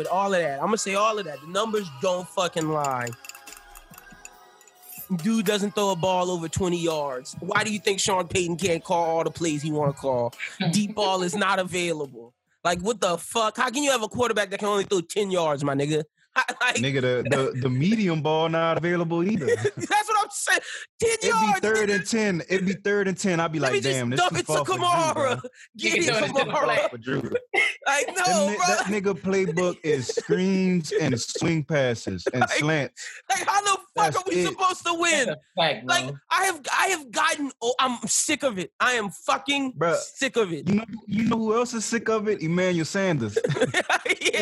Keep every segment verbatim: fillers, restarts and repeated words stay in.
with all of that. I'm going to say all of that. The numbers don't fucking lie. Dude doesn't throw a ball over twenty yards. Why do you think Sean Payton can't call all the plays he want to call? Deep ball is not available. Like, what the fuck? How can you have a quarterback that can only throw ten yards, my nigga? Like, nigga, the, the, the medium ball not available either. That's what I'm saying. Ten it'd yards. It'd be third and ten. It'd be third and ten. I'd be like, damn, this is for Kamara. Get it, Kamara. Like, no, that, that nigga playbook is screens and swing passes and like, slants. Like, how the fuck That's are we it. supposed to win? Fact, like, I have, I have gotten. Oh, I'm sick of it. I am fucking Bruh, sick of it. You know, you know who else is sick of it? Emmanuel Sanders. Yeah.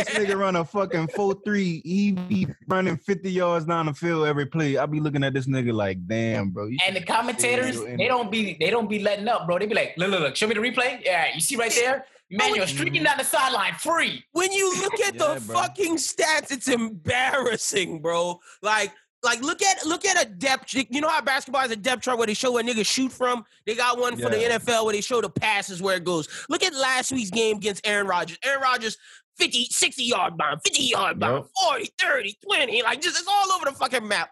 This nigga run a fucking four three. He be running fifty yards down the field every play. I be looking at this nigga like, damn, bro. And the commentators, they don't be they don't be letting up, bro. They be like, look, look, look, show me the replay. Yeah, you see right there? Man, you're streaking down the sideline free. When you look at yeah, the bro. fucking stats, it's embarrassing, bro. Like, like look at look at a depth. You know how basketball is a depth chart where they show where niggas shoot from? They got one for yeah. the N F L where they show the passes where it goes. Look at last week's game against Aaron Rodgers. Aaron Rodgers. fifty, sixty-yard bomb, fifty-yard bomb, yep. forty, thirty, twenty. Like, just it's all over the fucking map.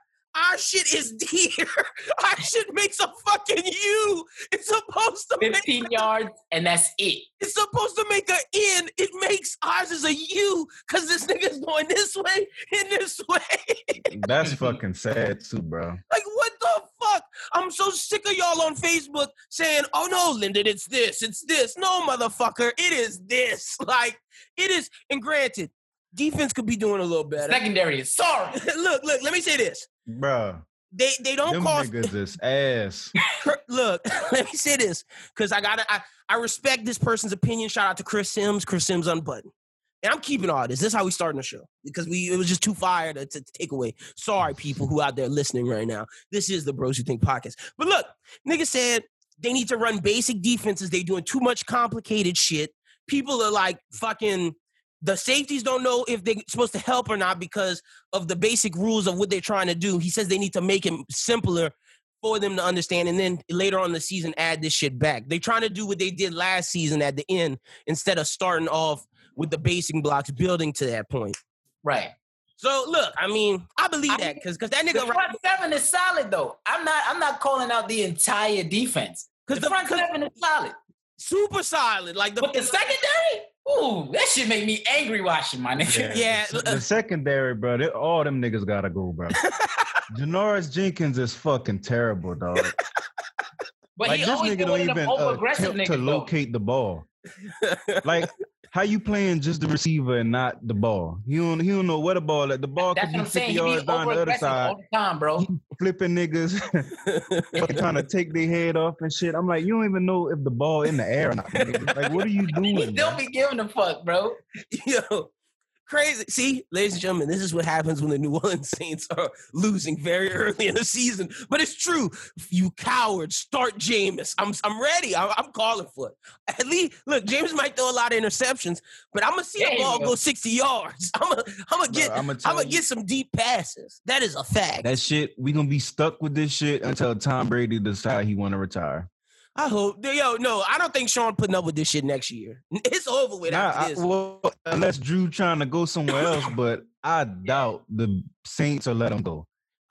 Our shit is dear. Our shit makes a fucking U. It's supposed to make fifteen yards, and that's it. It's supposed to make an N. It makes ours is a U, because this nigga's going this way and this way. That's fucking sad, too, bro. Like, what the fuck? I'm so sick of y'all on Facebook saying, oh, no, Lyndon, it's this. It's this. No, motherfucker, it is this. Like, it is. And granted, defense could be doing a little better. Secondary is sorry. Look, look, let me say this. Bruh. They they don't call niggas this ass. Look, let me say this. Cause I gotta I, I respect this person's opinion. Shout out to Chris Sims, Chris Sims Unbuttoned. And I'm keeping all this. This is how we starting the show. Because we it was just too fire to, to, to take away. Sorry, people who out there listening right now. This is the Bros Who Think podcast. But look, nigga said they need to run basic defenses. They doing too much complicated shit. People are like fucking the safeties don't know if they're supposed to help or not because of the basic rules of what they're trying to do. He says they need to make it simpler for them to understand, and then later on in the season, add this shit back. They're trying to do what they did last season at the end instead of starting off with the basic blocks, building to that point. Right. So, look, I mean, I believe I that because that nigga... The front right, seven is solid, though. I'm not I'm not calling out the entire defense. Because the, the front seven is solid. Super solid. Like the, But the secondary... Ooh, that shit make me angry watching my nigga. Yeah, yeah. The, the secondary, bro. They, all them niggas gotta go, bro. Janoris Jenkins is fucking terrible, dog. But like, he this nigga don't even uh, niggas, to locate though. the ball. Like, how you playing just the receiver and not the ball? He don't he don't know where the ball at. The ball That's could be fifty yards down the other side. All the time, bro. He flipping niggas, trying to take their head off and shit. I'm like, you don't even know if the ball in the air or not. Nigga. Like, what are you doing? He don't be giving a fuck, bro. Yo, crazy. See, ladies and gentlemen, this is what happens when the New Orleans Saints are losing very early in the season. But it's true. You cowards, start Jameis. I'm I'm ready. I'm, I'm calling for it. At least, look, Jameis might throw a lot of interceptions, but I'm going to see the ball go sixty yards. I'm going to get I'm gonna get some deep passes. That is a fact. That shit, we're going to be stuck with this shit until Tom Brady decides he want to retire. I hope. Yo, no, I don't think Sean putting up with this shit next year. It's over with nah, after this. I, well, unless Drew trying to go somewhere else, but I doubt the Saints will let him go.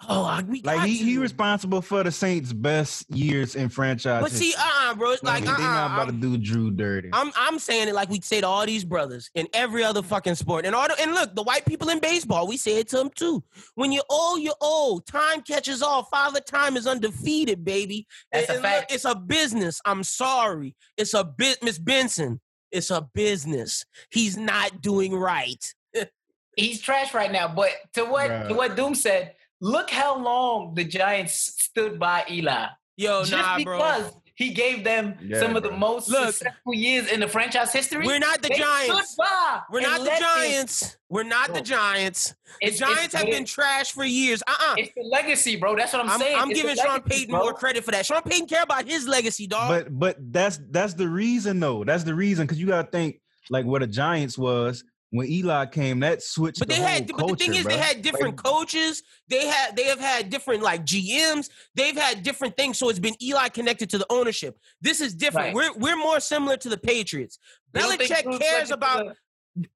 Oh, we got Like, he, he responsible for the Saints' best years in franchise. But see, uh-uh, bro. It's like, like uh-uh. They're not about I'm, to do Drew dirty. I'm I'm saying it like we say to all these brothers in every other fucking sport. And all the, and look, the white people in baseball, we say it to them, too. When you're old, you're old. Time catches off. Father Time is undefeated, baby. That's and, a fact. Look, it's a business. I'm sorry. It's a business. Miss Benson, it's a business. He's not doing right. He's trash right now. But to what right. to what Doom said, look how long the Giants stood by Eli. Yo, Just nah, bro. Just because he gave them yeah, some of bro. the most Look, successful years in the franchise history. We're not the Giants. We're not the Giants. It. We're not bro. the Giants. The it's, Giants it's, have been trash for years. Uh-uh. It's the legacy, bro. That's what I'm, I'm saying. I'm it's giving Sean legacy, Payton bro. more credit for that. Sean Payton care about his legacy, dog. But but that's that's the reason, though. That's the reason, because you got to think, like, what the Giants was. When Eli came, that switched but they the whole had, culture, But the thing is, bro. they had different coaches. They had, they have had different, like, G Ms. They've had different things, so it's been Eli connected to the ownership. This is different. Right. We're we're more similar to the Patriots. Belichick cares about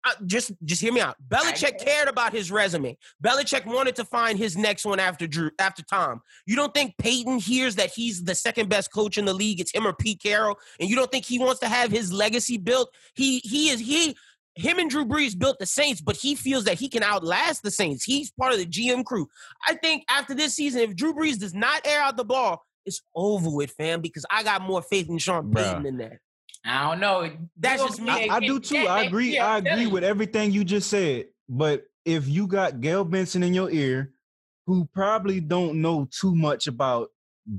Uh, just just hear me out. Belichick cared about his resume. Belichick wanted to find his next one after Drew, after Tom. You don't think Peyton hears that he's the second best coach in the league? It's him or Pete Carroll. And you don't think he wants to have his legacy built? He he is he him and Drew Brees built the Saints, but he feels that he can outlast the Saints. He's part of the G M crew. I think after this season, if Drew Brees does not air out the ball, it's over with, fam, because I got more faith in Sean Payton than that. I don't know. That's just me. I, I do too. I agree. I agree with everything you just said. But if you got Gail Benson in your ear, who probably don't know too much about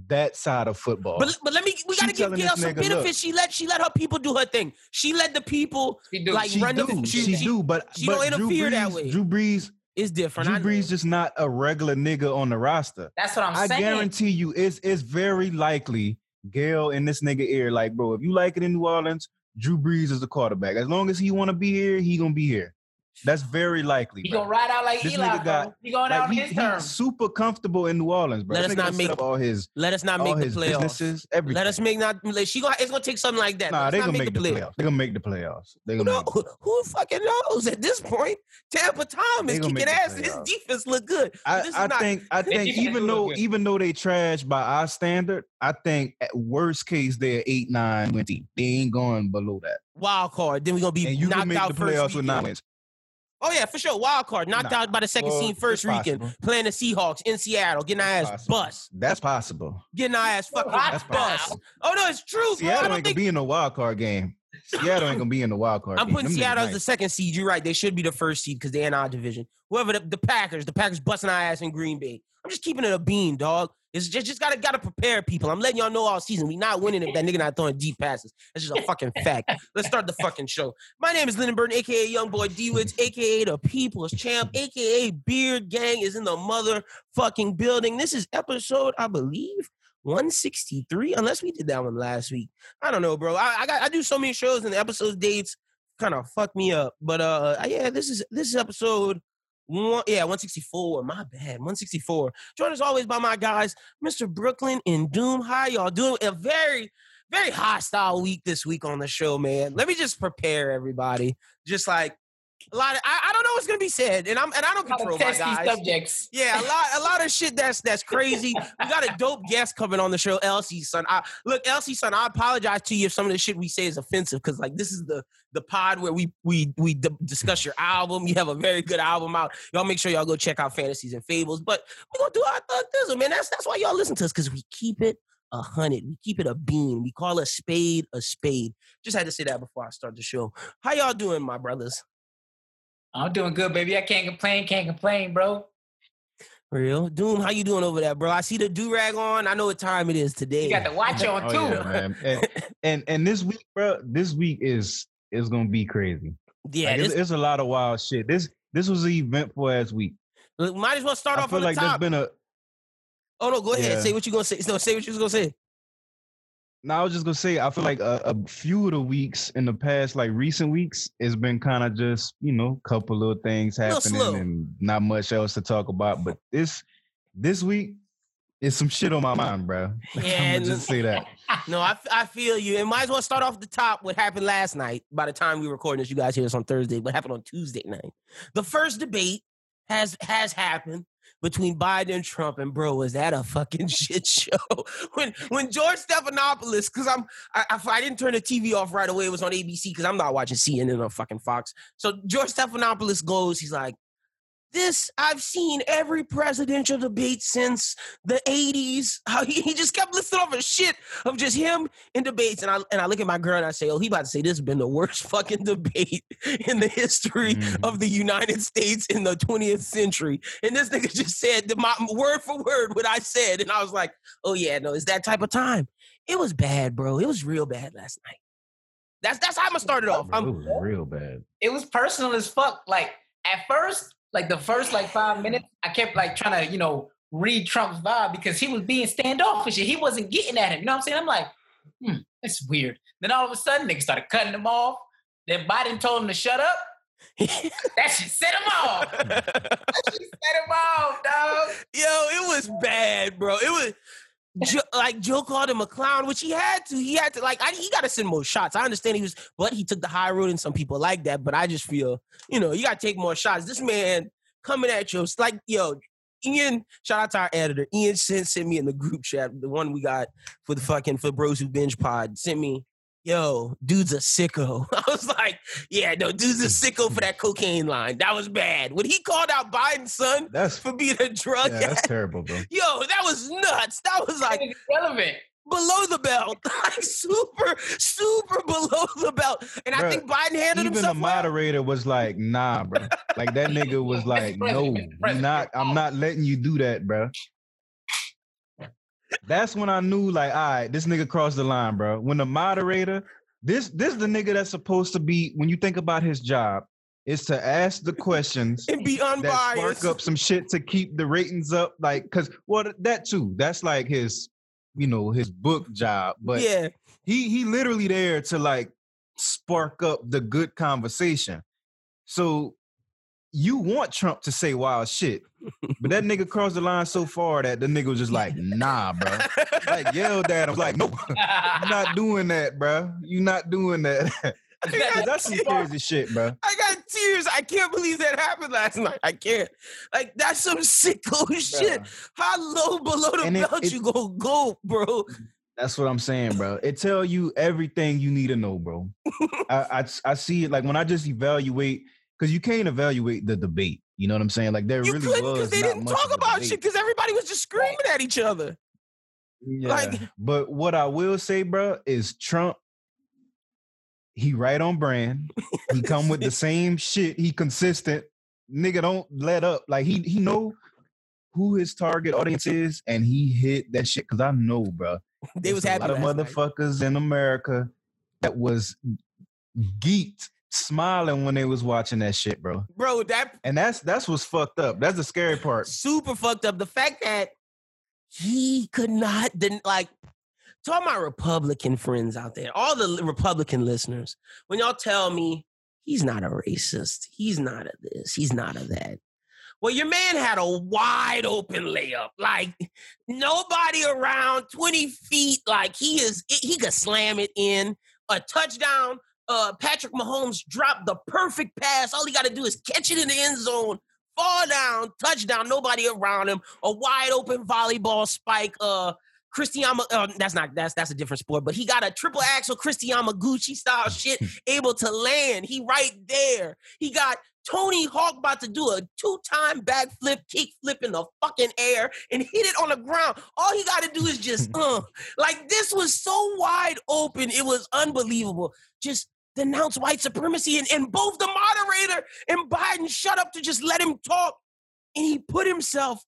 that side of football. But, but let me. We gotta give Gail some benefits. She let she let her people do her thing. She let the people like run the. She do, but she don't interfere that way. Drew Brees is different. Drew Brees just not a regular nigga on the roster. That's what I'm saying. I guarantee you, it's it's very likely. Gail in this nigga ear, like, bro, if you like it in New Orleans, Drew Brees is the quarterback. As long as he want to be here, he gonna be here. That's very likely. He bro. gonna ride out like this Eli. Nigga got, he going like, out on he, his term. Super comfortable in New Orleans, bro. Let this us not make all his. Let us not make the playoffs. Everything. Let us make not. She gonna. It's gonna take something like that. Nah, they gonna make, make the playoffs. playoffs. They gonna make the playoffs. They gonna. Who, make know, who fucking knows at this point? Tampa Tom is kicking ass. His defense look good. I, this I, is I not, think. I think even though even though they trash by our standard, I think at worst case they're eight nine with the. They ain't going below that. Wild card. Then we gonna be knocked out first. Oh, yeah, for sure. Wild card. Knocked nah, out by the second well, seed first weekend. Possible. Playing the Seahawks in Seattle. Getting that's our ass possible. bust. That's possible. Getting our ass fucking that's bust. Possible. Oh, no, it's true. Seattle bro. I don't ain't think... going to be in the wild card game. Seattle ain't going to be in the wild card I'm game. I'm putting Them Seattle as nice. the second seed. You're right. They should be the first seed because they're in our division. Whoever the, the Packers. The Packers busting our ass in Green Bay. I'm just keeping it a bean, dog. It's just, just gotta gotta prepare people. I'm letting y'all know all season. We not winning if that nigga not throwing deep passes. That's just a fucking fact. Let's start the fucking show. My name is Lennon Burton, aka Young Boy D-Witz, aka the People's Champ, aka Beard Gang is in the motherfucking building. This is episode, I believe, one sixty-three. Unless we did that one last week. I don't know, bro. I, I got I do so many shows and the episode dates kind of fuck me up. But uh yeah, this is this is episode. One, yeah, one sixty-four. My bad. one sixty-four. Joined as always by my guys, Mister Brooklyn and Doom. How y'all doing? A very, very hostile week this week on the show, man. Let me just prepare everybody. Just like a lot of I, I don't know what's gonna be said, and I'm and I don't control my guys. Subjects. Yeah, a lot, a lot of shit that's that's crazy. We got a dope guest coming on the show, Elsie Son. I look, Elsie Son, I apologize to you if some of the shit we say is offensive, because like this is the The pod where we we we d- discuss your album. You have a very good album out. Y'all make sure y'all go check out Fantasies and Fables. But we're going to do our thugtism, man. That's that's why y'all listen to us, because we keep it a hundred. We keep it a bean. We call a spade a spade. Just had to say that before I start the show. How y'all doing, my brothers? I'm doing good, baby. I can't complain. Can't complain, bro. Real? Doom, how you doing over there, bro? I see the do-rag on. I know what time it is today. You got the watch on, too. Oh, yeah, man. And, and, and this week, bro, this week is... It's gonna be crazy. Yeah, like, it's, it's a lot of wild shit. This this was an eventful ass week. Might as well start I off on like the top. Been a, oh no, go ahead. Yeah. Say what you gonna say. No, say what you was gonna say. No, I was just gonna say. I feel like a, a few of the weeks in the past, like recent weeks, it's been kind of just you know, couple little things happening and not much else to talk about. But this this week. It's some shit on my mind, bro. Yeah, I'm just say that. No, I, I feel you. And might as well start off the top what happened last night. By the time we were recording this, you guys hear this on Thursday. What happened on Tuesday night? The first debate has has happened between Biden and Trump. And bro, was that a fucking shit show? when when George Stephanopoulos, because I'm I, I, I didn't turn the T V off right away. It was on A B C because I'm not watching C N N or fucking Fox. So George Stephanopoulos goes. He's like. This, I've seen every presidential debate since the eighties. How he, he just kept listing off a shit of just him in debates. And I and I look at my girl and I say, oh, he about to say this has been the worst fucking debate in the history mm. of the United States in the twentieth century. And this nigga just said, the, my, word for word, what I said. And I was like, oh, yeah, no, it's that type of time. It was bad, bro. It was real bad last night. That's, that's how I'm going to start it off. I'm, it was real bad. It was personal as fuck. Like, at first... Like, the first, like, five minutes, I kept, like, trying to, you know, read Trump's vibe because he was being standoffish and he wasn't getting at him. You know what I'm saying? I'm like, hmm, that's weird. Then all of a sudden, niggas started cutting him off. Then Biden told him to shut up. That shit set him off. That shit set him off, dog. Yo, it was bad, bro. It was... jo- like Joe called him a clown, which he had to. He had to. Like I, he got to send more shots. I understand he was, but he took the high road, and some people like that. But I just feel, you know, you got to take more shots. This man coming at you, it's like, yo, Ian. Shout out to our editor, Ian. Sent sent me in the group chat, the one we got for the fucking for Bros Who Binge Pod. Sent me. Yo, dude's a sicko. I was like, yeah, no, dude's a sicko for that cocaine line. That was bad. When he called out Biden's son that's, for being a drug yeah, that's terrible, bro. Yo, that was nuts. That was like relevant. Below the belt. Like super, super below the belt. And bro, I think Biden handled even himself. Even the moderator well. was like, nah, bro. Like that nigga was like, no, not, I'm not letting you do that, bro. That's when I knew, like, all right, this nigga crossed the line, bro. When the moderator, this this is the nigga that's supposed to be, when you think about his job, is to ask the questions and be unbiased. That spark up some shit to keep the ratings up, like, because, well, that too, that's like his, you know, his book job. But yeah, he he literally there to like spark up the good conversation. So you want Trump to say wild shit, but that nigga crossed the line so far that the nigga was just like, nah, bro. Like, yelled at him, like, no, you're not doing that, bro. You're not doing that. That's some crazy shit, bro. I got tears. I can't believe that happened last night. I can't. Like, that's some sicko bro. shit. How low below the and belt it, it, you gonna go, bro? That's what I'm saying, bro. It tell you everything you need to know, bro. I, I, I see it. Like, when I just evaluate... Because you can't evaluate the debate. You know what I'm saying? Like, there you really couldn't, was because they not didn't much talk about shit because everybody was just screaming at each other. Yeah. Like, but what I will say, bro, is Trump, he right on brand. He come with the same shit. He consistent. Nigga, don't let up. Like, he he know who his target audience is, and he hit that shit because I know, bro. They was happy. A lot of motherfuckers night. in America that was geeked. Smiling when they was watching that shit, bro. Bro, that and that's that's what's fucked up. That's the scary part. Super fucked up. The fact that he could not didn't like to all my Republican friends out there, all the Republican listeners, when y'all tell me he's not a racist, he's not a this, he's not a that. Well, your man had a wide open layup. Like, nobody around twenty feet. Like, he is he could slam it in a touchdown. Uh, Patrick Mahomes dropped the perfect pass. All he got to do is catch it in the end zone, fall down, touchdown, nobody around him, a wide open volleyball spike. Uh, Christian, uh, that's not, that's that's a different sport, but he got a triple axel Christian Yamaguchi style shit, able to land. He right there. He got Tony Hawk about to do a two-time backflip, kickflip in the fucking air and hit it on the ground. All he got to do is just, uh, like this was so wide open. It was unbelievable. Just denounce white supremacy, and, and both the moderator and Biden shut up to just let him talk, and he put himself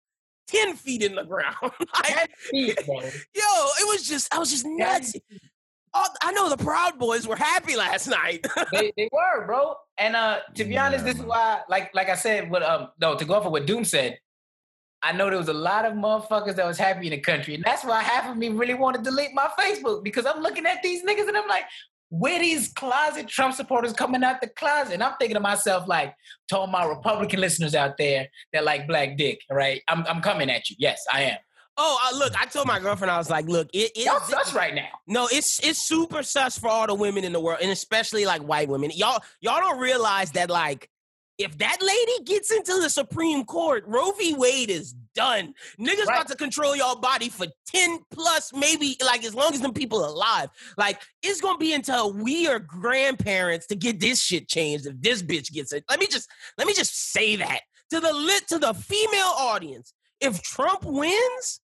ten feet in the ground. I, yo, it was just, I was just nuts. All, I know the Proud Boys were happy last night. they, they were, bro. And uh, to be yeah, honest, this man. is why, like like I said, what, um, no, to go off of what Doom said, I know there was a lot of motherfuckers that was happy in the country, and that's why half of me really want to delete my Facebook, because I'm looking at these niggas and I'm like, where these closet Trump supporters coming out the closet? And I'm thinking to myself, like, to all my Republican listeners out there that like black dick, right? I'm I'm coming at you. Yes, I am. Oh, uh, look, I told my girlfriend, I was like, look, it, it, y'all it, sus right now. No, it's it's super sus for all the women in the world, and especially, like, white women. Y'all y'all don't realize that, like, if that lady gets into the Supreme Court, Roe v. Wade is done. Niggas right. about to control y'all body for ten plus, maybe, like, as long as them people are alive. Like, it's going to be until we are grandparents to get this shit changed if this bitch gets it. Let me just, let me just say that to the lit, to the female audience. If Trump wins,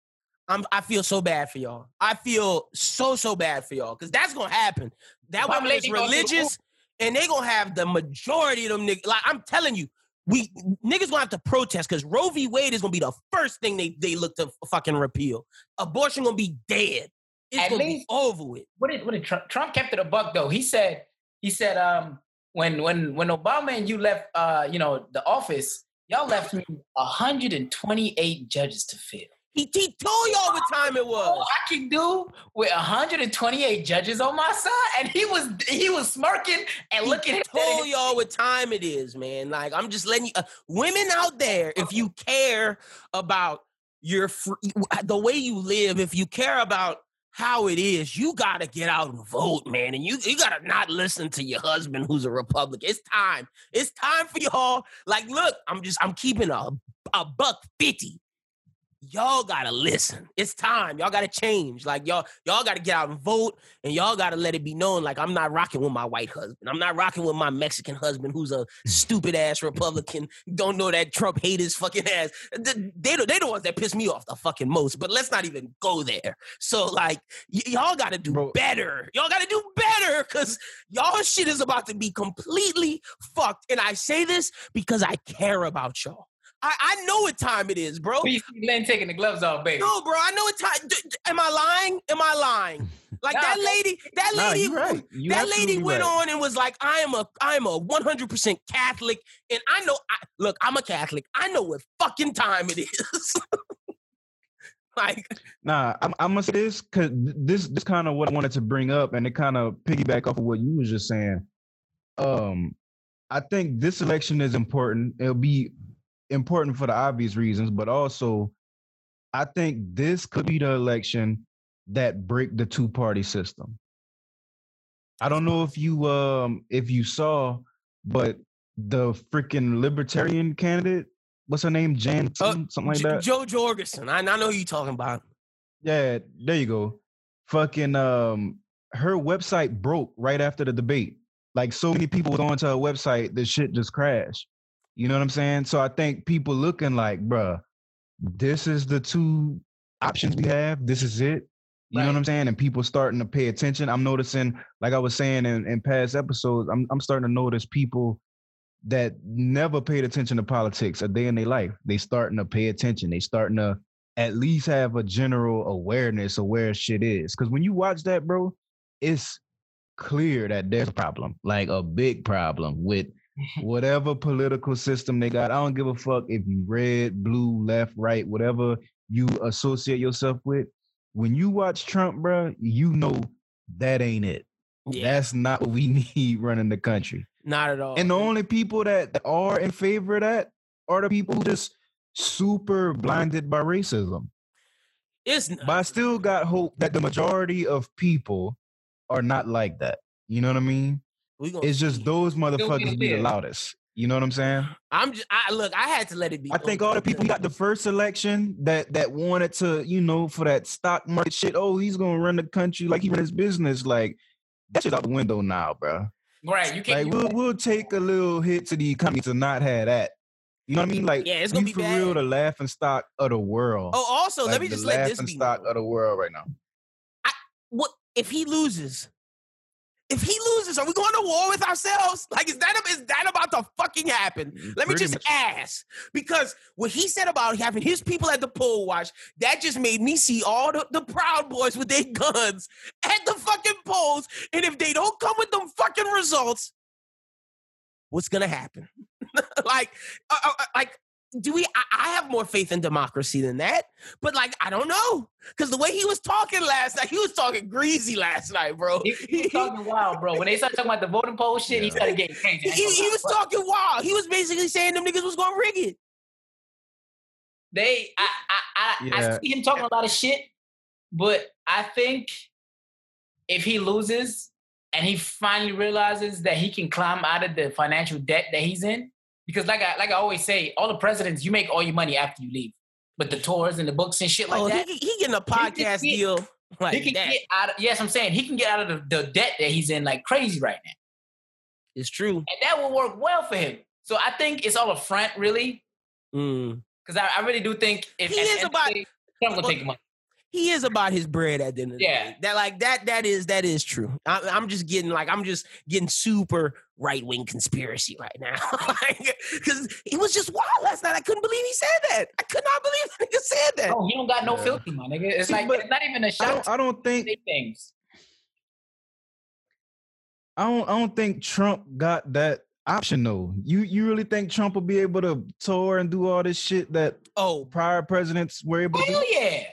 I'm, I feel so bad for y'all. I feel so, so bad for y'all, because that's going to happen. That woman is religious. And they gonna have the majority of them niggas. Like, I'm telling you, we niggas gonna have to protest, because Roe v. Wade is gonna be the first thing they, they look to fucking repeal. Abortion gonna be dead. It's At gonna least, be over with. What did what did Trump, Trump kept it a buck though? He said he said um when when when Obama and you left uh you know the office, y'all left me one hundred twenty-eight judges to fill. He, he told y'all what time it was. All I can do with one hundred twenty-eight judges on my side, and he was he was smirking and he looking. He told y'all what time it is, man. Like, I'm just letting you, uh, women out there, if you care about you're free, the way you live, if you care about how it is, you got to get out and vote, man. And you, you got to not listen to your husband who's a Republican. It's time. It's time for y'all. Like, look, I'm just, I'm keeping a, a buck fifty. Y'all got to listen. It's time. Y'all got to change. Like, y'all, y'all got to get out and vote, and y'all got to let it be known, like, I'm not rocking with my white husband. I'm not rocking with my Mexican husband who's a stupid-ass Republican. Don't know that Trump hate his fucking ass. They, they, they the ones that piss me off the fucking most, but let's not even go there. So, like, y- y'all got to do Bro. better. Y'all got to do better, because y'all shit is about to be completely fucked. And I say this because I care about y'all. I, I know what time it is, bro. You ain't taking the gloves off, baby. No, bro, I know what time. D- d- am I lying? Am I lying? Like, nah, that lady, that lady, nah, right. that lady went right. on and was like, I am a, I am a one hundred percent Catholic. And I know, I, look, I'm a Catholic. I know what fucking time it is. Like, nah, I'm, I'm gonna say this, because this is kind of what I wanted to bring up, and it kind of piggyback off of what you was just saying. Um, I think this election is important. It'll be important for the obvious reasons, but also I think this could be the election that break the two-party system. I don't know if you um if you saw, but the freaking libertarian candidate, what's her name? Jan something, uh, something like that. Joe Jorgensen. I, I know who you're talking about. Yeah, there you go. Fucking um her website broke right after the debate. Like, so many people was onto her website, the shit just crashed. You know what I'm saying? So I think people looking like, bruh, this is the two options we have. This is it. You right. know what I'm saying? And people starting to pay attention. I'm noticing, like I was saying in, in past episodes, I'm I'm starting to notice people that never paid attention to politics a day in their life. They starting to pay attention. They starting to at least have a general awareness of where shit is. Because when you watch that, bro, it's clear that there's a problem, like a big problem with whatever political system they got. I don't give a fuck if you red, blue, left, right, whatever you associate yourself with. When you watch Trump, bro, you know that ain't it. Yeah. That's not what we need running the country. Not at all. And the only people that are in favor of that are the people who just super blinded by racism. It's not- but I still got hope that the majority of people are not like that. You know what I mean? It's just those motherfuckers be the loudest. You know what I'm saying? I'm just, I look, I had to let it be. I think all the people got the first election that that wanted to, you know, for that stock market shit. Oh, he's gonna run the country like he ran his business. Like, that shit out the window now, bro. Right? You can't. Like, we'll we'll take a little hit to the economy to not have that. You know what I mean? Like, yeah, it's gonna be for real the laughing stock of the world. Oh, also, let me just let this be the laughing stock of the world right now. I what if he loses? If he loses, are we going to war with ourselves? Like, is that is that about to fucking happen? Let me just ask. Because what he said about having his people at the poll watch, that just made me see all the, the Proud Boys with their guns at the fucking polls. And if they don't come with them fucking results, what's going to happen? Like, uh, uh, like, do we, I, I have more faith in democracy than that, but like, I don't know. Cause the way he was talking last night, he was talking greasy last night, bro. He, he was talking wild, bro. When they started talking about the voting poll shit, yeah. he started getting crazy. He, he was talking wild. He was basically saying them niggas was going to rig it. They, I, I, I, yeah. I see him talking a lot of shit, but I think if he loses and he finally realizes that he can climb out of the financial debt that he's in, because like I like I always say, all the presidents, you make all your money after you leave. But the tours and the books and shit like oh, that. He, he getting a podcast he, deal like he can that. Get out of, yes, I'm saying he can get out of the, the debt that he's in like crazy right now. It's true. And that will work well for him. So I think it's all a front, really. Because mm. I, I really do think if he is about day, Trump will well, take him up. He is about his bread at the end of the yeah. day. That like that that is that is true. I, I'm just getting like I'm just getting super right wing conspiracy right now because like, he was just wild last night. I couldn't believe he said that. I could not believe the nigga said that. Oh, he don't got no yeah. filter, my nigga. It's See, like it's not even a shot. I don't, I don't think things. I don't. I don't think Trump got that option though. You you really think Trump will be able to tour and do all this shit that oh prior presidents were able to do? Hell yeah.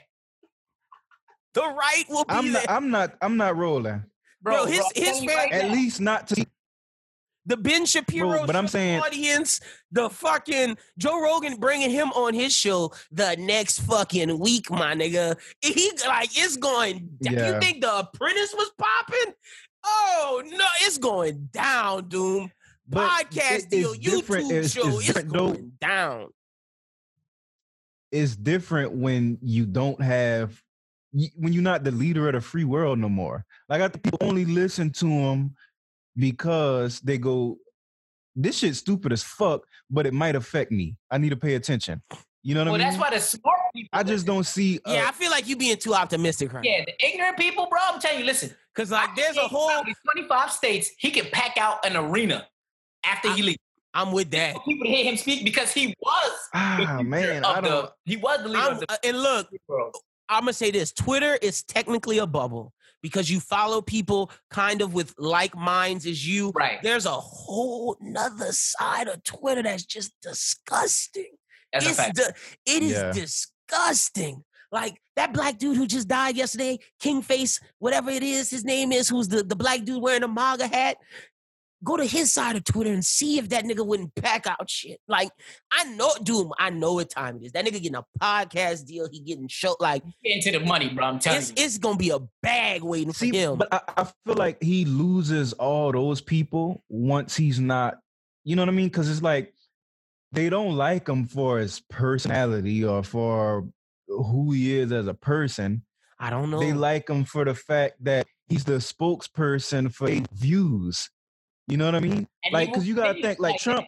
The right will be I'm not, there. I'm not. I'm not rolling, bro. His bro, his, his fan, right at now. least not to. the Ben Shapiro but I'm saying, audience, the fucking Joe Rogan bringing him on his show the next fucking week, my nigga. He like it's going. Yeah. You think The Apprentice was popping? Oh no, it's going down, Doom. But podcast deal, YouTube it's, show, it's, it's going down. It's different when you don't have, when you're not the leader of the free world no more. Like I think people only listen to him because they go, this shit's stupid as fuck, but it might affect me. I need to pay attention. You know what well, I mean? Well, that's why the smart people... I just don't see... Uh, yeah, I feel like you being too optimistic right yeah, now. Yeah, the ignorant people, bro, I'm telling you, listen. Because, like, there's a whole... twenty-five states, he can pack out an arena after I, he leaves. I'm with that. People hear him speak because he was... Ah, man, I don't... The, he was the leader I'm, of the... Uh, and look, I'm going to say this. Twitter is technically a bubble because you follow people kind of with like minds as you. Right. There's a whole nother side of Twitter that's just disgusting. As it's di- it is yeah. disgusting. Like that black dude who just died yesterday, Kingface, whatever it is, his name is, who's the, the black dude wearing a MAGA hat. Go to his side of Twitter and see if that nigga wouldn't pack out shit. Like, I know, Doom, I know what time it is. That nigga getting a podcast deal. He getting show, like... Into the money, bro, I'm telling it's, you. It's gonna be a bag waiting see, for him. But I, I feel like he loses all those people once he's not... You know what I mean? Because it's like, they don't like him for his personality or for who he is as a person. I don't know. They like him for the fact that he's the spokesperson for views. You know what I mean? And like, because you got to think, like, like Trump, that.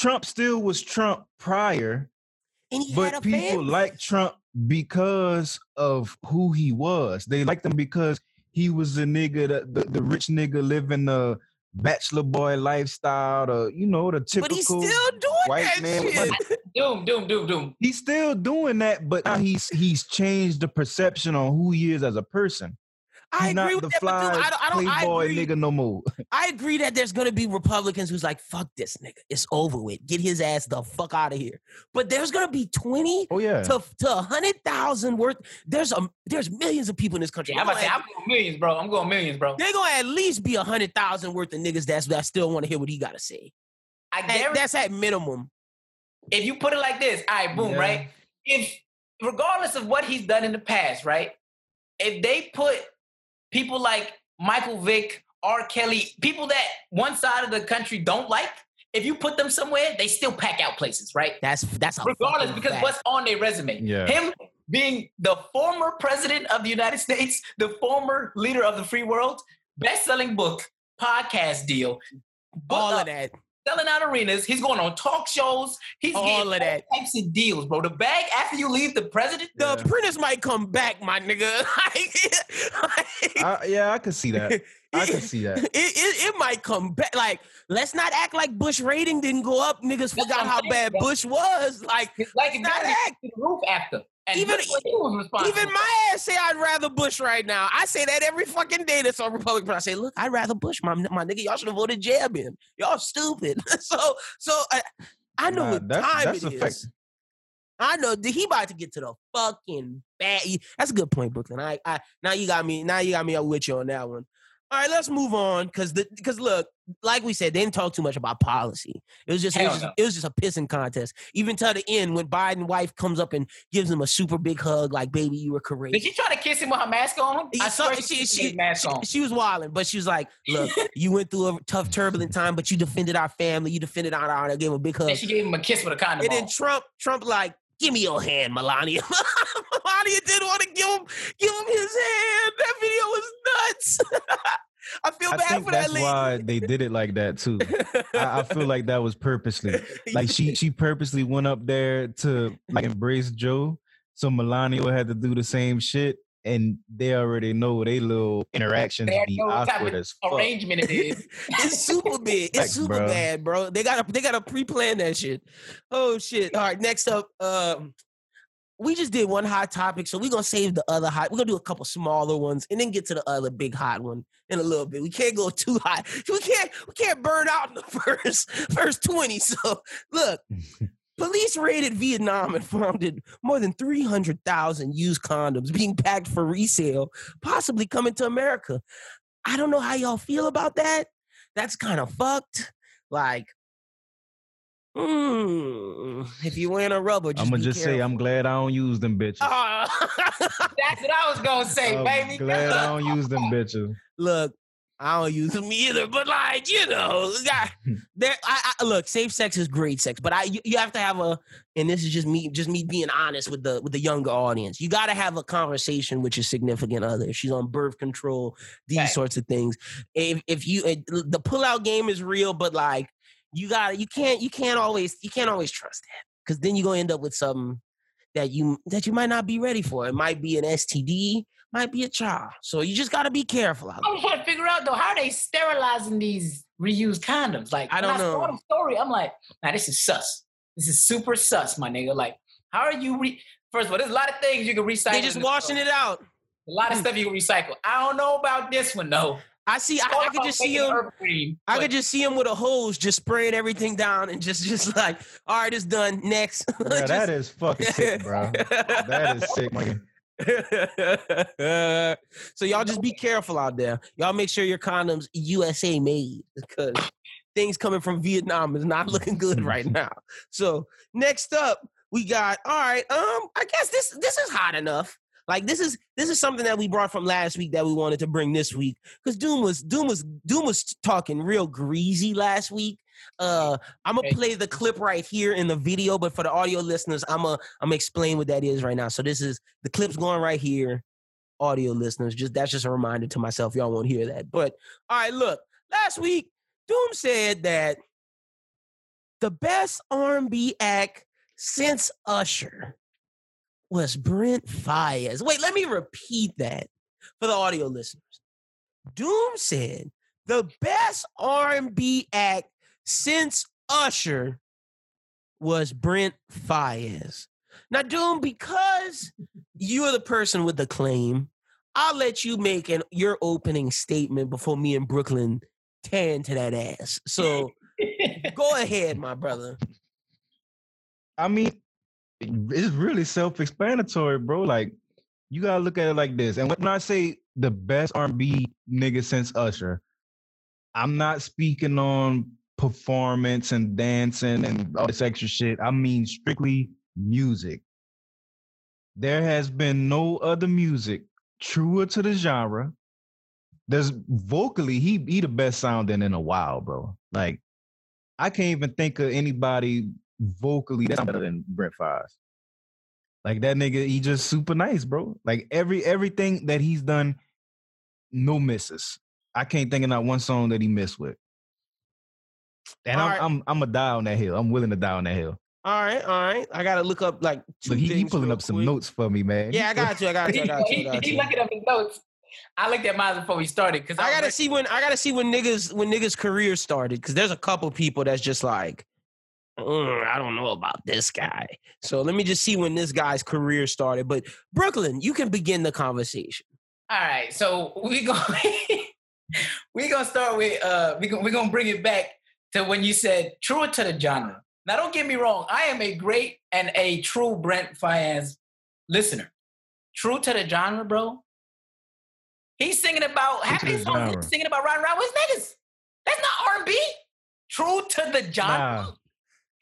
Trump still was Trump prior, and he but had a people fan. Like Trump because of who he was. They liked him because he was the nigga, that, the, the rich nigga living the bachelor boy lifestyle, or, you know, the typical but he's still doing white that man. Shit. doom, doom, doom, doom. He's still doing that, but now he's, he's changed the perception on who he is as a person. I He's agree with that, fly, but dude, I don't, I don't I agree. Nigga no more. I agree that there's gonna be Republicans who's like, fuck this nigga, it's over with. Get his ass the fuck out of here. But there's gonna be twenty oh, yeah. to to a hundred thousand worth. There's a there's millions of people in this country. Yeah, I'm, about to say, I'm going millions, bro. I'm going millions, bro. They're gonna at least be a hundred thousand worth of niggas that's that still want to hear what he gotta say. I guarantee that's at minimum. If you put it like this, all right, boom, yeah. right? If regardless of what he's done in the past, right? If they put people like Michael Vick, R. Kelly, people that one side of the country don't like, if you put them somewhere, they still pack out places, right? That's that's regardless because fact. What's on their resume. Yeah. Him being the former president of the United States, the former leader of the free world, best-selling book, podcast deal, all of that, selling out arenas. He's going on talk shows. He's all getting of all that. Types of deals, bro. The bag after you leave the president, yeah. the apprentice might come back, my nigga. I, yeah, I could see that. I could see that. It, it, it might come back. Like, let's not act like Bush rating didn't go up. Niggas forgot how saying, bad bro. Bush was. Like, like it's not act. The roof after. And even even my ass say I'd rather Bush right now. I say that every fucking day that's on Republican. I say, look, I'd rather Bush. My, my nigga, y'all should have voted Jeb in. Y'all stupid. so so I, I know nah, what that's, time that's it effective. Is. I know he about to get to the fucking bad. That's a good point, Brooklyn. I, I now you got me. Now you got me up with you on that one. All right, let's move on because the because look, like we said, they didn't talk too much about policy. It was just it was just, no. it was just a pissing contest. Even till the end, when Biden's wife comes up and gives him a super big hug, like "Baby, you were courageous." Did she try to kiss him with her mask on? I saw she she, she, mask on. she she was wilding, but she was like, "Look, you went through a tough, turbulent time, but you defended our family. You defended our honor." Gave him a big hug. And she gave him a kiss with a condom. And then Trump Trump like. Give me your hand, Melania. Melania didn't want to give him give him his hand. That video was nuts. I feel bad I think for that lady. That's why they did it like that too. I, I feel like that was purposely. Like she she purposely went up there to like embrace Joe, so Melania would have to do the same shit, and they already know they little interactions they be awkward as fuck. Arrangement it is. It's super big. It's like, super bro. bad, bro. They gotta they gotta pre-plan that shit. Oh shit! All right, next up, um, we just did one hot topic, so we're gonna save the other hot. We're gonna do a couple smaller ones and then get to the other big hot one in a little bit. We can't go too hot. We can't we can't burn out in the first first twenty. So look. Police raided Vietnam and found more than three hundred thousand used condoms being packed for resale, possibly coming to America. I don't know how y'all feel about that. that's kind of fucked. Like, mm, if you wearing a rubber, just I'm gonna just careful. say I'm glad I don't use them bitches. Uh, that's what I was gonna say, I'm baby. Glad I don't use them bitches. Look, I don't use them either, but like you know, I, there. I, I look, safe sex is great sex, but I you, you have to have a, and this is just me, just me being honest with the with the younger audience. You got to have a conversation with your significant other. She's on birth control, these right. sorts of things. If if you it, the pullout game is real, but like. You got you can't you can't always you can't always trust that, because then you're gonna end up with something that you that you might not be ready for. It might be an S T D, might be a child. So you just gotta be careful out there. I'm trying to figure out though, how are they sterilizing these reused condoms? Like I don't when I know. Saw the story, I'm like, nah, this is sus. This is super sus, my nigga. Like, how are you? Re- First of all, there's a lot of things you can recycle. They just washing store. it out. A lot of stuff you can recycle. I don't know about this one though. I see. I, I could just see him. Cream, I could just see him with a hose, just spraying everything down, and just, just like, all right, it's done. Next. Bro, just, that is fucking sick, bro. That is sick, man. So y'all just be careful out there. Y'all make sure your condoms U S A made, because things coming from Vietnam is not looking good right now. So next up, we got all right. Um, I guess this this is hot enough. Like this is this is something that we brought from last week that we wanted to bring this week, because Doom was Doom was Doom was talking real greasy last week. Uh, I'm gonna play the clip right here in the video, but for the audio listeners, I'm gonna I'm gonna explain what that is right now. So this is the clip's going right here. Audio listeners, just that's just a reminder to myself. Y'all won't hear that. But all right, look. Last week, Doom said that the best R and B act since Usher was Brent Faiyaz. Wait, let me repeat that for the audio listeners. Doom said the best R and B act since Usher was Brent Faiyaz. Now, Doom, because you're the person with the claim, I'll let you make an, your opening statement before me and Brooklyn tear into that ass. So go ahead, my brother. I mean, it's really self-explanatory, bro. Like, you gotta look at it like this. And when I say the best R and B nigga since Usher, I'm not speaking on performance and dancing and all this extra shit. I mean strictly music. There has been no other music truer to the genre. There's vocally, he be the best sounding in a while, bro. Like, I can't even think of anybody vocally that's better than Brent Faiyaz. Like, that nigga, he just super nice, bro. Like, every everything that he's done, no misses. I can't think of not one song that he missed with. And all I'm right. I'm I'm a die on that hill. I'm willing to die on that hill. All right, all right. I gotta look up like two Look, he, things he pulling up quick. some notes for me, man. Yeah, I got you. I got you. I got you. I got you. I got you. He looking up his notes. I looked at mine before we started because I, I gotta like, see when I gotta see when niggas when niggas careers started, because there's a couple people that's just like, Mm, I don't know about this guy. So let me just see when this guy's career started. But Brooklyn, you can begin the conversation. All right. So we're going we're gonna start with uh we're gonna we're gonna bring it back to when you said truer to the genre. Now don't get me wrong, I am a great and a true Brent Faiyaz listener. True to the genre, bro. He's singing about happy songs, he's singing about riding around with niggas. That's not R and B. True to the genre. Nah.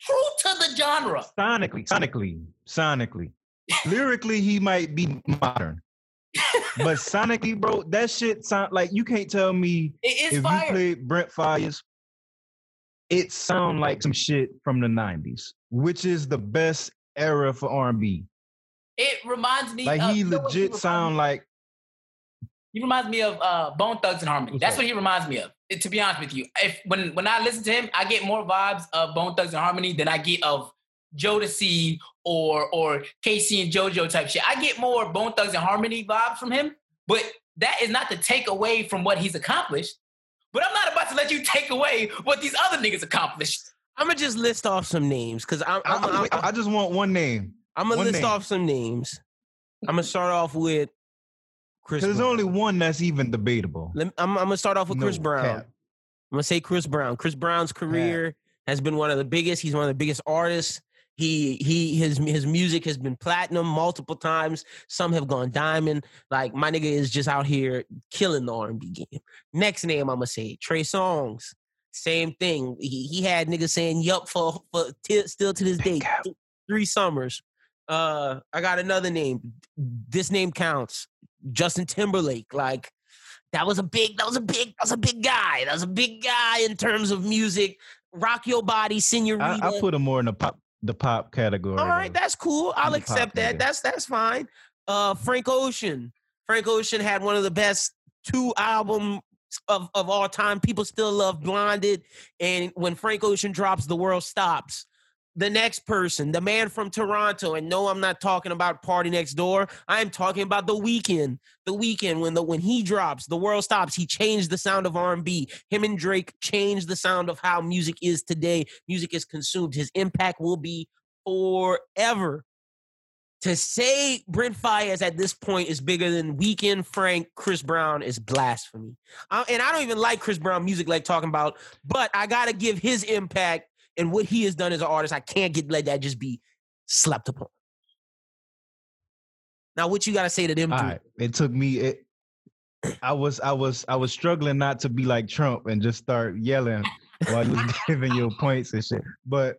True to the genre. Sonically, sonically, sonically. Lyrically, he might be modern. But sonically, bro, that shit sound like, you can't tell me it is if fire. You play Brent Faiyaz, it sound like some shit from the nineties, which is the best era for R and B. It reminds me like of... Like, he legit sound like... He reminds me of uh, Bone Thugs and Harmony. That's what he reminds me of. It, to be honest with you, if when, when I listen to him, I get more vibes of Bone Thugs and Harmony than I get of Jodeci or or Casey and JoJo type shit. I get more Bone Thugs and Harmony vibes from him, but that is not to take away from what he's accomplished. But I'm not about to let you take away what these other niggas accomplished. I'm gonna just list off some names because I'm, I'm, I'm, I'm, I'm. I just want one name. I'm gonna one list name. off some names. I'm gonna start off with. Because there's only one that's even debatable. Let me, I'm, I'm gonna start off with no, Chris Brown. Cap. I'm gonna say Chris Brown. Chris Brown's career cap. has been one of the biggest. He's one of the biggest artists. He he his his music has been platinum multiple times. Some have gone diamond. Like, my nigga is just out here killing the R and B game. Next name I'm gonna say Trey Songz. Same thing. He, he had niggas saying yup for, for t- still to this day. Three summers. Uh, I got another name. This name counts. Justin Timberlake. Like that was a big. That was a big. That was a big guy. That was a big guy in terms of music. Rock Your Body, Senorita. I, I put him more in the pop the pop category. All right, that's cool. I'll accept that. That's that's fine. Uh, Frank Ocean. Frank Ocean had one of the best two albums of, of all time. People still love Blinded. And when Frank Ocean drops, the world stops. The next person, the man from Toronto, and no, I'm not talking about Party Next Door. I am talking about The Weeknd. The Weeknd, when the when he drops, the world stops. He changed the sound of R and B. Him and Drake changed the sound of how music is today. Music is consumed. His impact will be forever. To say Brent Faiyaz at this point is bigger than Weeknd, Frank, Chris Brown is blasphemy. I, and I don't even like Chris Brown music, like talking about, but I got to give his impact and what he has done as an artist. I can't get let that just be slept upon. Now, what you got to say to them? All right. It took me. It, I was, I was, I was struggling not to be like Trump and just start yelling while you was giving your points and shit. But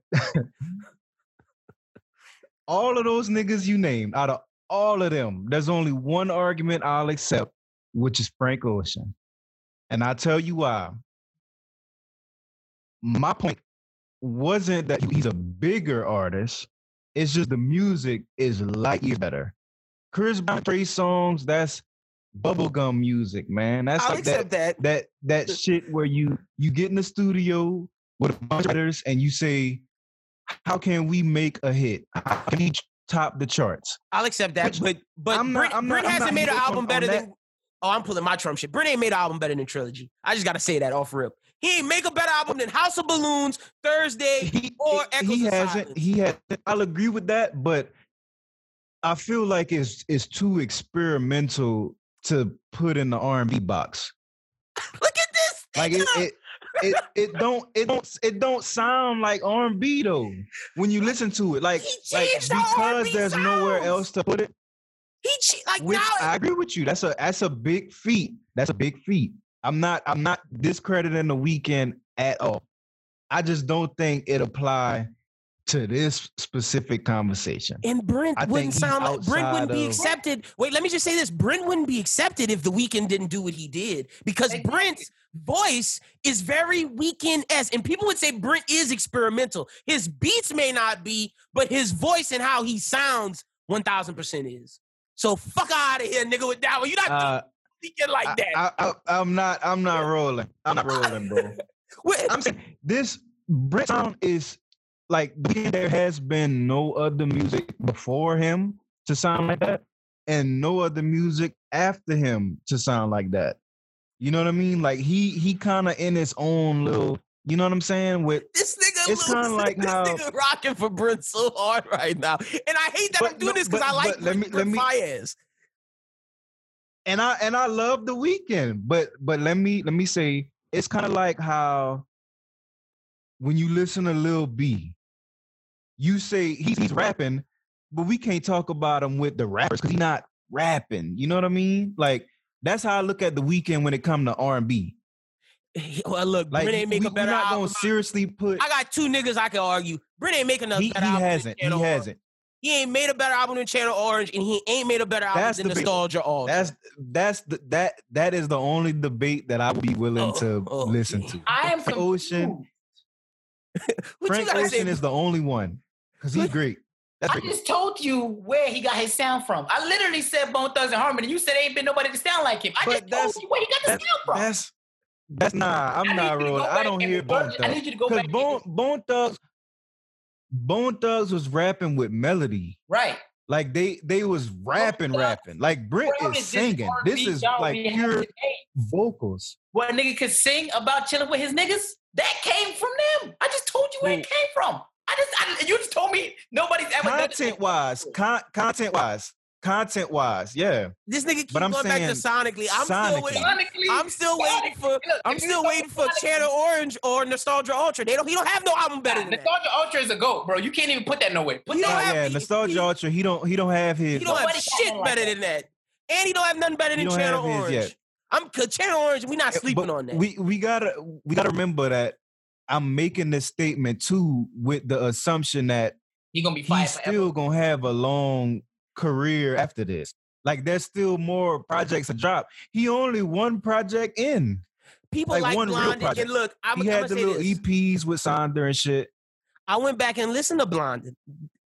all of those niggas you named, out of all of them, there's only one argument I'll accept, which is Frank Ocean. And I tell you why. My point wasn't that he's a bigger artist. It's just the music is light years better. Chris Brown, three songs, that's bubblegum music, man. That's I'll like accept that, that. That that shit where you you get in the studio with a bunch of writers and you say, how can we make a hit? How can we top the charts? I'll accept that, but but I'm not, Brent, I'm not, Brent hasn't made an album better than... Oh, I'm pulling my Trump shit. Brent ain't made an album better than Trilogy. I just got to say that off rip. He ain't make a better album than House of Balloons, Thursday, he, or Echoes he of hasn't, Silence. He hasn't. I'll agree with that, but I feel like it's it's too experimental to put in the R and B box. Look at this! Like it, it, it, it don't it don't it don't sound like R and B though when you listen to it. Like, like because there's sounds. Nowhere else to put it. He che- like which now I agree with you. That's a that's a big feat. That's a big feat. I'm not I'm not discrediting The Weeknd at all. I just don't think it apply to this specific conversation. And Brent I wouldn't sound like Brent wouldn't of... be accepted. Wait, let me just say this. Brent wouldn't be accepted if The Weeknd didn't do what he did, because hey, Brent's voice is very Weeknd-esque. And people would say Brent is experimental. His beats may not be, but his voice and how he sounds one thousand percent is. So fuck out of here, nigga, with that one. You're not uh, thinking like that. I, I, I, I'm not I'm not rolling. I'm not rolling, bro. I'm saying this Brent sound is like there has been no other music before him to sound like that, and no other music after him to sound like that. You know what I mean? Like he he kind of in his own little. You know what I'm saying? With this nigga, it's kind of like this how nigga rocking for Brent so hard right now, and I hate that but, I'm doing no, this because I like let me, let me, Faiyaz. And I and I love The Weeknd, but but let me let me say it's kind of like how when you listen to Lil B, you say he's, he's rapping, but we can't talk about him with the rappers because he's not rapping. You know what I mean? Like that's how I look at The Weeknd when it comes to R and B. Well, look, like, Brent ain't make we, a better. We're not album. Gonna seriously put. I got two niggas I can argue. Brent ain't making another. He, better he album hasn't. Than he Orange. Hasn't. He ain't made a better album than Channel Orange, and he ain't made a better album that's than Nostalgia Orange. That's that's the, that that is the only debate that I would be willing oh, to oh, listen to. I am Ocean. Frank Ocean is the only one because he's great. That's I great. Just told you where he got his sound from. I literally said Bone Thugs and Harmony. You said there ain't been nobody to sound like him. I but just told you where he got the sound from. That's That's nah, I'm I not rolling. I don't hear Bone Thugs. I need you to go back. Bone, Bone Thugs, Bone Thugs was rapping with melody, right? Like they they was rapping, Bone rapping. Thugs. Like Brent is, is singing. This is like pure vocals. What a nigga could sing about chilling with his niggas? That came from them. I just told you where yeah. it came from. I just I, you just told me nobody's ever content wise, con- content wise. Content wise, yeah. This nigga keeps going back to sonically. I'm still waiting. I'm still waiting for. I'm still waiting for Channel Orange or Nostalgia Ultra. They don't. He don't have no album better than that. Nostalgia Ultra is a goat, bro. You can't even put that nowhere. Put that. Yeah, Nostalgia Ultra. He don't. He don't have his. He don't have shit better than that, and he don't have nothing better than Channel Orange. I'm Channel Orange. We not sleeping on that. We we gotta we gotta remember that I'm making this statement too with the assumption that he's gonna be fired he's forever. Still gonna have a long career after this. Like, there's still more projects to drop. He only one project in. People like, like one Blondie. Real and look, I'm, he I'm had the little this. E Ps with Sonder and shit. I went back and listened to Blondie.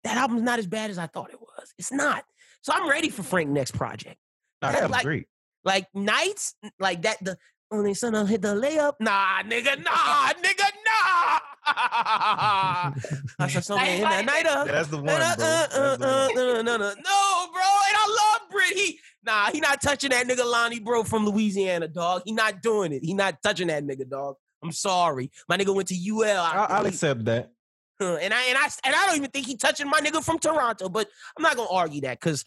That album's not as bad as I thought it was. It's not. So I'm ready for Frank's next project. Nah, that was like, great. Like nights, like that. The only son I'll hit the layup. Nah, nigga, nah, nigga, nah. I saw something in that night up. That's the one, bro. Uh, uh, uh, no, no, no, no, bro. And I love Brit. He, nah, he not touching that nigga Lonnie, bro, from Louisiana, dog. He not doing it. He not touching that nigga, dog. I'm sorry. My nigga went to U L. I, I'll accept that. Uh, and I and I and I don't even think he touching my nigga from Toronto, but I'm not gonna argue that because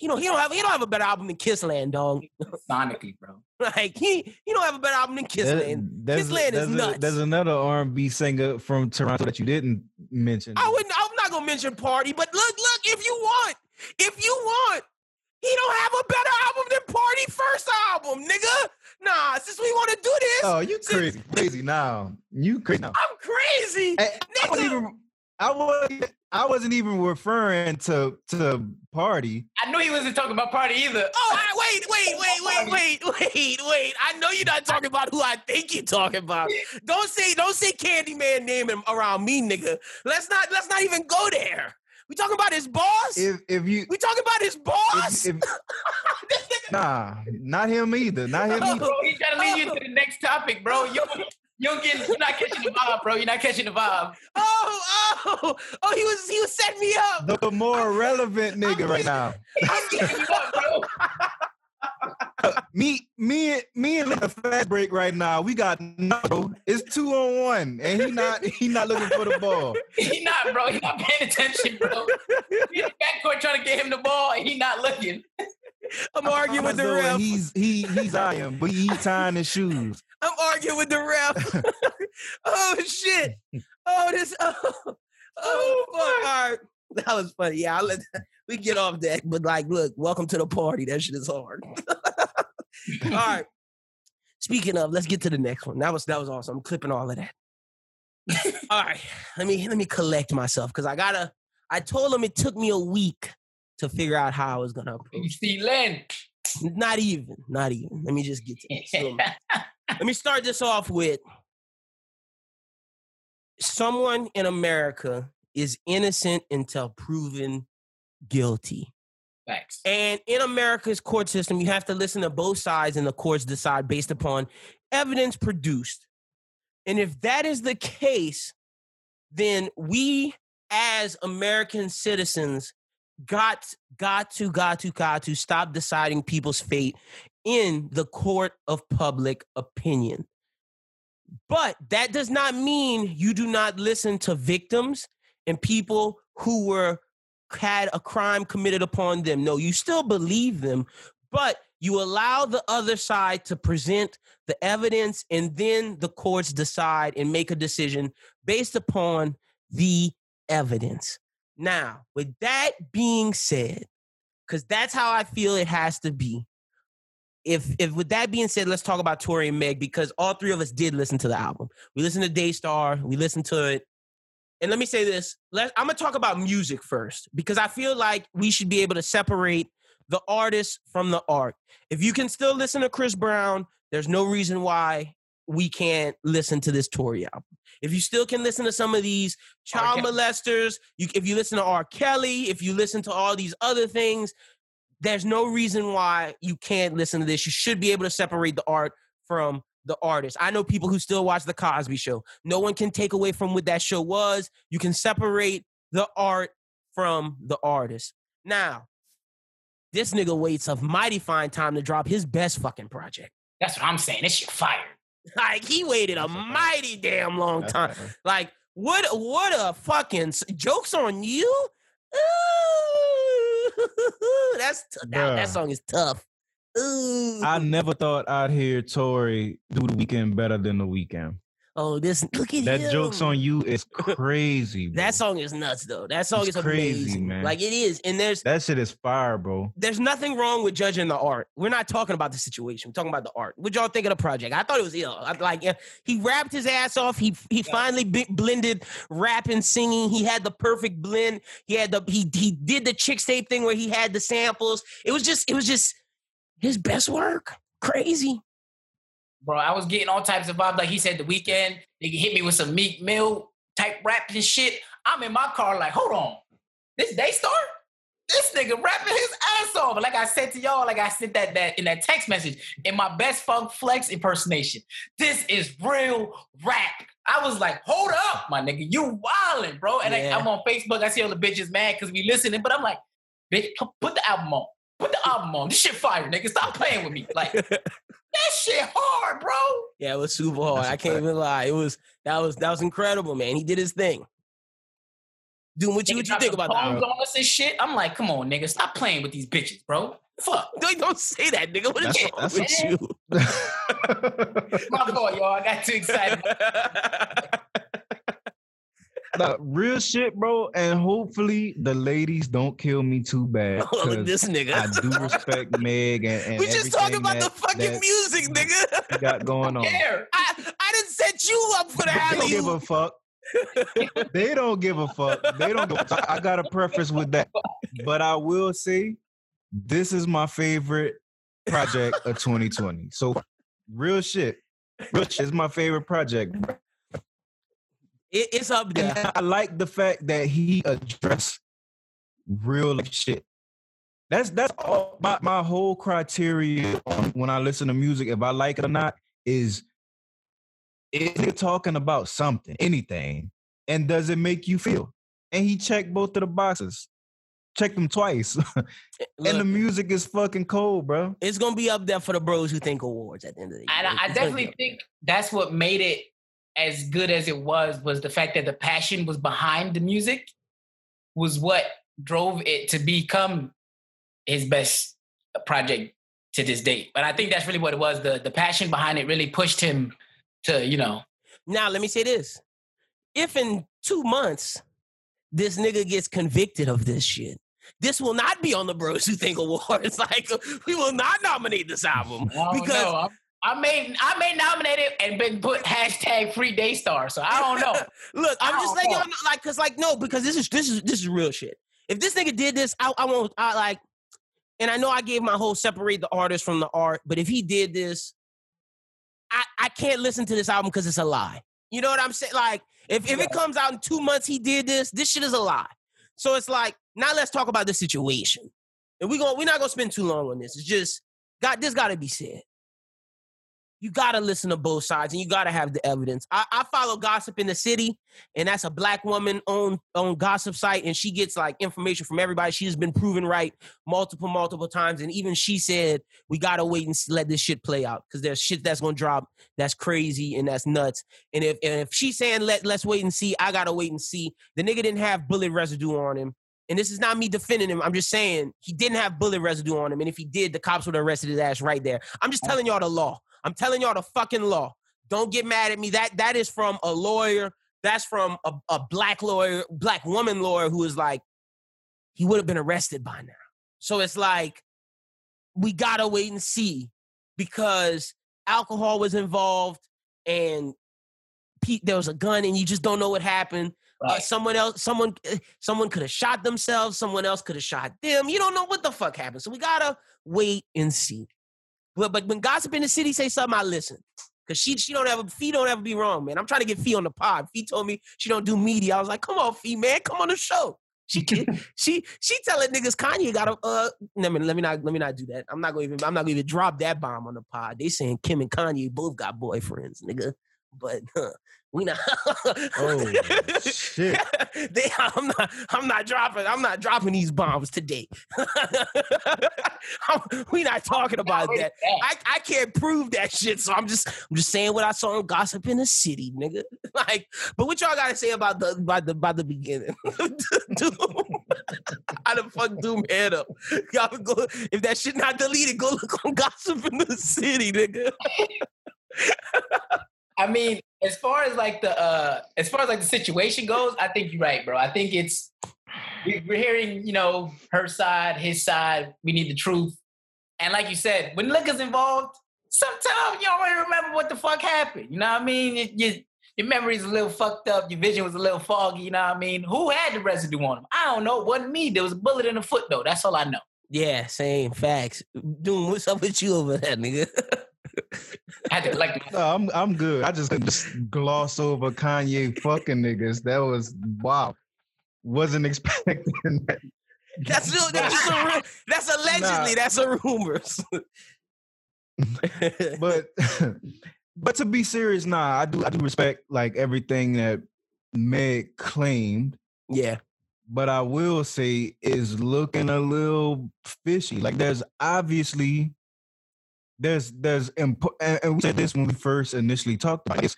you know he don't have he don't have a better album than Kissland, dog. Sonically, bro. Like he he don't have a better album than Kissland. Kissland is nuts. A, there's another R and B singer from Toronto that you didn't mention. I wouldn't. I'm not gonna mention Party, but look, look, if you want, if you want, he don't have a better album than Party first album, nigga. Nah, since we want to do this. Oh, you crazy, since, crazy now. You crazy now. I'm crazy. I, nigga. I, wasn't even, I, wasn't, I wasn't even referring to, to Party. I knew he wasn't talking about Party either. Oh, I, wait, wait, wait, wait, wait, wait, wait. I know you're not talking about who I think you're talking about. Don't say, don't say Candyman name him around me, nigga. Let's not, let's not even go there. We talking about his boss? If, if you, we talking about his boss? If, if, nah, not him either. Not him either. He's trying to lead you to the next topic, bro. You, you're, getting, you're not catching the vibe, bro. You're not catching the vibe. Oh, oh, oh! He was he was setting me up. The more relevant nigga I'm right now. I'm getting you up, bro. uh, me, me, me, and the fast break right now. We got no. It's two on one, and he not he not looking for the ball. He not, bro. He not paying attention, bro. He in the backcourt trying to get him the ball, and he not looking. I'm arguing I'm with the ref. He's he he's I am, but he tying his shoes. I'm arguing with the ref. Oh shit! Oh this. Oh, oh fuck! Right. That was funny. Yeah, I let that. We get off that, but like, look, welcome to the party. That shit is hard. All right. Speaking of, let's get to the next one. That was that was awesome. I'm clipping all of that. All right, let me let me collect myself because I gotta. I told him it took me a week to figure out how I was gonna approach. You see, Len. Not even, not even. Let me just get to this. So, let me start this off with someone in America is innocent until proven guilty. Thanks. And in America's court system, you have to listen to both sides, and the courts decide based upon evidence produced. And if that is the case, then we as American citizens got got to got to got to stop deciding people's fate in the court of public opinion. But that does not mean you do not listen to victims and people who were had a crime committed upon them. No, you still believe them, but you allow the other side to present the evidence, and then the courts decide and make a decision based upon the evidence. Now, with that being said, because that's how I feel it has to be. If, if with that being said, let's talk about Tory and Meg, because all three of us did listen to the album. We listened to Daystar. We listened to it. And let me say this. Let, I'm going to talk about music first, because I feel like we should be able to separate the artist from the art. If you can still listen to Chris Brown, there's no reason why we can't listen to this Tory album. If you still can listen to some of these child molesters, you, if you listen to R. Kelly, if you listen to all these other things, there's no reason why you can't listen to this. You should be able to separate the art from the artist. I know people who still watch The Cosby Show. No one can take away from what that show was. You can separate the art from the artist. Now, this nigga waits a mighty fine time to drop his best fucking project. That's what I'm saying. This shit fired. Like, he waited a mighty damn long time. Like, what, what a fucking... Joke's on you? Ooh. That's t- that, that song is tough. Ooh. I never thought I'd hear Tory do The Weeknd better than The Weeknd. Oh, this look at that him. That joke's on you is crazy. That song is nuts, though. That song it's is amazing. Crazy, man. Like it is, and there's that shit is fire, bro. There's nothing wrong with judging the art. We're not talking about the situation. We're talking about the art. What y'all think of the project? I thought it was ill. I, like yeah, he rapped his ass off. He he finally b- blended rap and singing. He had the perfect blend. He had the he he did the Chick's Tape thing where he had the samples. It was just it was just his best work. Crazy. Bro, I was getting all types of vibes. Like he said, The Weeknd, they hit me with some Meek Mill type rap and shit. I'm in my car like, hold on. This Daystar? This nigga rapping his ass off. But like I said to y'all, like I sent that, that in that text message, in my best Funk Flex impersonation, this is real rap. I was like, hold up, my nigga. You wildin', bro. And yeah. I, I'm on Facebook. I see all the bitches mad because we listening. But I'm like, bitch, put the album on. Put the album on. This shit fire, nigga. Stop playing with me. Like... That shit hard, bro. Yeah, it was super hard. I can't even lie. It was that was that was incredible, man. He did his thing. Dude, what you what you think about that? And shit. I'm like, come on, nigga, stop playing with these bitches, bro. Fuck, don't, don't say that, nigga. What is that's, that's you? My fault, y'all. I got too excited. Nah, real shit, bro, and hopefully the ladies don't kill me too bad. Oh, this nigga. I do respect Meg and, and we just talking about that, the fucking that music, nigga. You got going on. I, I didn't set you up for that. They don't give a fuck. They don't give a fuck. They don't. Give a fuck. I got a preference with that, but I will say this is my favorite project of twenty twenty. So, real shit, which is my favorite project. It, it's up there. And I like the fact that he addressed real shit. That's that's all my, my whole criteria when I listen to music, if I like it or not, is is it talking about something, anything, and does it make you feel? And he checked both of the boxes. Checked them twice. Look, and the music is fucking cold, bro. It's gonna be up there for the bros who think awards at the end of the year. And I, I definitely think that's what made it as good as it was, was the fact that the passion was behind the music was what drove it to become his best project to this date. But I think that's really what it was. The the passion behind it really pushed him to, you know. Now, let me say this. If in two months, this nigga gets convicted of this shit, this will not be on the Bros Who Think Awards. Like, we will not nominate this album. Oh, because... No. I may I may nominate it and been put hashtag free Daystar, so I don't know. Look, I'm I just like y'all know, like cause like no, because this is this is this is real shit. If this nigga did this, I I won't I like and I know I gave my whole separate the artist from the art, but if he did this, I, I can't listen to this album because it's a lie. You know what I'm saying? Like if, if yeah. it comes out in two months he did this, this shit is a lie. So it's like, now let's talk about the situation. And we going we're not gonna spend too long on this. It's just got this gotta be said. You got to listen to both sides, and you got to have the evidence. I, I follow Gossip in the City, and that's a black woman owned, owned gossip site, and she gets, like, information from everybody. She's been proven right multiple, multiple times, and even she said, we got to wait and let this shit play out because there's shit that's going to drop that's crazy and that's nuts. And if and if she's saying, let, let's wait and see, I got to wait and see. The nigga didn't have bullet residue on him. And this is not me defending him. I'm just saying he didn't have bullet residue on him, and if he did, the cops would have arrested his ass right there. I'm just telling y'all the law. I'm telling y'all the fucking law. Don't get mad at me. That that is from a lawyer. That's from a, a black lawyer, black woman lawyer who is like, he would have been arrested by now. So it's like, we gotta wait and see because alcohol was involved and Pete, there was a gun and you just don't know what happened. Right. Uh, someone else, someone, someone could have shot themselves. Someone else could have shot them. You don't know what the fuck happened. So we gotta wait and see. But, but when Gossip in the City say something, I listen. Because she she don't ever, Fee don't ever be wrong, man. I'm trying to get Fee on the pod. Fee told me she don't do media. I was like, come on, Fee, man. Come on the show. She she she telling niggas Kanye got a, uh, let me, let me not, let me not do that. I'm not going to even, I'm not going to even drop that bomb on the pod. They saying Kim and Kanye both got boyfriends, nigga. But huh, we not. Oh, shit. They, I'm not. I'm not dropping. I'm not dropping these bombs today. We not talking about that. I, I can't prove that shit. So I'm just. I'm just saying what I saw on Gossip in the City, nigga. Like, but what y'all gotta say about the about the about the beginning? Doom. How the fuck Doom head up? Y'all go if that shit not deleted. Go look on Gossip in the City, nigga. I mean, as far as like the uh, as far as like the situation goes, I think you're right, bro. I think it's we're hearing, you know, her side, his side. We need the truth. And like you said, when liquor's involved, sometimes you don't really remember what the fuck happened. You know what I mean? It, you, your memory's a little fucked up. Your vision was a little foggy. You know what I mean? Who had the residue on him? I don't know. It wasn't me. There was a bullet in the foot, though. That's all I know. Yeah, same facts. Dude, what's up with you over there, nigga? I had to collect no, I'm I'm good. I just couldn't gloss over Kanye fucking niggas. That was wow. Wasn't expecting that. That's a, that's a, that's allegedly nah. That's a rumors. but but to be serious, nah, I do I do respect like everything that Meg claimed. Yeah. But I will say is looking a little fishy. Like there's obviously there's there's impo- and, and we said this when we first initially talked about this.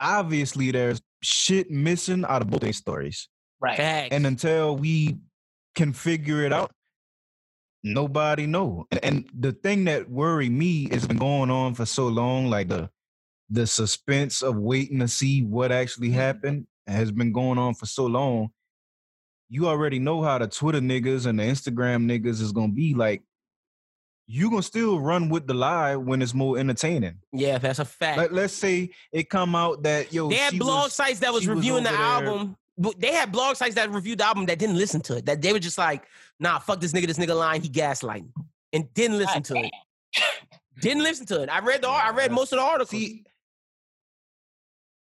Obviously there's shit missing out of both these stories. Right. Facts. And until we can figure it out, nobody know. And, and the thing that worried me has been going on for so long, like the the suspense of waiting to see what actually happened has been going on for so long. You already know how the Twitter niggas and the Instagram niggas is gonna be like. You gonna still run with the lie when it's more entertaining. Yeah, that's a fact. Like, let's say it come out that yo, they had blog was, sites that was reviewing was the album. There. But they had blog sites that reviewed the album that didn't listen to it. That they were just like, nah, fuck this nigga, this nigga lying, he gaslighting. And didn't listen to it. Didn't listen to it. I read the I read most of the articles. See,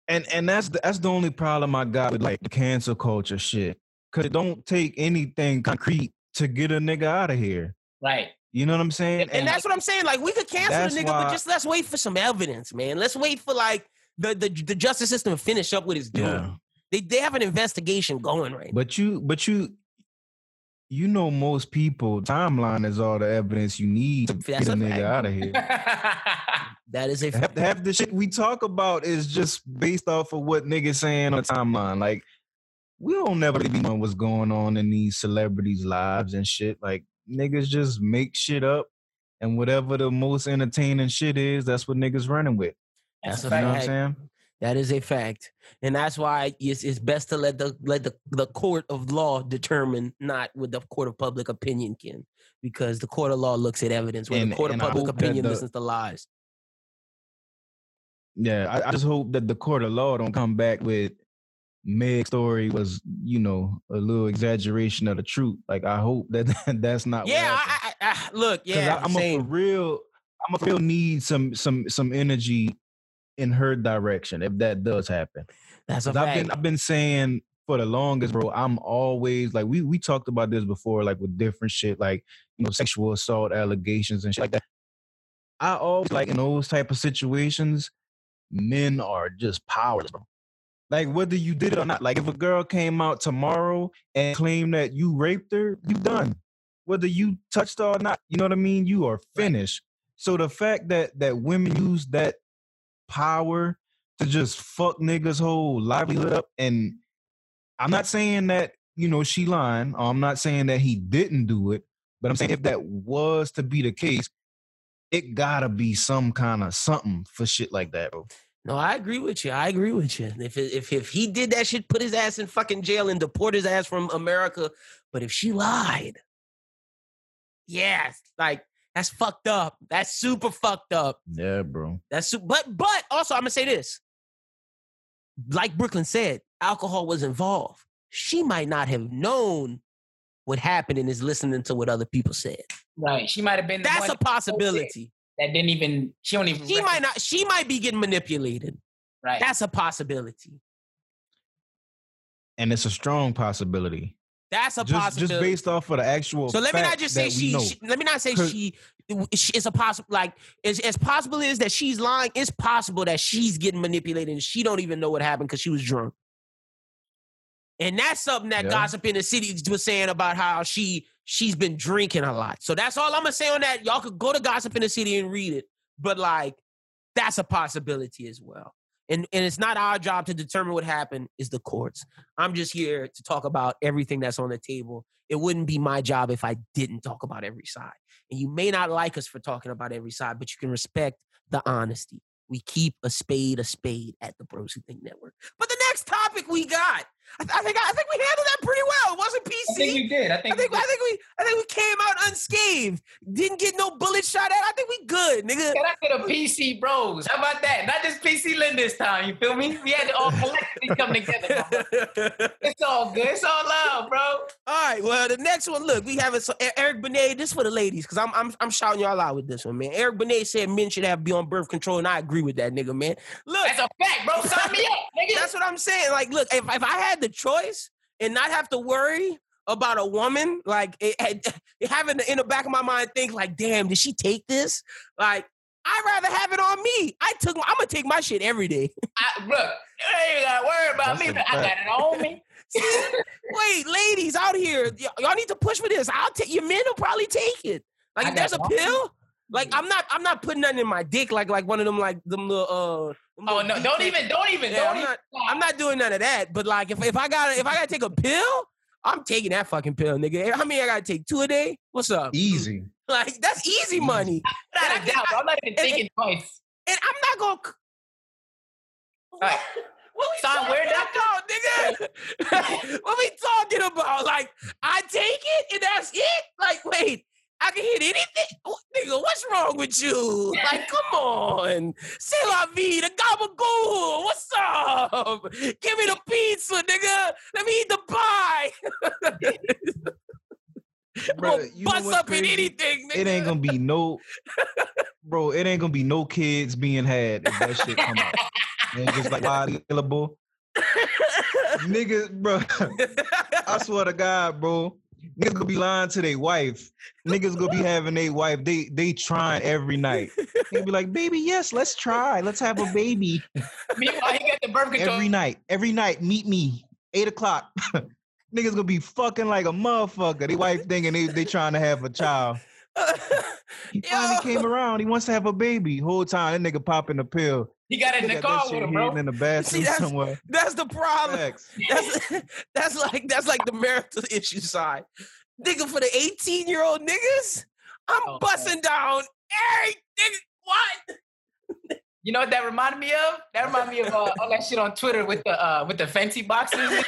and and that's the that's the only problem I got with like the cancel culture shit. Cause it don't take anything concrete to get a nigga out of here. Right. You know what I'm saying? And, and that's what I'm saying. Like we could cancel the nigga, why... but just let's wait for some evidence, man. Let's wait for like the the, the justice system to finish up with his doing. Yeah. They they have an investigation going right now. But you, but you, you know, most people timeline is all the evidence you need to That's get a nigga fact. Out of here. That is a fact. Half, half the shit we talk about is just based off of what niggas saying on the timeline. Like we don't never be knowing what's going on in these celebrities' lives and shit. Like niggas just make shit up, and whatever the most entertaining shit is, that's what niggas running with. That's you a know fact. What I'm saying? That is a fact, and that's why it's, it's best to let the let the, the court of law determine, not with the court of public opinion, Ken, because the court of law looks at evidence, where and, the court of public opinion the, listens to lies. Yeah, I, I just hope that the court of law don't come back with Meg's story was, you know, a little exaggeration of the truth. Like I hope that that's not. Yeah, what I, I, I, look, yeah, I, I'm same. a for real. I'm a for real need some some some energy. In her direction, if that does happen. That's a fact. I've been, I've been saying for the longest, bro, I'm always, like, we we talked about this before, like, with different shit, like, you know, sexual assault allegations and shit like that. I always, like, in those type of situations, men are just powerless, bro. Like, whether you did it or not, like, if a girl came out tomorrow and claimed that you raped her, you done. Whether you touched her or not, you know what I mean? You are finished. So the fact that that women use that power to just fuck niggas' whole livelihood up, and I'm not saying that, you know, she lying, or I'm not saying that he didn't do it, but I'm saying if that was to be the case, it gotta be some kind of something for shit like that, bro. No, I agree with you. I agree with you. If if if he did that shit, put his ass in fucking jail and deport his ass from America. But if she lied, yes, like. That's fucked up. That's super fucked up. Yeah, bro. That's su- but but also I'm gonna say this. Like Brooklyn said, alcohol was involved. She might not have known what happened and is listening to what other people said. Right. She might have been. The That's one a possibility. That didn't even. She don't even. She might not. She might be getting manipulated. Right. That's a possibility. And it's a strong possibility. That's a just, possibility. Just based off of the actual. So let me not just say she, she. Let me not say she. she it's a possible. Like as as possible is that she's lying. It's possible that she's getting manipulated and she don't even know what happened because she was drunk. And that's something that yeah. Gossip in the City was saying about how she she's been drinking a lot. So that's all I'm gonna say on that. Y'all could go to Gossip in the City and read it. But like, that's a possibility as well. And and it's not our job to determine what happened, it's the courts. I'm just here to talk about everything that's on the table. It wouldn't be my job if I didn't talk about every side. And you may not like us for talking about every side, but you can respect the honesty. We keep a spade a spade at the Bros Who Think Network. But the next topic we got, I, th- I think I think we handled that pretty well. It wasn't P C. I think we did. I think I think we I think we, I think we came out unscathed. Didn't get no bullet shot at. I think we good, nigga. Can I get a P C Bros? How about that? Not just P C Lynn this time. You feel me? We had to all collectively come together. It's all good. It's all love, bro. All right. Well, the next one. Look, we have it. So Eric Benet. This for the ladies, because I'm I'm I'm shouting y'all out with this one, man. Eric Benet said men should have be on birth control, and I agree with that, nigga, man. Look, that's a fact, bro. Sign me up, nigga. That's what I'm saying. Like, look, if if I had the choice and not have to worry about a woman, like it, it, having in the back of my mind think like, damn, did she take this? Like, I'd rather have it on me. I took, I'm gonna take my shit every day. I, look, I ain't gotta worry about That's me, but I got it on me. Wait, ladies out here, y- y'all need to push for this. I'll take your men will probably take it. Like, I if there's a pill, me. like I'm not, I'm not putting nothing in my dick. Like, like one of them, like them little. Uh, Oh no! Don't even, don't even, yeah, don't I'm even. Not, I'm not doing none of that. But like, if if I gotta, if I gotta take a pill, I'm taking that fucking pill, nigga. How many I gotta take? Two a day? What's up? Easy. Like that's easy money. Not a doubt. I, I'm not even and, taking twice. And, and I'm not gonna. All right. What we Son, talking about, nigga? What we talking about? Like I take it and that's it. Like wait. I can hit anything? Oh, nigga, what's wrong with you? Like, come on. C'est la vie, the gabagool. What's up? Give me the pizza, nigga. Let me eat the pie. Bro, you bust up crazy? In anything, nigga. It ain't gonna be no... Bro, it ain't gonna be no kids being had if that shit come out. And just like, why available? Niggas, bro. I swear to God, bro. Niggas gonna be lying to their wife. Niggas gonna be having their wife. They they trying every night. They be like, baby, yes, let's try. Let's have a baby. Meanwhile, he got the birth control. Every night. Every night, meet me. Eight o'clock. Niggas gonna be fucking like a motherfucker. They wife thinking they, they trying to have a child. He finally Yo. came around. He wants to have a baby. Whole time, that nigga popping the pill. He got it in the car with him, bro. In the bathroom See, that's, somewhere. That's the problem. That's, that's like that's like the marital issue side. Nigga, for the eighteen-year-old niggas, I'm oh, busting down every nigga. What? You know what that reminded me of? That reminded me of uh, all that shit on Twitter with the uh, with the fancy boxes.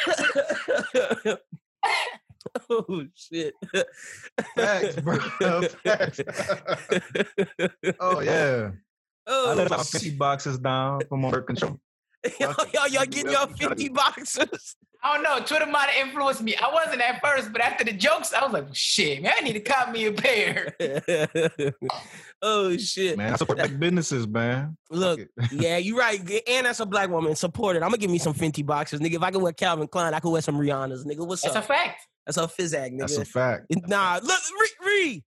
Oh shit! Facts, bro. Facts. Oh yeah. Oh, I let my fifty boxes down from birth control. Yo, yo, y'all getting your fifty boxes? I don't know. Twitter might have influenced me. I wasn't at first, but after the jokes, I was like, shit, man, I need to cop me a pair. Oh shit, man, I support black businesses, man. Look, yeah, you're right, and that's a black woman. Support it. I'm gonna give me some Fenty boxes, nigga. If I could wear Calvin Klein, I could wear some Rihanna's, nigga. What's that's up? That's a fact. That's a fizzag, nigga. That's a fact. Nah, look, Ree,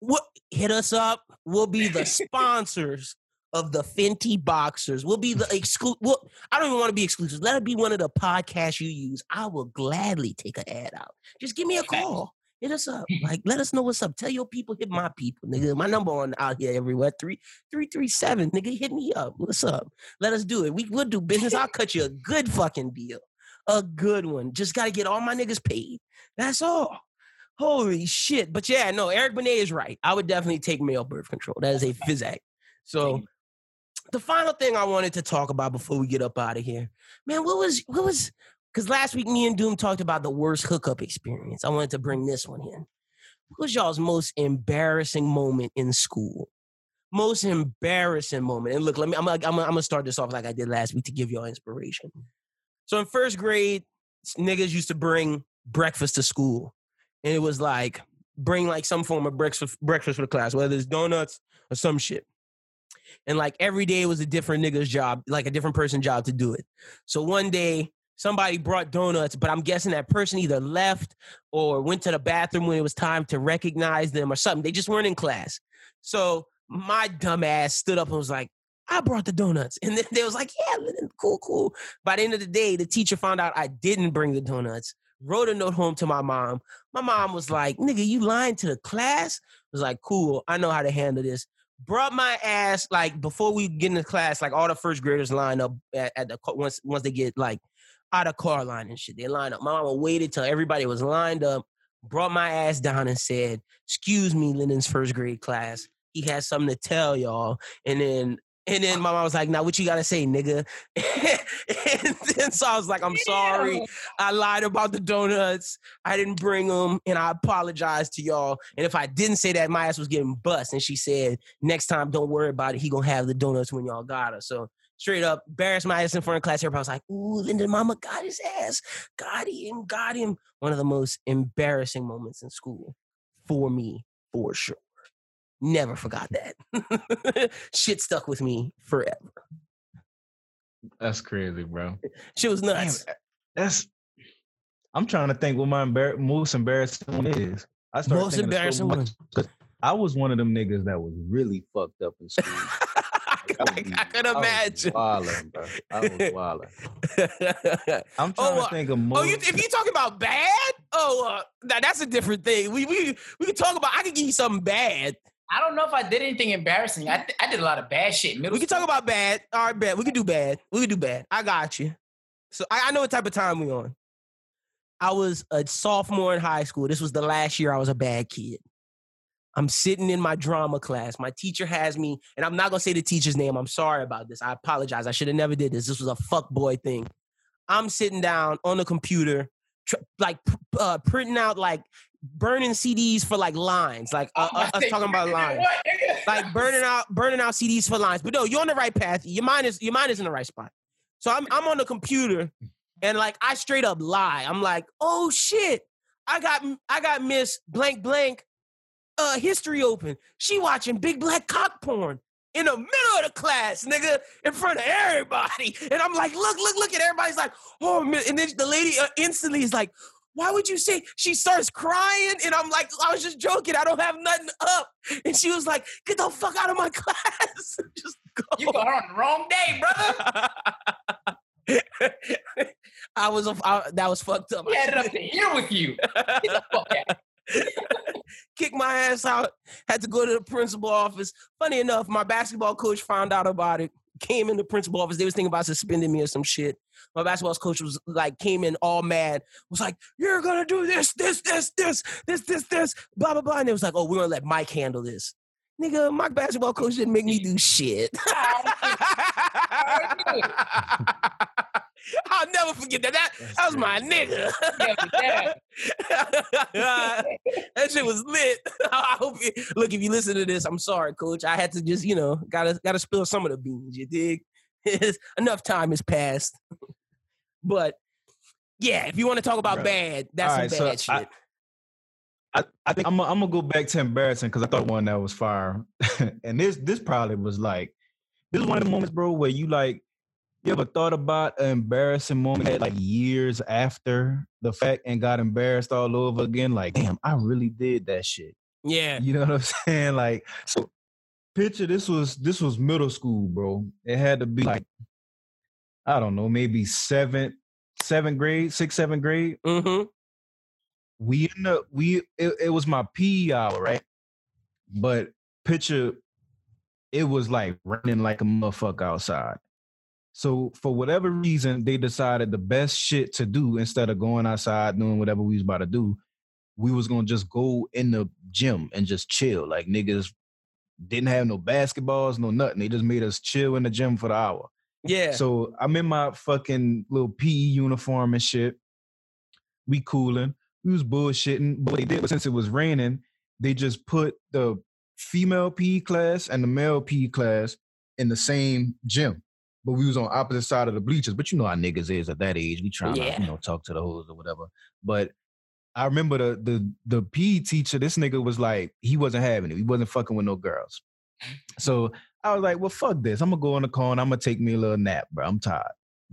what? Hit us up. We'll be the sponsors of the Fenty boxers. We'll be the exclusive. We'll, I don't even want to be exclusive. Let it be one of the podcasts you use. I will gladly take an ad out. Just give me a call. Hit us up. Like, let us know what's up. Tell your people. Hit my people, nigga. My number on out here everywhere. Three three three seven, nigga. Hit me up. What's up? Let us do it. We we'll do business. I'll cut you a good fucking deal. A good one. Just got to get all my niggas paid. That's all. Holy shit. But yeah, no, Eric Benet is right. I would definitely take male birth control. That is a physic. So the final thing I wanted to talk about before we get up out of here, man, what was, what was, because last week me and Doom talked about the worst hookup experience. I wanted to bring this one in. What was y'all's most embarrassing moment in school? Most embarrassing moment. And look, let me, I'm I'm, I'm gonna start this off like I did last week to give y'all inspiration. So in first grade, niggas used to bring breakfast to school. And it was like, bring like some form of breakfast breakfast for the class, whether it's donuts or some shit. And like every day was a different nigga's job, like a different person's job to do it. So one day, somebody brought donuts, but I'm guessing that person either left or went to the bathroom when it was time to recognize them or something. They just weren't in class. So my dumb ass stood up and was like, I brought the donuts. And then they was like, yeah, cool, cool. By the end of the day, the teacher found out I didn't bring the donuts. Wrote a note home to my mom. My mom was like, nigga, you lying to the class? I was like, cool, I know how to handle this. Brought my ass, like, before we get into class, like, all the first graders line up at, at the, once once they get, like, out of car line and shit. They line up. My mama waited till everybody was lined up, brought my ass down and said, excuse me, Lennon's first grade class. He has something to tell y'all. And then And then my mom was like, "Now nah, what you gotta say, nigga?" And then, so I was like, "I'm sorry, I lied about the donuts. I didn't bring them, and I apologize to y'all. And if I didn't say that, my ass was getting bust." And she said, "Next time, don't worry about it. He gonna have the donuts when y'all got her." So straight up, embarrassed my ass in front of class. Everybody was like, "Ooh, Linda, mama got his ass. Got him, got him." One of the most embarrassing moments in school for me, for sure. Never forgot that. Shit stuck with me forever. That's crazy, bro. Shit was nuts. Damn, that's. I'm trying to think what my embar- most embarrassing one is. I started most embarrassing one. I was one of them niggas that was really fucked up in school. I, I could imagine. I was wilding, bro. I was wilding. I'm trying oh, to think of most. Oh, you, if you're talking about bad, oh, uh, now that's a different thing. We we we can talk about. I can give you something bad. I don't know if I did anything embarrassing. I th- I did a lot of bad shit. Middle we can school. Talk about bad. All right, bad. We can do bad. We can do bad. I got you. So I, I know what type of time we on. I was a sophomore in high school. This was the last year I was a bad kid. I'm sitting in my drama class. My teacher has me, and I'm not going to say the teacher's name. I'm sorry about this. I apologize. I should have never did this. This was a fuckboy thing. I'm sitting down on the computer, tr- like uh, printing out like, burning C Ds for like lines, like uh, oh us talking about lines, like burning out, burning out C Ds for lines. But no, you're on the right path. Your mind is, your mind is in the right spot. So I'm, I'm on the computer, and like I straight up lie. I'm like, oh shit, I got, I got Miss Blank Blank, uh, history open. She watching big black cock porn in the middle of the class, nigga, in front of everybody. And I'm like, look, look, look, and everybody's like, oh, and then the lady uh, instantly is like, why would you say? She starts crying, and I'm like, I was just joking. I don't have nothing up. And she was like, get the fuck out of my class. Just go. You got her on the wrong day, brother. I was, a, I, that was fucked up. We had it up to here with you. Get the fuck out. Kicked my ass out. Had to go to the principal office. Funny enough, my basketball coach found out about it. Came in the principal office. They was thinking about suspending me or some shit. My basketball coach was like, came in all mad. Was like, you're gonna do this, this, this, this, this, this, this, blah, blah, blah. And it was like, oh, we're gonna let Mike handle this. Nigga, my basketball coach didn't make me do shit. I'll never forget that. That, that was my nigga. That shit was lit. I hope you, look, if you listen to this, I'm sorry, coach. I had to just, you know, gotta gotta spill some of the beans, you dig? Enough time has passed. But yeah, if you want to talk about right. bad, that's right, some bad so shit. I, I, I think I'm gonna go back to embarrassing because I thought one that was fire. And this this probably was like, this is one of the moments, bro, where you like, you ever thought about an embarrassing moment that like years after the fact and got embarrassed all over again? Like, damn, I really did that shit. Yeah. You know what I'm saying? Like, so picture this was this was middle school, bro. It had to be like, I don't know, maybe seventh, seventh grade, sixth, seventh grade. Mm-hmm. We in the we it, it was my P E hour, right? But picture it was like raining like a motherfucker outside. So for whatever reason, they decided the best shit to do instead of going outside doing whatever we was about to do, we was gonna just go in the gym and just chill. Like niggas didn't have no basketballs, no nothing. They just made us chill in the gym for the hour. Yeah. So I'm in my fucking little P E uniform and shit. We cooling. We was bullshitting. But they did, but since it was raining, they just put the female P E class and the male P E class in the same gym. But we was on opposite side of the bleachers. But you know how niggas is at that age. We trying yeah. to, you know, talk to the hoes or whatever. But I remember the the the P E teacher, this nigga was like, he wasn't having it. He wasn't fucking with no girls. So I was like, well, fuck this. I'm going to go in the corner. I'm going to take me a little nap, bro. I'm tired.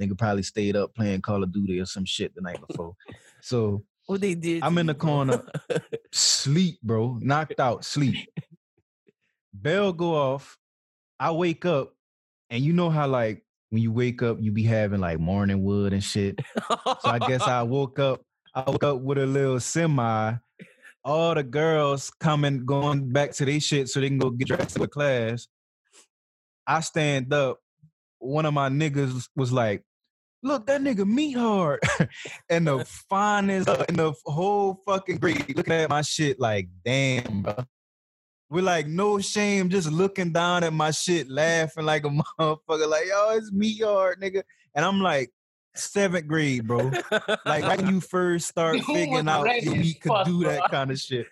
Nigga probably stayed up playing Call of Duty or some shit the night before. So what they did? I'm in the corner, sleep, bro. Knocked out, sleep. Bell go off. I wake up. And you know how, like, when you wake up, you be having, like, morning wood and shit. So I guess I woke up, I woke up with a little semi. All the girls coming, going back to their shit so they can go get dressed for class. I stand up. One of my niggas was like, look, that nigga meat hard. And the finest in the whole fucking grade. Looking at my shit like, damn, bro. with like no shame, just looking down at my shit, laughing like a motherfucker, like, yo, it's me yard, nigga. And I'm like, seventh grade, bro. Like when you first start figuring out that you could do that kind of shit.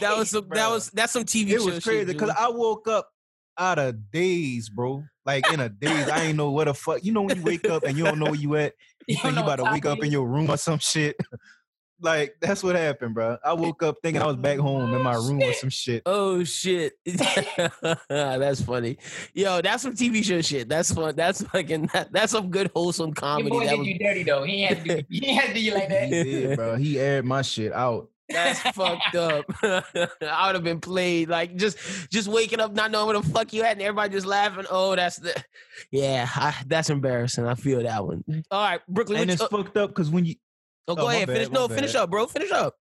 That was some, that was that's some T V. It was crazy because I woke up out of daze, bro. Like in a daze, I ain't know where the fuck. You know when you wake up and you don't know where you at. You think you about to wake up in your room or some shit. Like that's what happened, bro. I woke up thinking I was back home in my room or some shit. Oh shit, that's funny. Yo, that's some T V show shit. That's fun. That's fucking. That, that's some good wholesome comedy. Your boy that did was... you dirty though. He had to. Do, he had to do you like that. He did, bro. He aired my shit out. That's fucked up. I would have been played. Like just, just waking up not knowing where the fuck you at, and everybody just laughing. Oh, that's the. Yeah, I, that's embarrassing. I feel that one. All right, Brooklyn. And it's uh, fucked up because when you. Oh, go oh, ahead. Bad, finish. No, bad. Finish up, bro. Finish up.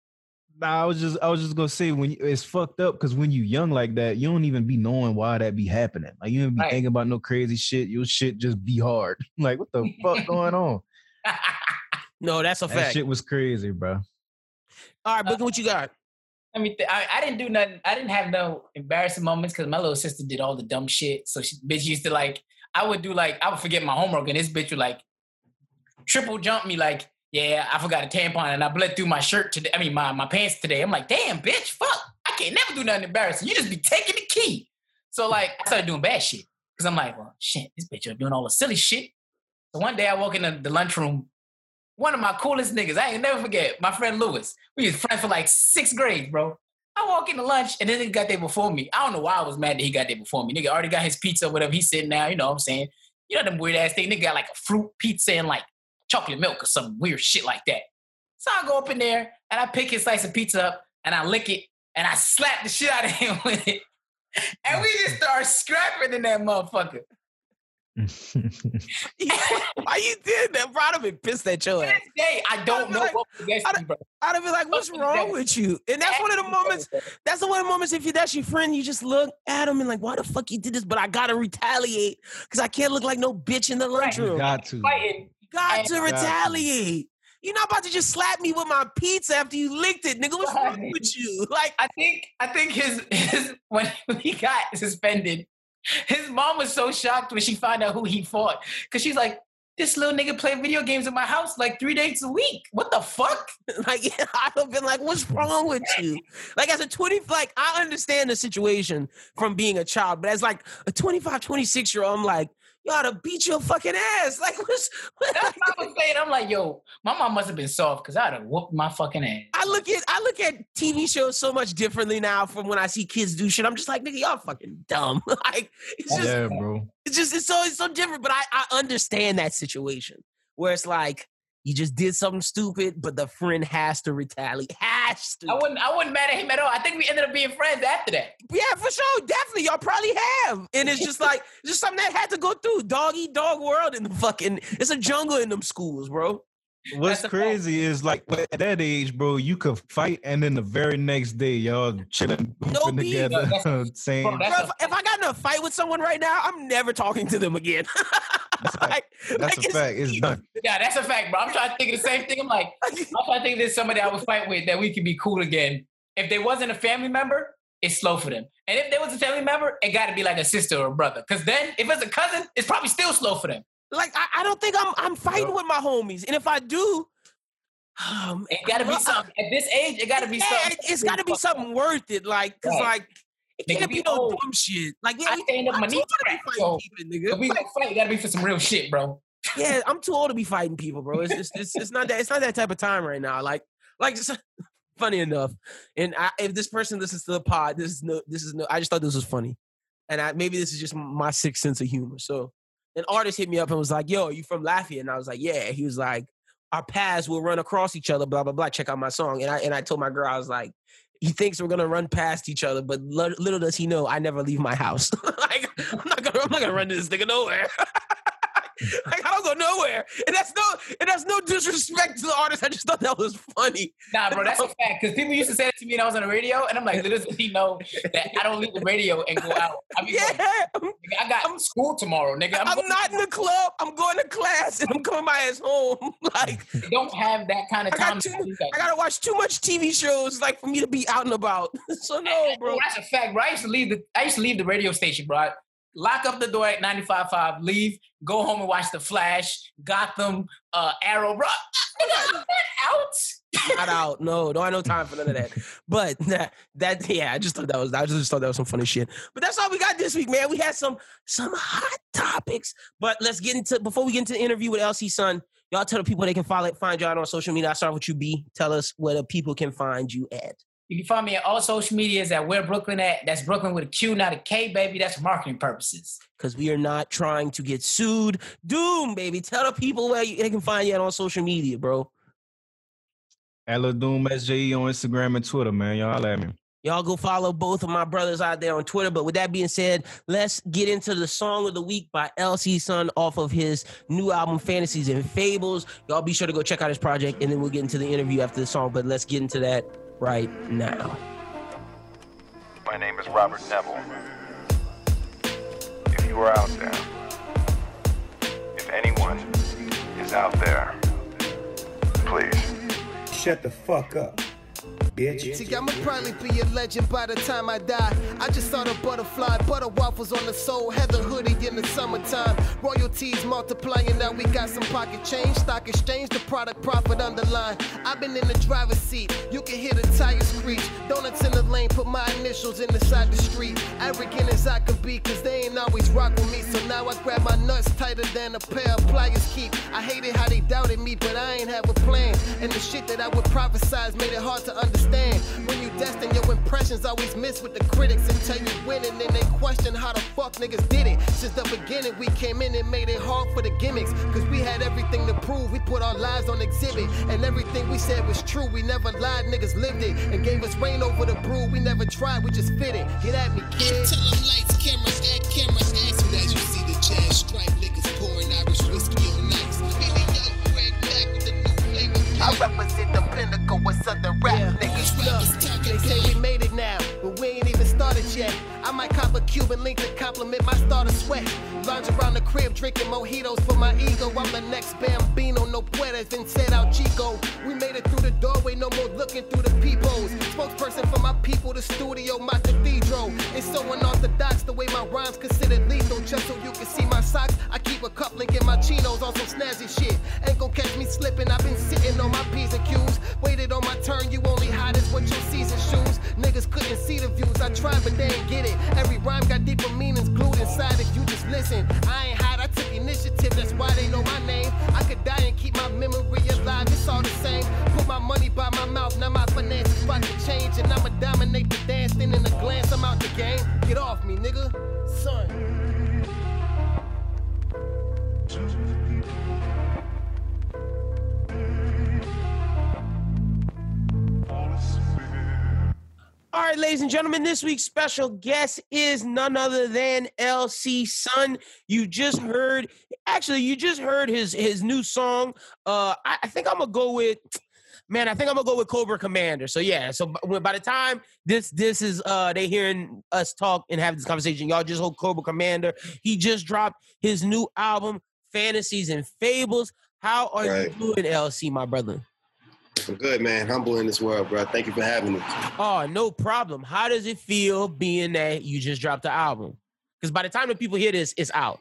Nah, I was just, I was just gonna say when you, it's fucked up because when you young like that, you don't even be knowing why that be happening. Like you don't be right. thinking about no crazy shit. Your shit just be hard. Like what the fuck going on? No, that's a that fact. That shit was crazy, bro. All right, Brooklyn, uh, what you got? I mean, th- I, I didn't do nothing. I didn't have no embarrassing moments because my little sister did all the dumb shit. So she bitch used to like, I would do like, I would forget my homework and this bitch would like triple jump me like. Yeah, I forgot a tampon and I bled through my shirt today. I mean, my, my pants today. I'm like, damn, bitch, fuck. I can't never do nothing embarrassing. You just be taking the key. So, like, I started doing bad shit. Because I'm like, well, shit, this bitch are doing all the silly shit. So one day I walk in the, the lunchroom. One of my coolest niggas, I ain't never forget, my friend Lewis. We was friends for like sixth grade, bro. I walk into lunch and then he got there before me. I don't know why I was mad that he got there before me. Nigga already got his pizza or whatever. He's sitting down, you know what I'm saying? You know them weird-ass thing. Nigga got like a fruit pizza and like chocolate milk or some weird shit like that. So I go up in there and I pick his slice of pizza up and I lick it and I slap the shit out of him with it. And we just start scrapping in that motherfucker. Why you did that? Bro, I'd have been pissed at your ass. Day, I don't know. Like, what was best I'd, thing, bro. I'd have been like, what's wrong with you? And that's one of the moments, that's the one of the moments if you that's your friend, you just look at him and like, why the fuck you did this? But I gotta retaliate because I can't look like no bitch in the lunchroom. You got to. Fighting. Got to retaliate. You're not about to just slap me with my pizza after you licked it, nigga. What's wrong with you? Like, I think, I think his, his when he got suspended, his mom was so shocked when she found out who he fought, because she's like, "This little nigga played video games in my house like three days a week. What the fuck?" Like, yeah, I'd have been like, "What's wrong with you?" Like, as a twenty, like I understand the situation from being a child, but as like a twenty-five, twenty-six year old, I'm like, you ought to beat your fucking ass. Like, what's, what? That's what I was saying. I'm like, yo, my mom must have been soft because I'd have whooped my fucking ass. I look at I look at T V shows so much differently now from when I see kids do shit. I'm just like, nigga, y'all fucking dumb. Like, it's just, yeah, bro. It's just, it's so, it's so different. But I, I understand that situation where it's like, you just did something stupid, but the friend has to retaliate. Has to. I wouldn't. I wouldn't mad at him at all. I think we ended up being friends after that. Yeah, for sure, definitely. Y'all probably have, and it's just like just something that had to go through. Dog eat dog world in the fucking. It's a jungle in them schools, bro. What's crazy is like at that age, bro, you could fight, and then the very next day, y'all chilling no together, no, saying, bro, bro, if, if I got in a fight with someone right now, I'm never talking to them again. That's a fact. Like, that's like a it's, fact. It's done. Yeah, that's a fact, bro. I'm trying to think of the same thing. I'm like, I'm trying to think there's somebody I would fight with that we could be cool again. If they wasn't a family member, it's slow for them. And if there was a family member, it got to be like a sister or a brother. Because then, if it's a cousin, it's probably still slow for them. Like, I, I don't think I'm I'm fighting yep. with my homies. And if I do, um, it got to be something. At this age, it got to be something. It, it's got to be something worth it. Like, because, yeah. like, it nigga, can't be no old. Dumb shit. Like, yeah, I stand up my knees crack, so even, nigga. If we like, fight, it got to be for some real shit, bro. Yeah, I'm too old to be fighting people, bro. It's just, it's, it's not that it's not that type of time right now. Like, like just, funny enough, and I, if this person listens to the pod, this is no, this is no. I just thought this was funny, and I maybe this is just my sixth sense of humor. So, an artist hit me up and was like, "Yo, are you from Lafayette?" And I was like, "Yeah." He was like, "Our paths will run across each other." Blah blah blah. Check out my song, and I and I told my girl, I was like, he thinks we're gonna run past each other, but lo- little does he know I never leave my house. Like, I'm not gonna, I'm not gonna run this nigga nowhere. Like, I don't go nowhere. And that's no and that's no disrespect to the artist. I just thought that was funny. Nah, bro, that's a fact. Because people used to say that to me when I was on the radio, and I'm like, little does he know that I don't leave the radio and go out. I mean, yeah. Like, nigga, I got I'm, school tomorrow, nigga. I'm, I'm not in the club. I'm going to class, and I'm coming my ass home. Like, you don't have that kind of time. I got, too, to I got to watch too much T V shows, like, for me to be out and about. So, no, bro. Well, that's a fact, bro. I used to leave the, I used to leave the radio station, bro. Lock up the door at ninety-five point five, leave, go home and watch The Flash, Gotham, uh, Arrow, bro. Not out. Not out. No, don't have no time for none of that. But that, that, yeah, I just thought that was, I just thought that was some funny shit. But that's all we got this week, man. We had some, some hot topics. But let's get into, before we get into the interview with L C Sun, y'all tell the people they can follow, find y'all on social media. I'll start with you, B. Tell us where the people can find you at. You can find me at all social medias at Where Brooklyn At. That's Brooklyn with a Q, not a K, baby. That's for marketing purposes. Because we are not trying to get sued. Doom, baby. Tell the people where you, they can find you at on social media, bro. At LaDoomSJE on Instagram and Twitter, man. Y'all at me. Y'all go follow both of my brothers out there on Twitter. But with that being said, let's get into the song of the week by L C Sun off of his new album, Fantasies and Fables. Y'all be sure to go check out his project, and then we'll get into the interview after the song. But let's get into that right now. My name is Robert Neville. If you are out there, if anyone is out there, please shut the fuck up, bitch. See, I'ma probably be a legend by the time I die. I just saw the butterfly, butter waffles on the soul, Heather hoodie in the summertime. Royalties multiplying, now we got some pocket change. Stock exchange, the product profit underlined. I've been in the driver's seat, you can hear the tires screech. Donuts in the lane, put my initials in the side the street. Arrogant as I could be, cause they ain't always rock with me. So now I grab my nuts tighter than a pair of pliers keep. I hated how they doubted me, but I ain't have a plan. And the shit that I would prophesize made it hard to understand. When you destined, your impressions always miss with the critics until you win it, and then they question how the fuck niggas did it. Since the beginning, we came in and made it hard for the gimmicks, cause we had everything to prove. We put our lives on exhibit, and everything we said was true. We never lied, niggas lived it, and gave us reign over the brew. We never tried, we just fit it. Get at me, kid. Tell them lights, cameras, act cameras, ask me as you see the jazz stripe. Niggas pouring Irish whiskey on nights. I represent the pinnacle with Southern rap, yeah. Niggas look, they say we made it now, but we ain't even started yet. I might cop a Cuban link to compliment my starter sweat. Lounge around the crib drinking mojitos for my ego. I'm the next Bambino, no puedes, then set out Chico. We made it through the doorway, no more looking through the peepholes. Spokesperson for my people, the studio, my cathedral. It's so unorthodox the way my rhymes considered lethal. Just so you can see my socks, I keep a cup link in my chinos on some snazzy shit. Ain't gon' catch me slipping, I've been sitting on my P's and Q's, waited on my turn. You only hot as what your season shoes. Niggas couldn't see the views, I tried but they ain't get it. Every rhyme got deeper meanings glued inside if you just listen. I ain't hot, I took initiative, that's why they know my name. I could die and keep my memory alive, it's all the same. Put my money by my mouth, now my finances about to change. And I'ma dominate the dance, then in a glance I'm out the game. Get off me, nigga, son. All right, ladies and gentlemen, this week's special guest is none other than L C Sun. You just heard, actually, you just heard his his new song. Uh, I, I think I'm gonna go with, man, I think I'm gonna go with Cobra Commander. So yeah, so by, by the time this this is uh, they hearing us talk and have this conversation, y'all just hold Cobra Commander. He just dropped his new album, Fantasies and Fables. How are right. you doing, L C, my brother? I'm good, man. Humble in this world, bro. Thank you for having me. Oh, no problem. How does it feel being that you just dropped the album? Because by the time the people hear this, it's out.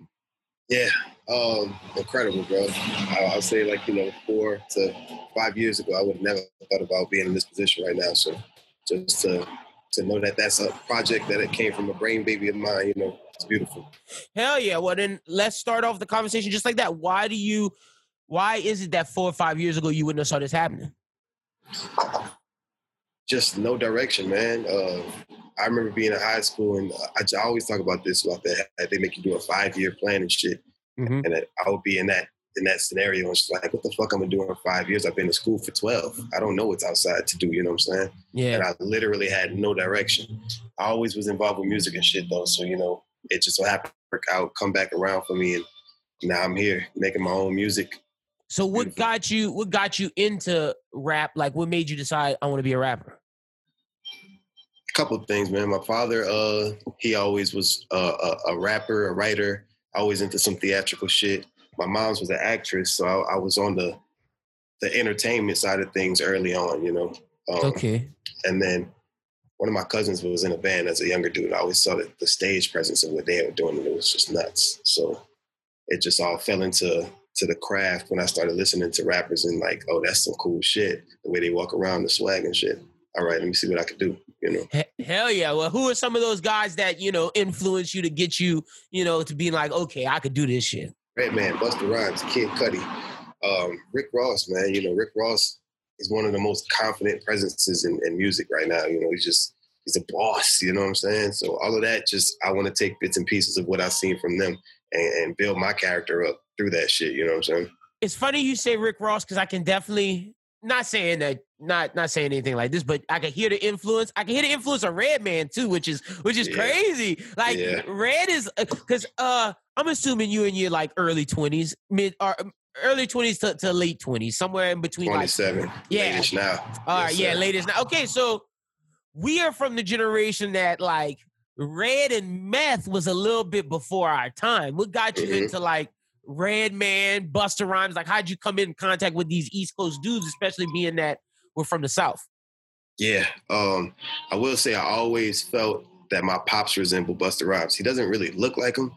Yeah. Um, incredible, bro. I, I'll say, like, you know, four to five years ago, I would have never thought about being in this position right now. So just to to know that that's a project that it came from a brain baby of mine, you know, it's beautiful. Hell yeah. Well, then let's start off the conversation just like that. Why do you, why is it that four or five years ago you wouldn't have saw this happening? Just no direction, man. Uh, I remember being in high school, and I, I always talk about this about that. They make you do a five-year plan and shit, mm-hmm. and I would be in that in that scenario, and she's like, "What the fuck I'm gonna do in five years? I've been in school for twelve. I don't know what's outside to do." You know what I'm saying? Yeah. And I literally had no direction. I always was involved with music and shit, though, so you know, it just so happened to work out, come back around for me, and now I'm here making my own music. So what got you, what got you into rap? Like, what made you decide I want to be a rapper? A couple of things, man. My father, uh, he always was uh, a, a rapper, a writer, always into some theatrical shit. My mom's was an actress, so I, I was on the the entertainment side of things early on, you know. Um, okay. And then one of my cousins was in a band as a younger dude. I always saw the, the stage presence of what they were doing, and it was just nuts. So it just all fell into to the craft when I started listening to rappers and like, oh, that's some cool shit. The way they walk around, the swag and shit. All right, let me see what I could do, you know. Hell yeah. Well, who are some of those guys that, you know, influence you to get you, you know, to being like, okay, I could do this shit? Redman, Busta Rhymes, Kid Cudi, um, Rick Ross, man. You know, Rick Ross is one of the most confident presences in, in music right now. You know, he's just, he's a boss, you know what I'm saying? So all of that, just, I want to take bits and pieces of what I've seen from them and, and build my character up through that shit, you know what I'm saying? It's funny you say Rick Ross, because I can definitely, not saying that, not not saying anything like this, but I can hear the influence. I can hear the influence of Redman too, which is which is yeah. crazy. Like yeah. Red is, because uh, I'm assuming you in your like early twenties, mid or early twenties to, to late twenties, somewhere in between. twenty-seven, like, yeah, latest now. All right, yes, yeah, sir. Latest now. Okay, so we are from the generation that like Red and Meth was a little bit before our time. What got you mm-hmm. into like Redman, Busta Rhymes? Like, how'd you come in contact with these East Coast dudes, especially being that we're from the South? Yeah, um, I will say I always felt that my pops resembled Busta Rhymes. He doesn't really look like him,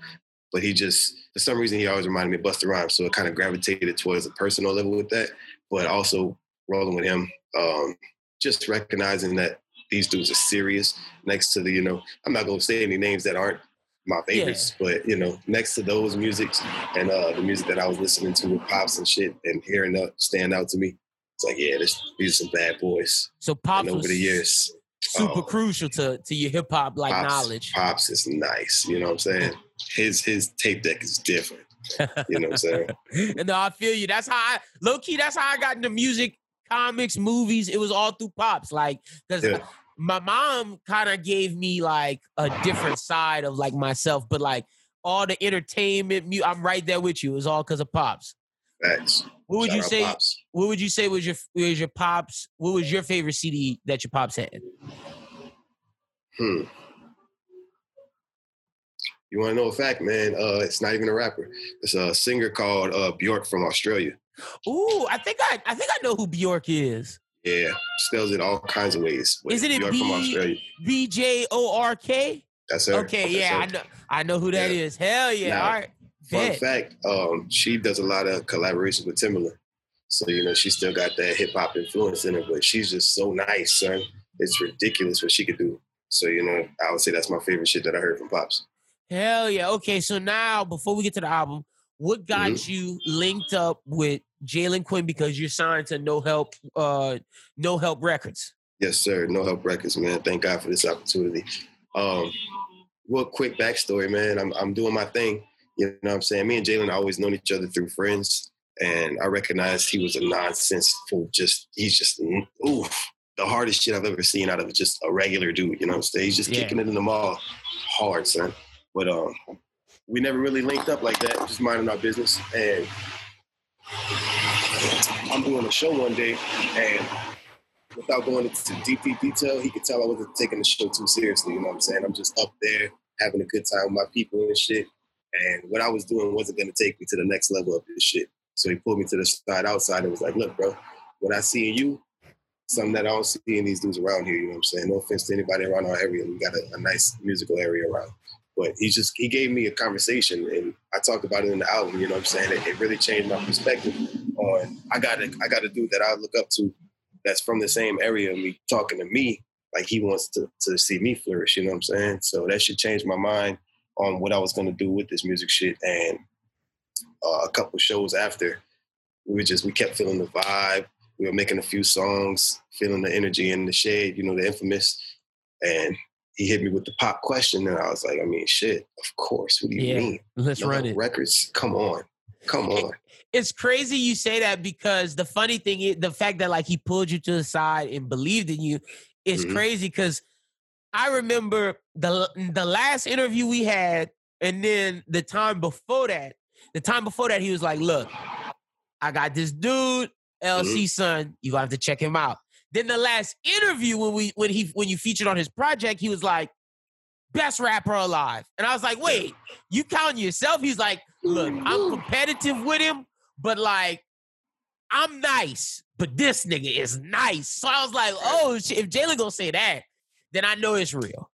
but he just, for some reason, he always reminded me of Busta Rhymes, so it kind of gravitated towards a personal level with that, but also rolling with him, um, just recognizing that these dudes are serious next to the, you know, I'm not going to say any names that aren't my favorites, yeah. but, you know, next to those musics and uh, the music that I was listening to with Pops and shit and hearing up stand out to me. It's like, yeah, this, these are some bad boys. So Pops and over the years, super um, crucial to, to your hip-hop like Pops, knowledge. Pops is nice, you know what I'm saying? His his tape deck is different, you know what I'm saying? No, I feel you. That's how I, low-key, that's how I got into music, comics, movies. It was all through Pops, like, because... Yeah. My mom kind of gave me like a different side of like myself, but like all the entertainment, I'm right there with you. It was all because of Pops. Thanks. What would Shout you say? Pops. What would you say was your was your Pops? What was your favorite C D that your Pops had? Hmm. You want to know a fact, man? Uh, it's not even a rapper. It's a singer called uh, Bjork from Australia. Ooh, I think I I think I know who Bjork is. Yeah, spells it all kinds of ways. Isn't it B- B J O R K? That's her. Okay, That's yeah, her. I know I know who that yeah. is. Hell yeah. Now, all right. Fun Bet. fact, um, she does a lot of collaborations with Timbaland. So, you know, she still got that hip-hop influence in her, but she's just so nice, son. It's ridiculous what she could do. So, you know, I would say that's my favorite shit that I heard from Pops. Hell yeah. Okay, so now, before we get to the album, what got mm-hmm. you linked up with Jalen Quinn, because you're signed to No Help, uh, No Help Records? Yes, sir. No Help Records, man. Thank God for this opportunity. Um, real quick backstory, man. I'm I'm doing my thing. You know what I'm saying? Me and Jalen always known each other through friends, and I recognized he was a nonsense fool. Just he's just ooh, the hardest shit I've ever seen out of just a regular dude. You know what I'm saying? He's just yeah. kicking it in the mall hard, son. But um, we never really linked up like that. Just minding our business. And I'm doing a show one day, and without going into deep, deep detail, he could tell I wasn't taking the show too seriously, you know what I'm saying? I'm just up there having a good time with my people and shit, and what I was doing wasn't going to take me to the next level of this shit. So he pulled me to the side outside and was like, look, bro, what I see in you, something that I don't see in these dudes around here, you know what I'm saying? No offense to anybody around our area. We got a, a nice musical area around. But he just, he gave me a conversation, and I talked about it in the album, you know what I'm saying? It, it really changed my perspective on, I got a, I got a dude that I look up to that's from the same area of me talking to me like he wants to, to see me flourish, you know what I'm saying? So that shit changed my mind on what I was going to do with this music shit. And uh, a couple shows after, we were just, we kept feeling the vibe. We were making a few songs, feeling the energy in the shade, you know, the infamous. And he hit me with the pop question, and I was like, I mean, shit, of course. What do you yeah, mean? Let's no run it. Records, come on. Come on. It's crazy you say that, because the funny thing is the fact that, like, he pulled you to the side and believed in you is mm-hmm. crazy, because I remember the the last interview we had, and then the time before that, The time before that, he was like, look, I got this dude, L C son. You're going to have to check him out. Then the last interview when we when he when you featured on his project, he was like, best rapper alive. And I was like, wait, you counting yourself? He's like, look, I'm competitive with him, but like, I'm nice, but this nigga is nice. So I was like, oh, if Jalen gonna say that, then I know it's real.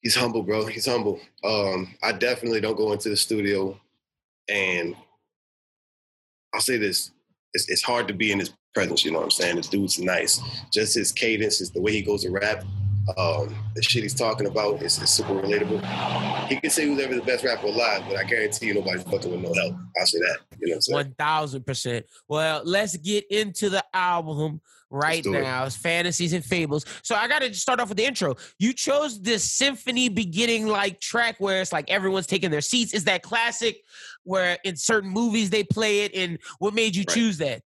He's humble, bro. He's humble. Um, I definitely don't go into the studio, and I'll say this. It's, it's hard to be in his presence, you know what I'm saying? This dude's nice. Just his cadence, is the way he goes to rap, um, the shit he's talking about is, is super relatable. He can say who's ever the best rapper alive, but I guarantee you nobody's fucking with no help. I'll say that. You know what I'm saying? one thousand percent. Well, let's get into the album right now. It's Fantasies and Fables. So I got to start off with the intro. You chose this symphony beginning like track where it's like everyone's taking their seats. Is that classic where in certain movies they play it? And what made you right. choose that?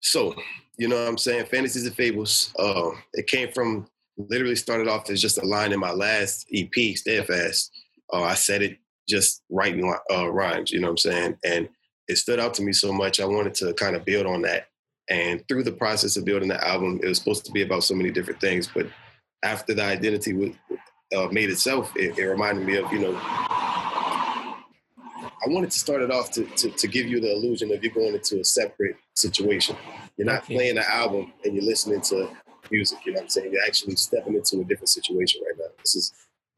So, you know what I'm saying? Fantasies and Fables. Uh, it came from, literally started off as just a line in my last E P, Steadfast. Uh, I said it just writing uh, rhymes, you know what I'm saying? And it stood out to me so much, I wanted to kind of build on that. And through the process of building the album, it was supposed to be about so many different things. But after the identity was, uh, made itself, it, it reminded me of, you know, I wanted to start it off to, to, to give you the illusion of you're going into a separate situation. You're not okay. playing the album and you're listening to music, you know what I'm saying? You're actually stepping into a different situation right now. This is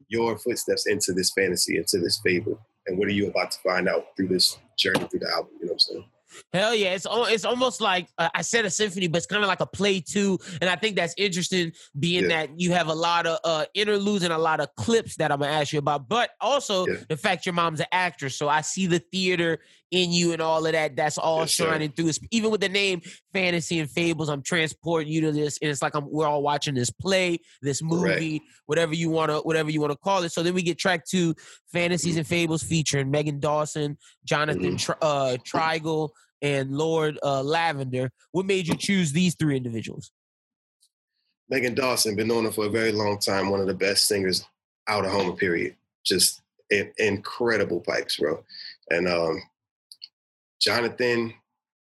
your footsteps into this fantasy, into this fable. And what are you about to find out through this journey through the album, you know what I'm saying? Hell yeah. It's it's almost like, uh, I said a symphony, but it's kind of like a play too. And I think that's interesting being yeah. that you have a lot of uh, interludes and a lot of clips that I'm going to ask you about. But also yeah. the fact your mom's an actress. So I see the theater in you and all of that. That's all yes, shining sir. through. It's, even with the name Fantasy and Fables, I'm transporting you to this. And it's like I'm, we're all watching this play, this movie, right. whatever you want to whatever you want to call it. So then we get track two, Fantasies mm-hmm. and Fables, featuring Megan Dawson, Jonathan mm-hmm. uh, Trigel, and Lord uh, Lavender. What made you choose these three individuals? Megan Dawson, been known her for a very long time, one of the best singers out of Homer, period. Just in- incredible pipes, bro. And um, Jonathan,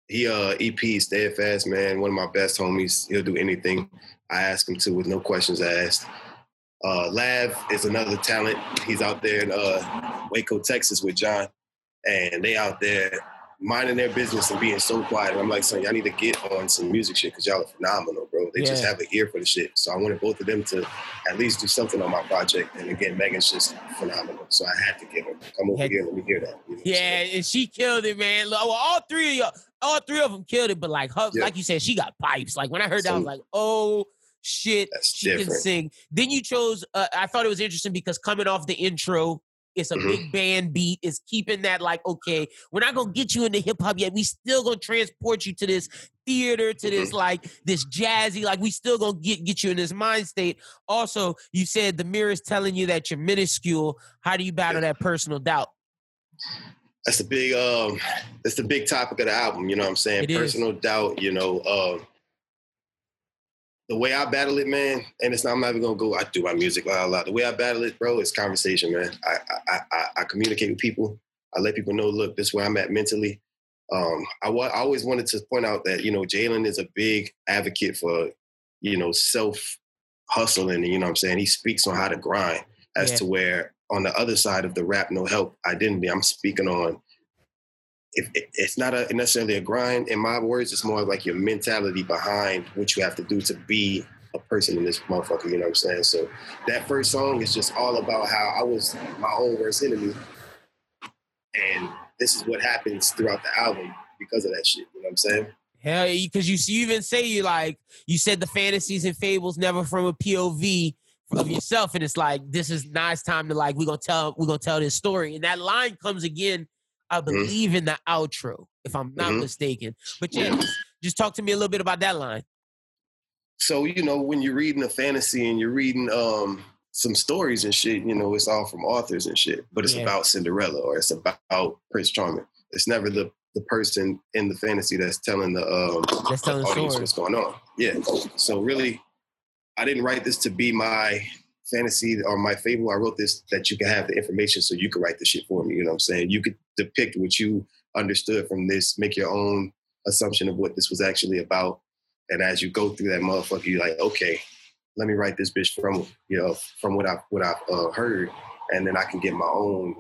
he uh, E P Steadfast, man, one of my best homies. He'll do anything I ask him to with no questions asked. Uh, Lav is another talent. He's out there in uh, Waco, Texas with John, and they out there minding their business and being so quiet. And I'm like, son, y'all need to get on some music shit because y'all are phenomenal, bro. They yeah. just have an ear for the shit. So I wanted both of them to at least do something on my project. And again, Megan's just phenomenal. So I had to get her. Come over Heck. here and let me hear that. You know yeah, and she killed it, man. Well, all three of y'all, all three of them killed it. But like her, yeah. like you said, she got pipes. Like when I heard so, that, I was like, oh, shit, that's she different. Can sing. Then you chose, uh, I thought it was interesting because coming off the intro, it's a mm-hmm. big band beat. It's keeping that like, okay, we're not going to get you into hip hop yet. We still going to transport you to this theater, to mm-hmm. this like, this jazzy, like we still going to get get you in this mind state. Also, you said the mirror is telling you that you're minuscule. How do you battle yeah. that personal doubt? That's the big, um, that's the big topic of the album. You know what I'm saying? It personal is. doubt, you know, um, uh, the way I battle it, man, and it's not, I'm not even going to go, I do my music a lot. The way I battle it, bro, is conversation, man. I, I I I communicate with people. I let people know, look, this is where I'm at mentally. Um, I, wa- I always wanted to point out that, you know, Jalen is a big advocate for, you know, self-hustling. And, you know what I'm saying? He speaks on how to grind as yeah. to where on the other side of the rap, no help identity, I'm speaking on. If it's not a, necessarily a grind, in my words, it's more like your mentality behind what you have to do to be a person in this motherfucker, you know what I'm saying? So that first song is just all about how I was my own worst enemy. And this is what happens throughout the album because of that shit, you know what I'm saying? Hell yeah, because you, you even say you like, you said the fantasies and fables never from a P O V of yourself. And it's like, this is nice time to like, we're going to tell, we're going to tell this story. And that line comes again, I believe mm-hmm. in the outro, if I'm not mm-hmm. mistaken. But yeah, just, just talk to me a little bit about that line. So, you know, when you're reading a fantasy and you're reading um, some stories and shit, you know, it's all from authors and shit, but it's yeah. about Cinderella or it's about Prince Charming. It's never the, the person in the fantasy that's telling the um, that's telling audience story. What's going on. Yeah. So really, I didn't write this to be my fantasy on my fable, I wrote this, that you can have the information so you can write the shit for me. You know what I'm saying? You could depict what you understood from this, make your own assumption of what this was actually about. And as you go through that motherfucker, you're like, okay, let me write this bitch from, you know, from what I've, what I've uh, heard. And then I can get my own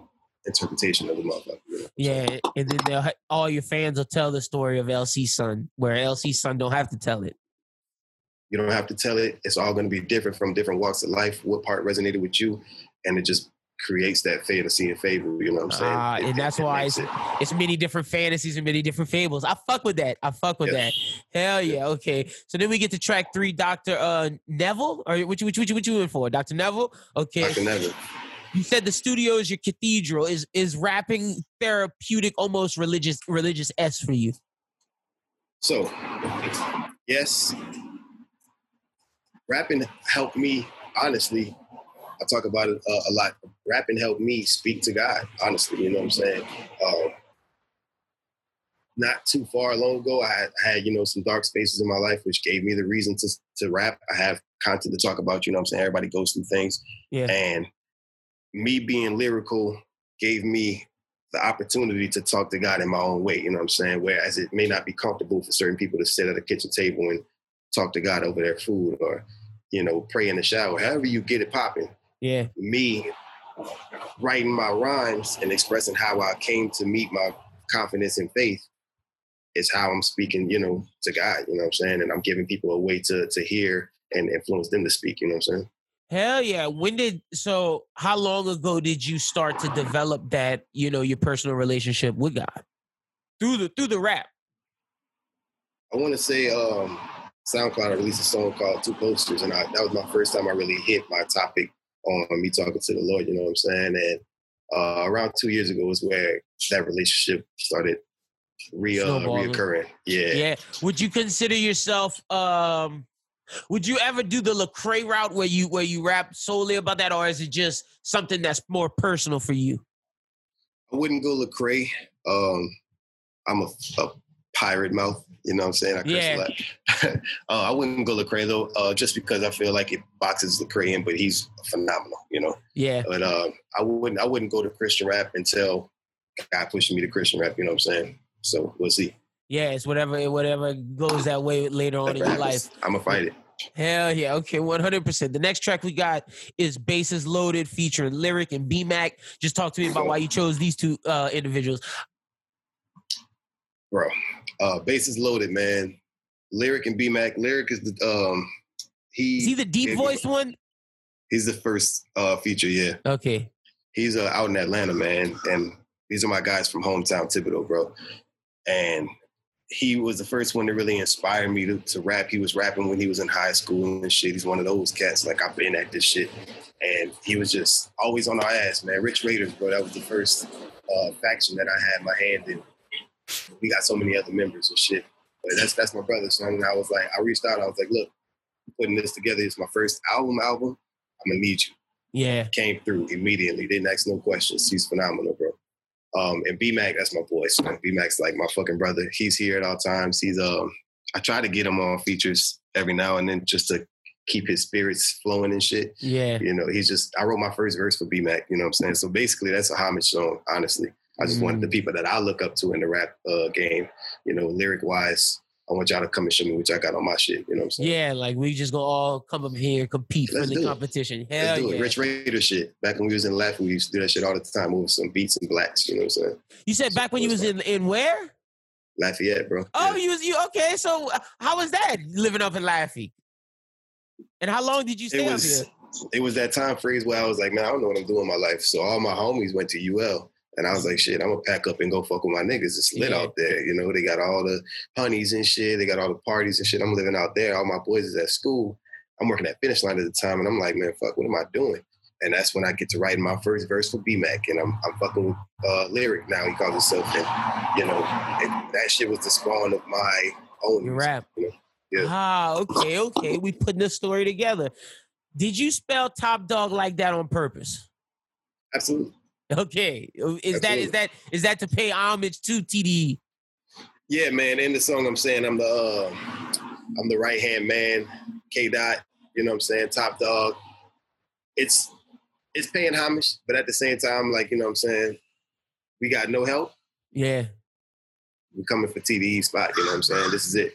interpretation of the motherfucker. You know? Yeah. And then they'll ha- all your fans will tell the story of L C's son, where L C's son don't have to tell it. You don't have to tell it. It's all going to be different from different walks of life. What part resonated with you? And it just creates that fantasy and fable. You know what I'm saying? Uh, it, and that's it, why it it's, it. it's many different fantasies and many different fables. I fuck with that. I fuck with yeah. that. Hell yeah. yeah. Okay. So then we get to track three, Doctor Uh, Neville. Or what you, what you, what you in for? Doctor Neville? Okay. Doctor Neville. You said the studio is your cathedral. Is is rapping therapeutic, almost religious, religious S for you? So, yes. Rapping helped me, honestly, I talk about it uh, a lot. Rapping helped me speak to God, honestly, you know what I'm saying? Um, not too far long ago, I had, I had, you know, some dark spaces in my life, which gave me the reason to, to rap. I have content to talk about, you know what I'm saying? Everybody goes through things. Yeah. And me being lyrical gave me the opportunity to talk to God in my own way, you know what I'm saying? Whereas it may not be comfortable for certain people to sit at a kitchen table and talk to God over their food, or, you know, pray in the shower, however you get it popping. Yeah. Me writing my rhymes and expressing how I came to meet my confidence and faith is how I'm speaking, you know, to God, you know what I'm saying? And I'm giving people a way to, to hear and influence them to speak, you know what I'm saying? Hell yeah. When did, so how long ago did you start to develop that, you know, your personal relationship with God? Through the, through the rap? I want to say, um, SoundCloud, I released a song called Two Posters, and I, that was my first time I really hit my topic on me talking to the Lord, you know what I'm saying? And uh, around two years ago is where that relationship started re- uh, reoccurring. Yeah. Yeah. Would you consider yourself, um, would you ever do the Lecrae route where you where you rap solely about that, or is it just something that's more personal for you? I wouldn't go Lecrae. Um, I'm a, a pirate mouth, you know what I'm saying? I curse yeah. a lot. uh, I wouldn't go Lecrae though, uh, just because I feel like it boxes Lecrae in, but he's phenomenal, you know? Yeah. But uh, I wouldn't I wouldn't go to Christian rap until God pushed me to Christian rap, you know what I'm saying? So we'll see. Yeah, it's whatever whatever goes that way later on that in your happens. Life. I'm gonna fight it. Hell yeah. Okay, one hundred percent. The next track we got is Bases Loaded featuring Lyric and B-Mac. Just talk to me about why you chose these two uh, individuals. Bro, uh, Bases Loaded, man. Lyric and B-Mac. Lyric is the um, he is he the deep voice one. He's the first uh, feature, yeah. Okay. He's uh, out in Atlanta, man, and these are my guys from hometown Thibodeau, bro. And he was the first one that really inspired me to, to rap. He was rapping when he was in high school and shit. He's one of those cats like I've been at this shit, and he was just always on our ass, man. Rich Raiders, bro. That was the first uh, faction that I had my hand in. We got so many other members and shit. But that's that's my brother, son. And I was like, I reached out. I was like, look, putting this together is my first album album. I'm going to need you. Yeah. Came through immediately. Didn't ask no questions. He's phenomenal, bro. Um, and B-Mac, that's my boy, son. B-Mac's like my fucking brother. He's here at all times. He's, um, I try to get him on features every now and then just to keep his spirits flowing and shit. Yeah. You know, he's just, I wrote my first verse for B-Mac, you know what I'm saying? So basically that's a homage song, honestly. I just mm. wanted the people that I look up to in the rap uh, game, you know, lyric-wise, I want y'all to come and show me what y'all got on my shit, you know what I'm saying? Yeah, like, we just gonna all come up here and compete Let's for the competition. It. Hell Let's do yeah. it. Rich Raider shit. Back when we was in Laugh, we used to do that shit all the time with some beats and blacks, you know what I'm saying? You said so back when you was fun. in in where? Lafayette, bro. Oh, yeah. you was, you okay, so how was that, living up in Lafayette? And how long did you stay was, up here? It was that time phrase where I was like, man, I don't know what I'm doing in my life, so all my homies went to U L. And I was like, shit, I'm going to pack up and go fuck with my niggas. It's lit yeah. out there. You know, they got all the honeys and shit. They got all the parties and shit. I'm living out there. All my boys is at school. I'm working at Finish Line at the time. And I'm like, man, fuck, what am I doing? And that's when I get to writing my first verse for B-Mac. And I'm I'm fucking with uh, Lyric now. He calls himself. And, you know, and that shit was the spawn of my own. Your rap. You know? Yeah. Ah, okay, okay. We putting this story together. Did you spell Top Dog like that on purpose? Absolutely. Okay, is Absolutely. that is that is that to pay homage to T D E? Yeah, man. In the song, I'm saying I'm the uh, I'm the right hand man, K Dot. You know what I'm saying? Top dog. it's it's paying homage, but at the same time, like, you know what I'm saying, we got no help. Yeah. We're coming for T D E spot, you know what I'm saying? This is it.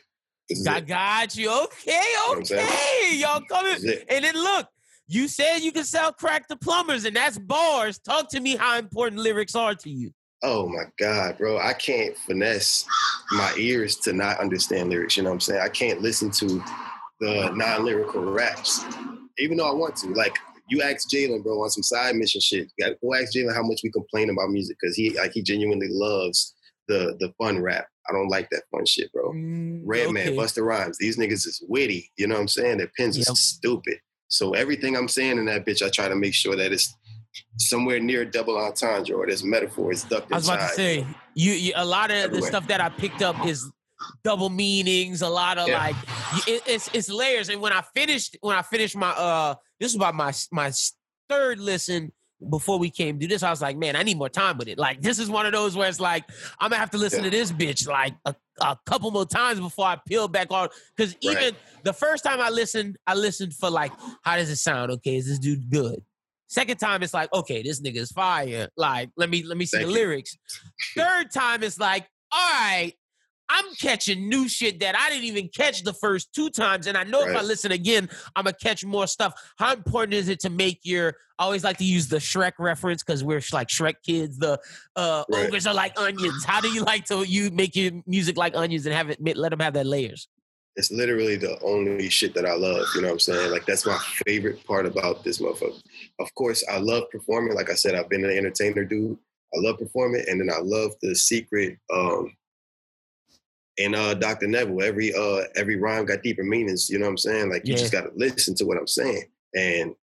This is I it. got you. Okay, okay. You know Y'all coming. And then look, you said you can sell crack to plumbers, and that's bars. Talk to me how important lyrics are to you. Oh, my God, bro. I can't finesse my ears to not understand lyrics, you know what I'm saying? I can't listen to the non-lyrical raps, even though I want to. Like, you ask Jalen, bro, on some side mission shit. You gotta go ask Jalen how much we complain about music, because he, like, he genuinely loves the the fun rap. I don't like that fun shit, bro. Mm, Redman, okay. Busta Rhymes, these niggas is witty. You know what I'm saying? Their pens yep. are stupid. So everything I'm saying in that bitch, I try to make sure that it's somewhere near double entendre or there's metaphor. It's ducked inside. I was about to say, you, you a lot of Everywhere. the stuff that I picked up is double meanings. A lot of yeah. like, it, it's it's layers. And when I finished, when I finished my uh, this was about my my third listen. Before we came to this, I was like, man, I need more time with it. Like, this is one of those where it's like, I'm gonna have to listen yeah. to this bitch like a, a couple more times before I peel back on. Because even right. the first time I listened, I listened for like, how does it sound? Okay, is this dude good? Second time, it's like, okay, this nigga is fire. Like, let me let me see Thank the you. lyrics. Third time, it's like, all right, I'm catching new shit that I didn't even catch the first two times. And I know right. if I listen again, I'm going to catch more stuff. How important is it to make your, I always like to use the Shrek reference because we're like Shrek kids. The uh, right. ogres are like onions. How do you like to you make your music like onions and have it let them have their layers? It's literally the only shit that I love. You know what I'm saying? Like, that's my favorite part about this motherfucker. Of course, I love performing. Like I said, I've been an entertainer, dude. I love performing. And then I love the secret, um, And uh, Doctor Neville, every uh, every rhyme got deeper meanings, you know what I'm saying? Like, you yeah. just got to listen to what I'm saying. And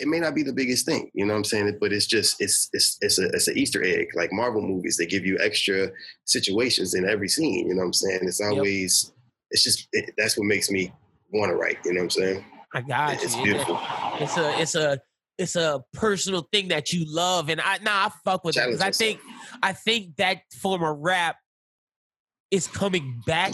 it may not be the biggest thing, you know what I'm saying? But it's just, it's it's it's a it's an Easter egg. Like Marvel movies, they give you extra situations in every scene, you know what I'm saying? It's always, yep. it's just, it, that's what makes me want to write, you know what I'm saying? I got it, you. It's beautiful. It's a, it's a, it's a personal thing that you love. And I, nah, I fuck with Challenge it. Because I think, I think that form of rap is coming back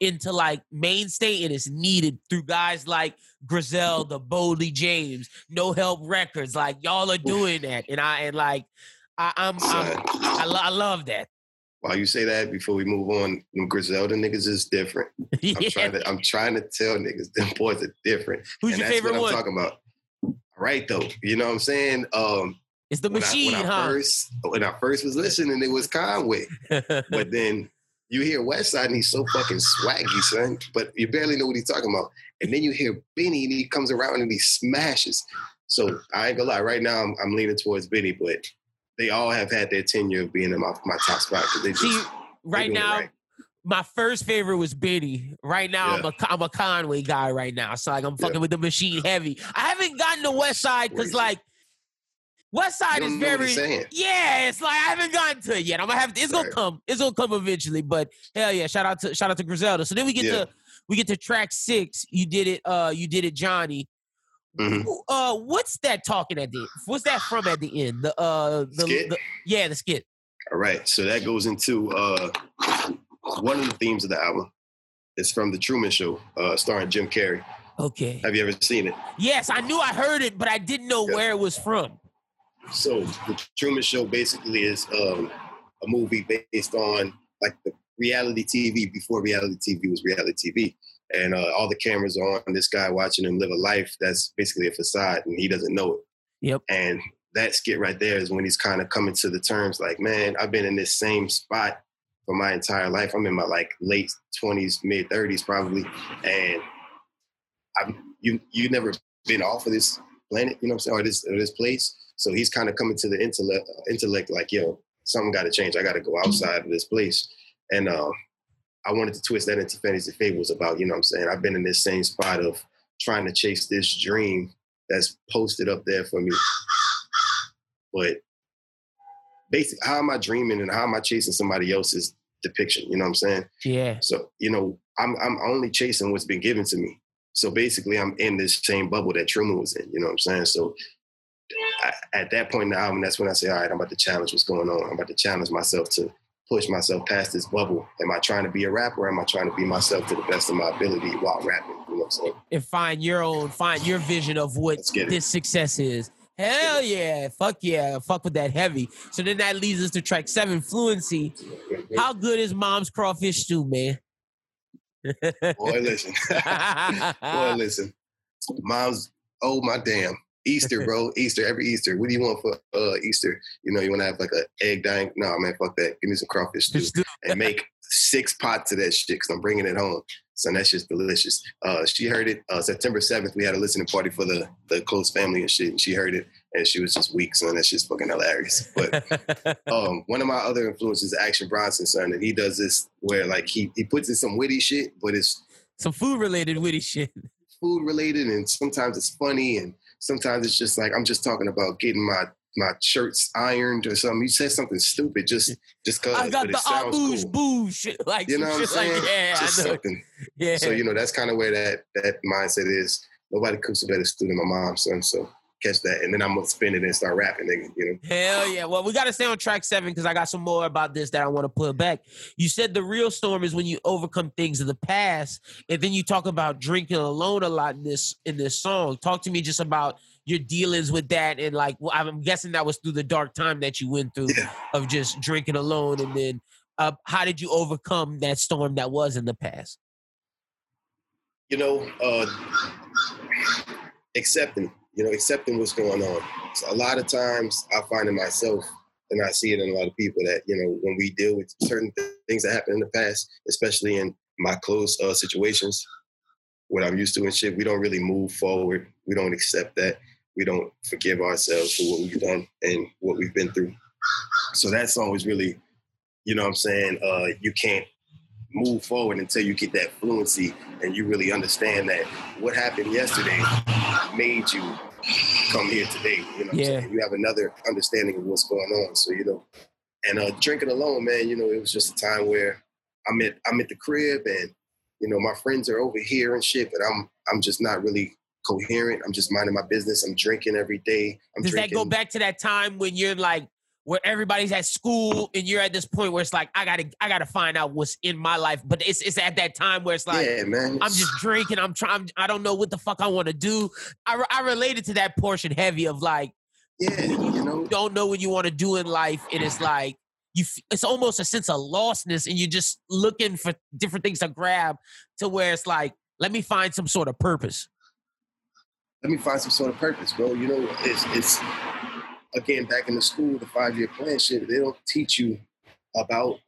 into like mainstay, and it's needed through guys like Griselda, the Boldy James, No Help Records. Like, y'all are doing that, and I and like I, I'm, I'm I, lo- I love that. While you say that, before we move on, Griselda niggas is different. yeah. I'm trying to I'm trying to tell niggas them boys are different. Who's and your that's favorite what one? I'm talking about. Right though, you know what I'm saying? Um, it's the when machine. I, when, huh? I first, when I first was listening, it was Conway, but then. You hear Westside and he's so fucking swaggy, son, but you barely know what he's talking about. And then you hear Benny and he comes around and he smashes. So I ain't gonna lie, right now I'm, I'm leaning towards Benny, but they all have had their tenure of being in my, my top spot. They just, See, right now, right. my first favorite was Benny. Right now, yeah. I'm, a, I'm a Conway guy right now. So like I'm fucking yeah. with the machine heavy. I haven't gotten to Westside because like, Westside is very, yeah. It's like I haven't gotten to it yet. I'm gonna have to, it's right. gonna come. It's gonna come eventually. But hell yeah, shout out to shout out to Griselda. So then we get yeah. to we get to track six. You did it. Uh, you did it, Johnny. Mm-hmm. Uh, what's that talking at the? What's that from at the end? The uh, the, skit? the yeah, the skit. All right, so that goes into uh one of the themes of the album. It's from The Truman Show, uh, starring Jim Carrey. Okay. Have you ever seen it? Yes, I knew I heard it, but I didn't know yeah. where it was from. So The Truman Show basically is um, a movie based on like the reality T V before reality T V was reality T V. And uh, all the cameras are on this guy watching him live a life that's basically a facade and he doesn't know it. Yep. And that skit right there is when he's kind of coming to the terms like, man, I've been in this same spot for my entire life. I'm in my like late twenties, mid thirties probably. And I'm, you, you've never been off of this planet, you know what I'm saying, or this, or this place. So he's kind of coming to the intellect, intellect like, yo, something got to change. I got to go outside of this place. And uh, I wanted to twist that into fantasy fables about, you know what I'm saying? I've been in this same spot of trying to chase this dream that's posted up there for me. But basically, how am I dreaming and how am I chasing somebody else's depiction? You know what I'm saying? Yeah. So, you know, I'm I'm only chasing what's been given to me. So basically, I'm in this same bubble that Truman was in. You know what I'm saying? So I, at that point in the album, that's when I say, all right, I'm about to challenge what's going on. I'm about to challenge myself to push myself past this bubble. Am I trying to be a rapper? Or am I trying to be myself to the best of my ability while rapping? You know what I'm I'm saying? And find your own, find your vision of what this success is. Hell yeah. Fuck yeah. Fuck with that heavy. So then that leads us to track seven, fluency. How good is mom's crawfish stew, man? Boy, listen. Boy, listen. Mom's, oh my damn. Easter, bro. Easter. Every Easter. What do you want for uh, Easter? You know, you want to have like an egg dying? No, nah, man, fuck that. Give me some crawfish stew. And make six pots of that shit because I'm bringing it home. So that's just delicious. Uh, she heard it uh, September seventh. We had a listening party for the, the close family and shit. And she heard it and she was just weak. So that's just fucking hilarious. But um, one of my other influences is Action Bronson, son. And he does this where like he, he puts in some witty shit, but it's some food related witty shit. Food related. And sometimes it's funny. And sometimes it's just like, I'm just talking about getting my, my shirts ironed or something. You said something stupid just just cause I got but the ah boosh cool. boosh shit like you know what I'm saying? Like, yeah, just I know. Something. Yeah. So you know that's kind of where that that mindset is. Nobody cooks a better stew than my mom, son. So catch that, and then I'm gonna spin it and start rapping, nigga. You know. Hell yeah. Well, we gotta stay on track seven because I got some more about this that I want to put back. You said the real storm is when you overcome things of the past, and then you talk about drinking alone a lot in this in this song. Talk to me just about your dealings with that, and like, well, I'm guessing that was through the dark time that you went through yeah. of just drinking alone. And then uh, how did you overcome that storm that was in the past? You know, uh, accepting, you know, accepting what's going on. So a lot of times I find in myself, and I see it in a lot of people that, you know, when we deal with certain th- things that happened in the past, especially in my close uh, situations, what I'm used to and shit, we don't really move forward. We don't accept that. We don't forgive ourselves for what we've done and what we've been through. So that song was really, you know what I'm saying, uh, you can't move forward until you get that fluency and you really understand that what happened yesterday made you come here today. You know what yeah. I'm saying? You have another understanding of what's going on. So, you know, and uh, drinking alone, man, you know, it was just a time where I'm at, I'm at the crib and, you know, my friends are over here and shit, but I'm I'm just not really coherent. I'm just minding my business. I'm drinking every day. I'm Does drinking. That go back to that time when you're like, where everybody's at school and you're at this point where it's like, I gotta, I gotta find out what's in my life. But it's, it's at that time where it's like, yeah, man, it's... I'm just drinking. I'm trying. I don't know what the fuck I want to do. I, I related to that portion heavy of like, yeah, you, you know, don't know what you want to do in life, and it's like. You, it's almost a sense of lostness, and you're just looking for different things to grab to where it's like, let me find some sort of purpose. Let me find some sort of purpose, bro. You know, it's, it's again, back in the school, the five-year plan shit, they don't teach you about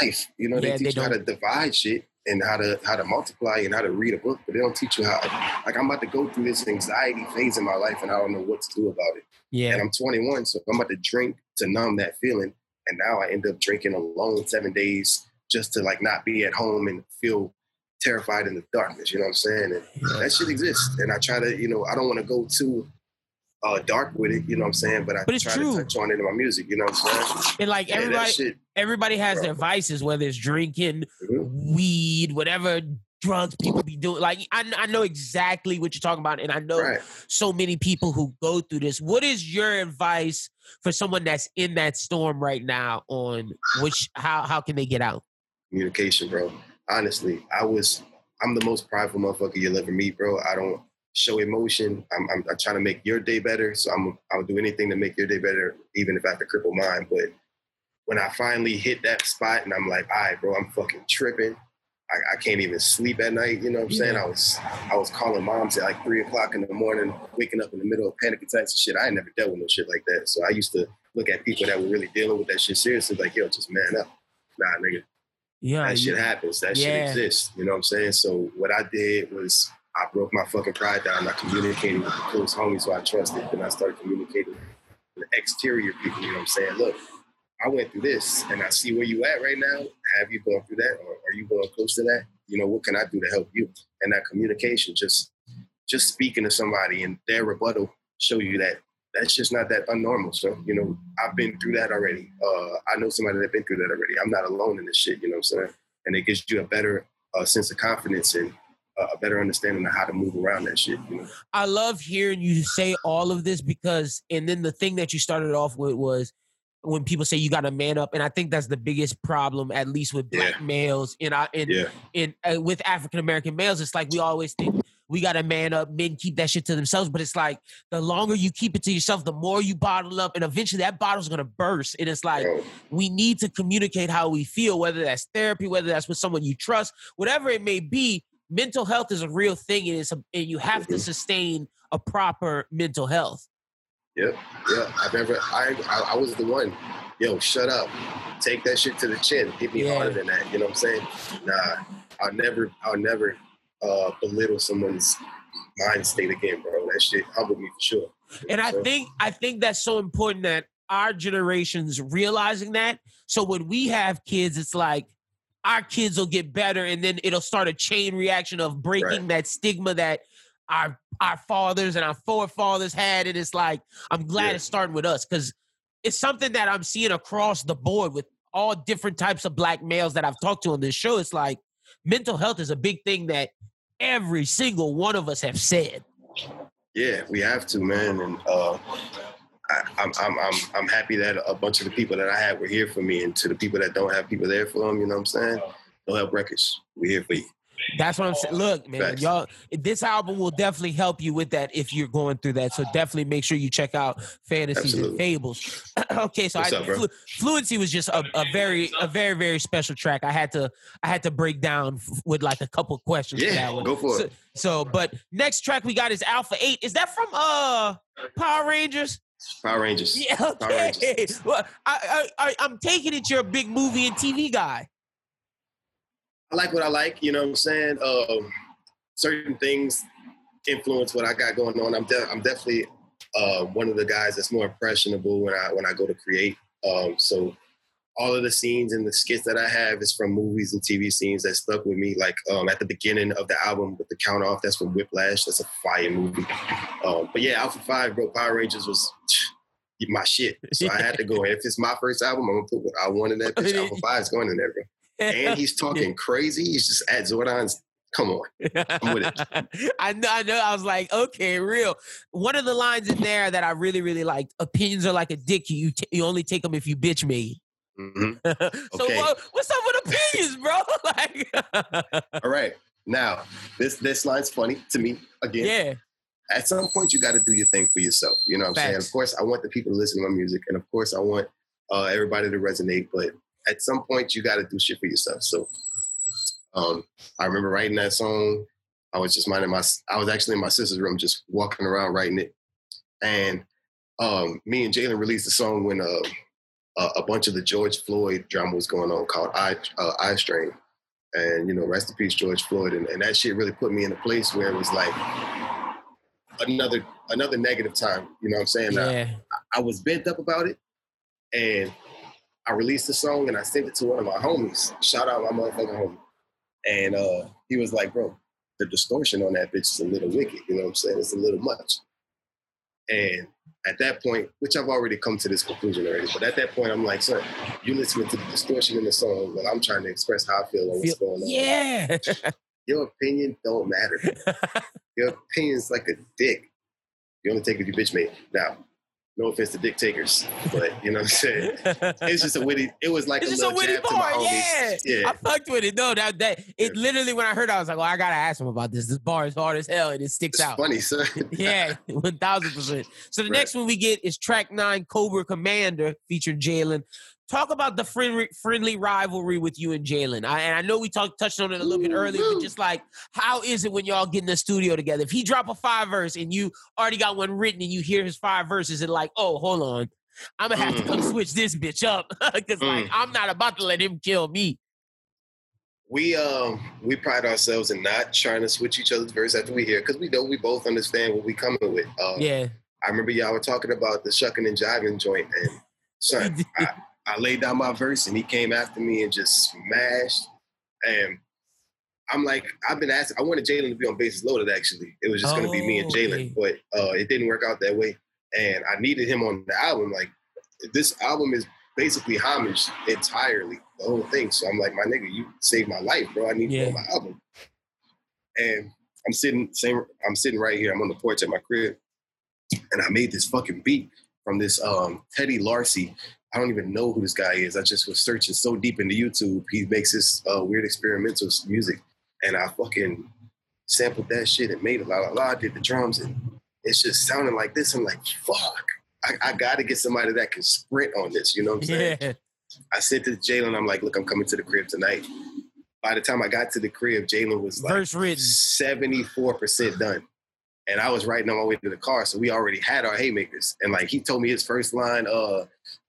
life. You know, they yeah, teach they you how to divide shit and how to how to multiply and how to read a book, but they don't teach you how. Like, I'm about to go through this anxiety phase in my life, and I don't know what to do about it. Yeah. And I'm twenty-one, so I'm about to drink to numb that feeling. And now I end up drinking alone seven days just to like not be at home and feel terrified in the darkness. You know what I'm saying? And that shit exists. And I try to, you know, I don't want to go too uh, dark with it. You know what I'm saying? But I but try true. to touch on it in my music. You know what I'm saying? And like everybody, and shit, everybody has bro. their vices, whether it's drinking, mm-hmm. weed, whatever drugs people be doing. Like I, I know exactly what you're talking about, and I know right. so many people who go through this. What is your advice for someone that's in that storm right now on which how how can they get out? Communication, bro. Honestly, I was I'm the most prideful motherfucker you'll ever meet, bro. I don't show emotion. I'm I'm, I'm trying to make your day better, so I'm I'll do anything to make your day better, even if I have to cripple mine. But when I finally hit that spot and I'm like, all right, bro, I'm fucking tripping. I, I can't even sleep at night. You know what I'm saying? Yeah. I was I was calling moms at like three o'clock in the morning, waking up in the middle of panic attacks and shit. I had never dealt with no shit like that. So I used to look at people that were really dealing with that shit seriously, like, yo, just man up. Nah, nigga. Yeah. That shit happens. That yeah. shit exists. You know what I'm saying? So what I did was I broke my fucking pride down. I communicated with the close homies who I trusted. Then I started communicating with exterior people. You know what I'm saying? Look, I went through this and I see where you at right now. Have you gone through that? Or are you going close to that? You know, what can I do to help you? And that communication, just just speaking to somebody and their rebuttal show you that that's just not that unnormal. So, you know, I've been through that already. Uh, I know somebody that's been through that already. I'm not alone in this shit, you know what I'm saying? And it gives you a better uh, sense of confidence and uh, a better understanding of how to move around that shit, you know? I love hearing you say all of this because, and then the thing that you started off with was, when people say you got to man up. And I think that's the biggest problem, at least with black yeah. males in our, in, yeah. in uh, with African-American males. It's like, we always think we got to man up, men keep that shit to themselves. But it's like, the longer you keep it to yourself, the more you bottle up, and eventually that bottle's going to burst. And it's like, oh. we need to communicate how we feel, whether that's therapy, whether that's with someone you trust, whatever it may be. Mental health is a real thing, and it's a, and you have to sustain a proper mental health. Yeah, yeah. I've ever, I, I, I was the one. Yo, shut up. Take that shit to the chin. Hit me yeah. harder than that. You know what I'm saying? Nah, I'll never, I'll never uh, belittle someone's mind state again, bro. That shit humbled me for sure. And I so. think, I think that's so important that our generation's realizing that. So when we have kids, it's like, our kids will get better, and then it'll start a chain reaction of breaking right. that stigma that our our fathers and our forefathers had. And it's like, I'm glad yeah. it's starting with us, because it's something that I'm seeing across the board with all different types of black males that I've talked to on this show. It's like, mental health is a big thing that every single one of us have said. Yeah, we have to, man. And uh, I, I'm I'm I'm I'm happy that a bunch of the people that I had were here for me, and to the people that don't have people there for them, you know what I'm saying? Don't Help Records, we're here for you. That's what I'm saying. Look, man, Facts. y'all, this album will definitely help you with that if you're going through that. So definitely make sure you check out Fantasies Absolutely. and Fables. okay, so I, up, Flu- Fluency was just a, a very, a very, very special track. I had to, I had to break down f- with like a couple questions. Yeah, for that one. go for so, it. So, but next track we got is Alpha Eight. Is that from uh Power Rangers? Power Rangers. Yeah, okay. Power Rangers. Well, I, I, I, I'm taking it you're a big movie and T V guy. I like what I like, you know what I'm saying? Um, certain things influence what I got going on. I'm, de- I'm definitely uh, one of the guys that's more impressionable when I when I go to create. Um, so all of the scenes and the skits that I have is from movies and T V scenes that stuck with me. Like um, at the beginning of the album with the count off, that's from Whiplash. That's a fire movie. Um, but yeah, Alpha Five, bro, Power Rangers was my shit. So I had to go. If it's my first album, I'm gonna put what I want in that bitch. Alpha Five is going in there, bro. And he's talking crazy. He's just at Zordon's. Come on, I'm with it. I know, I know. I was like, okay, real. One of the lines in there that I really, really liked: "Opinions are like a dick. You t- you only take them if you bitch me." Mm-hmm. so okay. what, what's up with opinions, bro? like, all right. Now this this line's funny to me again. Yeah. At some point, you got to do your thing for yourself. You know what I'm Facts. saying? Of course, I want the people to listen to my music, and of course, I want uh, everybody to resonate, but at some point, you got to do shit for yourself. So um, I remember writing that song. I was just minding my, I was actually in my sister's room just walking around writing it. And um, me and Jalen released the song when uh, a, a bunch of the George Floyd drama was going on called I, uh, I Strain. And, you know, rest in peace, George Floyd. And, and that shit really put me in a place where it was like another another negative time. You know what I'm saying? Yeah. I, I was bent up about it. And I released the song and I sent it to one of my homies. Shout out my motherfucking homie. And uh, he was like, bro, the distortion on that bitch is a little wicked. You know what I'm saying? It's a little much. And at that point, which I've already come to this conclusion already, but at that point, I'm like, son, you listening to the distortion in the song while I'm trying to express how I feel on what's going on. Yeah. Your opinion don't matter. Your opinion's like a dick. You only take what you bitch made. Now, no offense to dick takers, but you know what I'm saying? It's just a witty, it was like it's a just little a witty jab bar, to my homies. Yeah. yeah. I fucked with it. No, that, that it yeah. literally, when I heard it, I was like, well, I gotta ask him about this. This bar is hard as hell and it sticks it's out. Funny, son. yeah, one thousand percent. So the right. next one we get is track nine, Cobra Commander, featuring Jalen. Talk about the friendly, friendly rivalry with you and Jalen. I, and I know we talked touched on it a little bit earlier, but just like, how is it when y'all get in the studio together? If he drop a five verse and you already got one written and you hear his five verses and like, oh, hold on, I'm going to have mm. to come switch this bitch up because mm. like, I'm not about to let him kill me. We um we pride ourselves in not trying to switch each other's verse after we hear, because we know we both understand what we coming with. Um, yeah. I remember y'all were talking about the shucking and jiving joint, and son, I, I laid down my verse and he came after me and just smashed. And I'm like, I've been asked, I wanted Jalen to be on Bases Loaded, actually. It was just oh, going to be me and Jalen, but uh, it didn't work out that way. And I needed him on the album. Like, this album is basically homage entirely, the whole thing. So I'm like, my nigga, you saved my life, bro. I need yeah. you on my album. And I'm sitting, same, I'm sitting right here. I'm on the porch at my crib. And I made this fucking beat from this um, Teddy Larcy I don't even know who this guy is. I just was searching so deep into YouTube. He makes this uh, weird experimental music, and I fucking sampled that shit and made it. La la la. Did the drums, and it's just sounding like this. I'm like, fuck, I, I got to get somebody that can sprint on this. You know what I'm saying? Yeah. I sent it to Jalen. I'm like, look, I'm coming to the crib tonight. By the time I got to the crib, Jalen was like seventy-four percent done. And I was writing on my way to the car, so we already had our haymakers. And like he told me his first line, uh,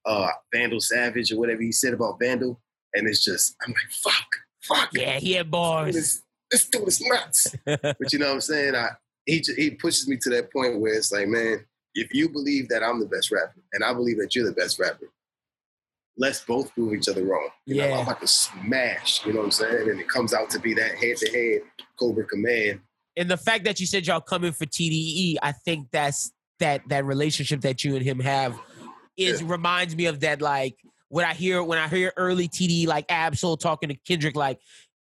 uh, Vandal Savage or whatever he said about Vandal. And it's just, I'm like, fuck, fuck. Yeah, he had bars. This dude is nuts. But you know what I'm saying? I he he pushes me to that point where it's like, man, if you believe that I'm the best rapper, and I believe that you're the best rapper, let's both prove each other wrong. You yeah. know, I'm about to smash, you know what I'm saying? And it comes out to be that head-to-head Cobra Command. And the fact that you said y'all coming for T D E, I think that's that that relationship that you and him have is yeah. reminds me of that, like, when I hear when I hear early T D E, like Absol talking to Kendrick, like,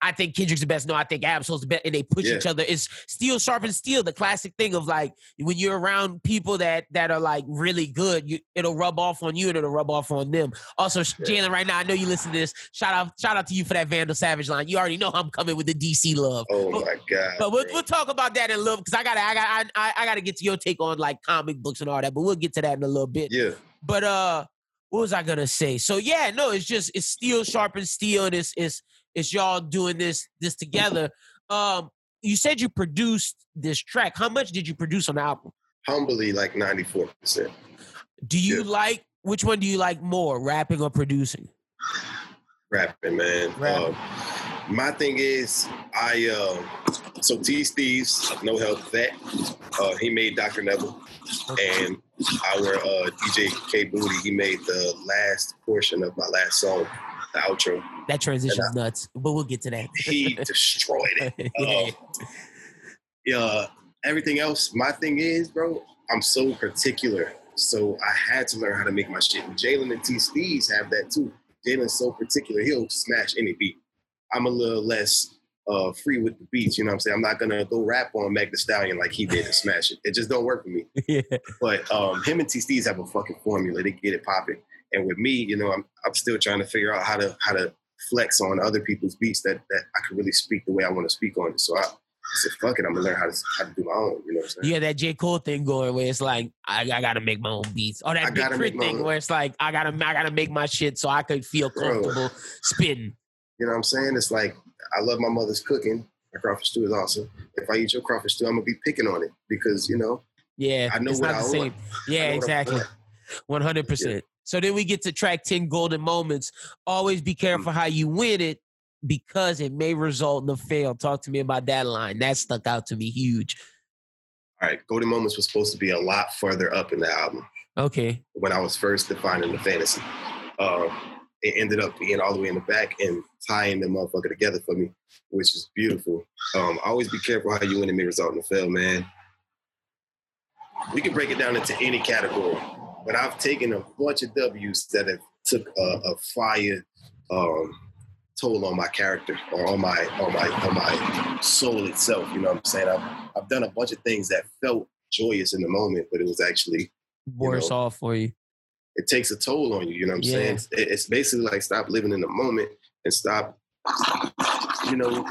I think Kendrick's the best. No, I think Absol's the best. And they push yeah. each other. It's steel sharpens steel, the classic thing of, like, when you're around people that that are, like, really good, you, it'll rub off on you and it'll rub off on them. Also, yeah. Jalen, right now, I know you listen to this. Shout out shout out to you for that Vandal Savage line. You already know I'm coming with the D C love. Oh, but, my God. But we'll, we'll talk about that in a little, because I got I gotta, I, I gotta get to your take on, like, comic books and all that. But we'll get to that in a little bit. Yeah. But uh, what was I going to say? So, yeah, no, it's just, it's steel sharpens steel, and it's it's, It's y'all doing this this together. Um, you said you produced this track. How much did you produce on the album? Humbly, like ninety-four percent. Do you yeah. like, which one do you like more, rapping or producing? Rapping, man. Rapping. Um, my thing is, I, uh, so Tease Thieves, no help with that. Uh, he made Doctor Neville. And our uh, D J K Booty, he made the last portion of my last song. The outro. That transition's I, nuts, but we'll get to that. He destroyed it. Yeah. Uh, yeah. Everything else, my thing is, bro, I'm so particular. So I had to learn how to make my shit. Jalen and T Steez have that too. Jalen's so particular. He'll smash any beat. I'm a little less uh, free with the beats. You know what I'm saying? I'm not going to go rap on Meg Thee Stallion like he did and smash it. It just don't work for me. Yeah. But um, him and T Steez have a fucking formula. They get it popping. And with me, you know, I'm I'm still trying to figure out how to how to flex on other people's beats that, that I can really speak the way I want to speak on it. So I, I said, fuck it, I'm gonna learn how to how to do my own. You know what I'm saying? Yeah, that J. Cole thing going where it's like I, I gotta make my own beats, or that Big Crit thing where it's like I gotta I gotta make my shit so I could feel comfortable spitting. You know what I'm saying? It's like I love my mother's cooking. My crawfish stew is awesome. If I eat your crawfish stew, I'm gonna be picking on it because you know. Yeah, I know what I want. Yeah, exactly. One hundred percent. So then we get to track ten, Golden Moments. Always be careful how you win it because it may result in a fail. Talk to me about that line. That stuck out to me huge. All right. Golden Moments was supposed to be a lot further up in the album. Okay. When I was first defining the fantasy. Uh, it ended up being all the way in the back and tying the motherfucker together for me, which is beautiful. Um, always be careful how you win it may result in a fail, man. We can break it down into any category. But I've taken a bunch of W's that have took a, a fire um, toll on my character or on my on my on my soul itself. You know what I'm saying? I've I've done a bunch of things that felt joyous in the moment, but it was actually worse off for you. It takes a toll on you. You know what I'm yeah. saying? It's, it's basically like stop living in the moment and stop. You know,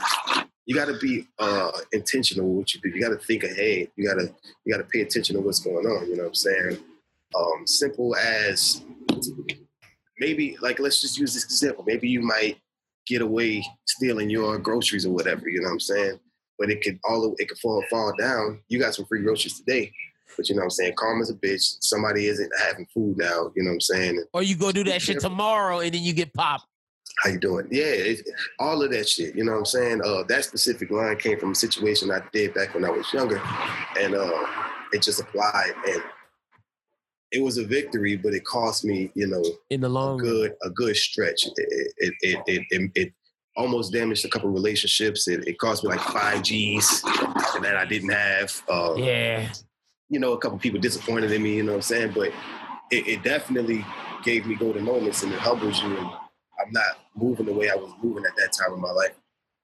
you got to be uh, intentional with what you do. You got to think ahead. You gotta you gotta pay attention to what's going on. You know what I'm saying? Um, simple as maybe, like, let's just use this example. Maybe you might get away stealing your groceries or whatever, you know what I'm saying? But it could all it could fall fall down. You got some free groceries today, but you know what I'm saying? Karma's a bitch. Somebody isn't having food now, you know what I'm saying? Or you go do that shit tomorrow and then you get popped. How you doing? Yeah, it, all of that shit, you know what I'm saying? Uh, that specific line came from a situation I did back when I was younger, and uh, it just applied and it was a victory, but it cost me, you know, in the long a good a good stretch. It it it it, it, it almost damaged a couple of relationships. It, it cost me like five G's that I didn't have. Um, yeah, you know, a couple of people disappointed in me. You know what I'm saying? But it, it definitely gave me golden moments, and it humbles you. And I'm not moving the way I was moving at that time in my life.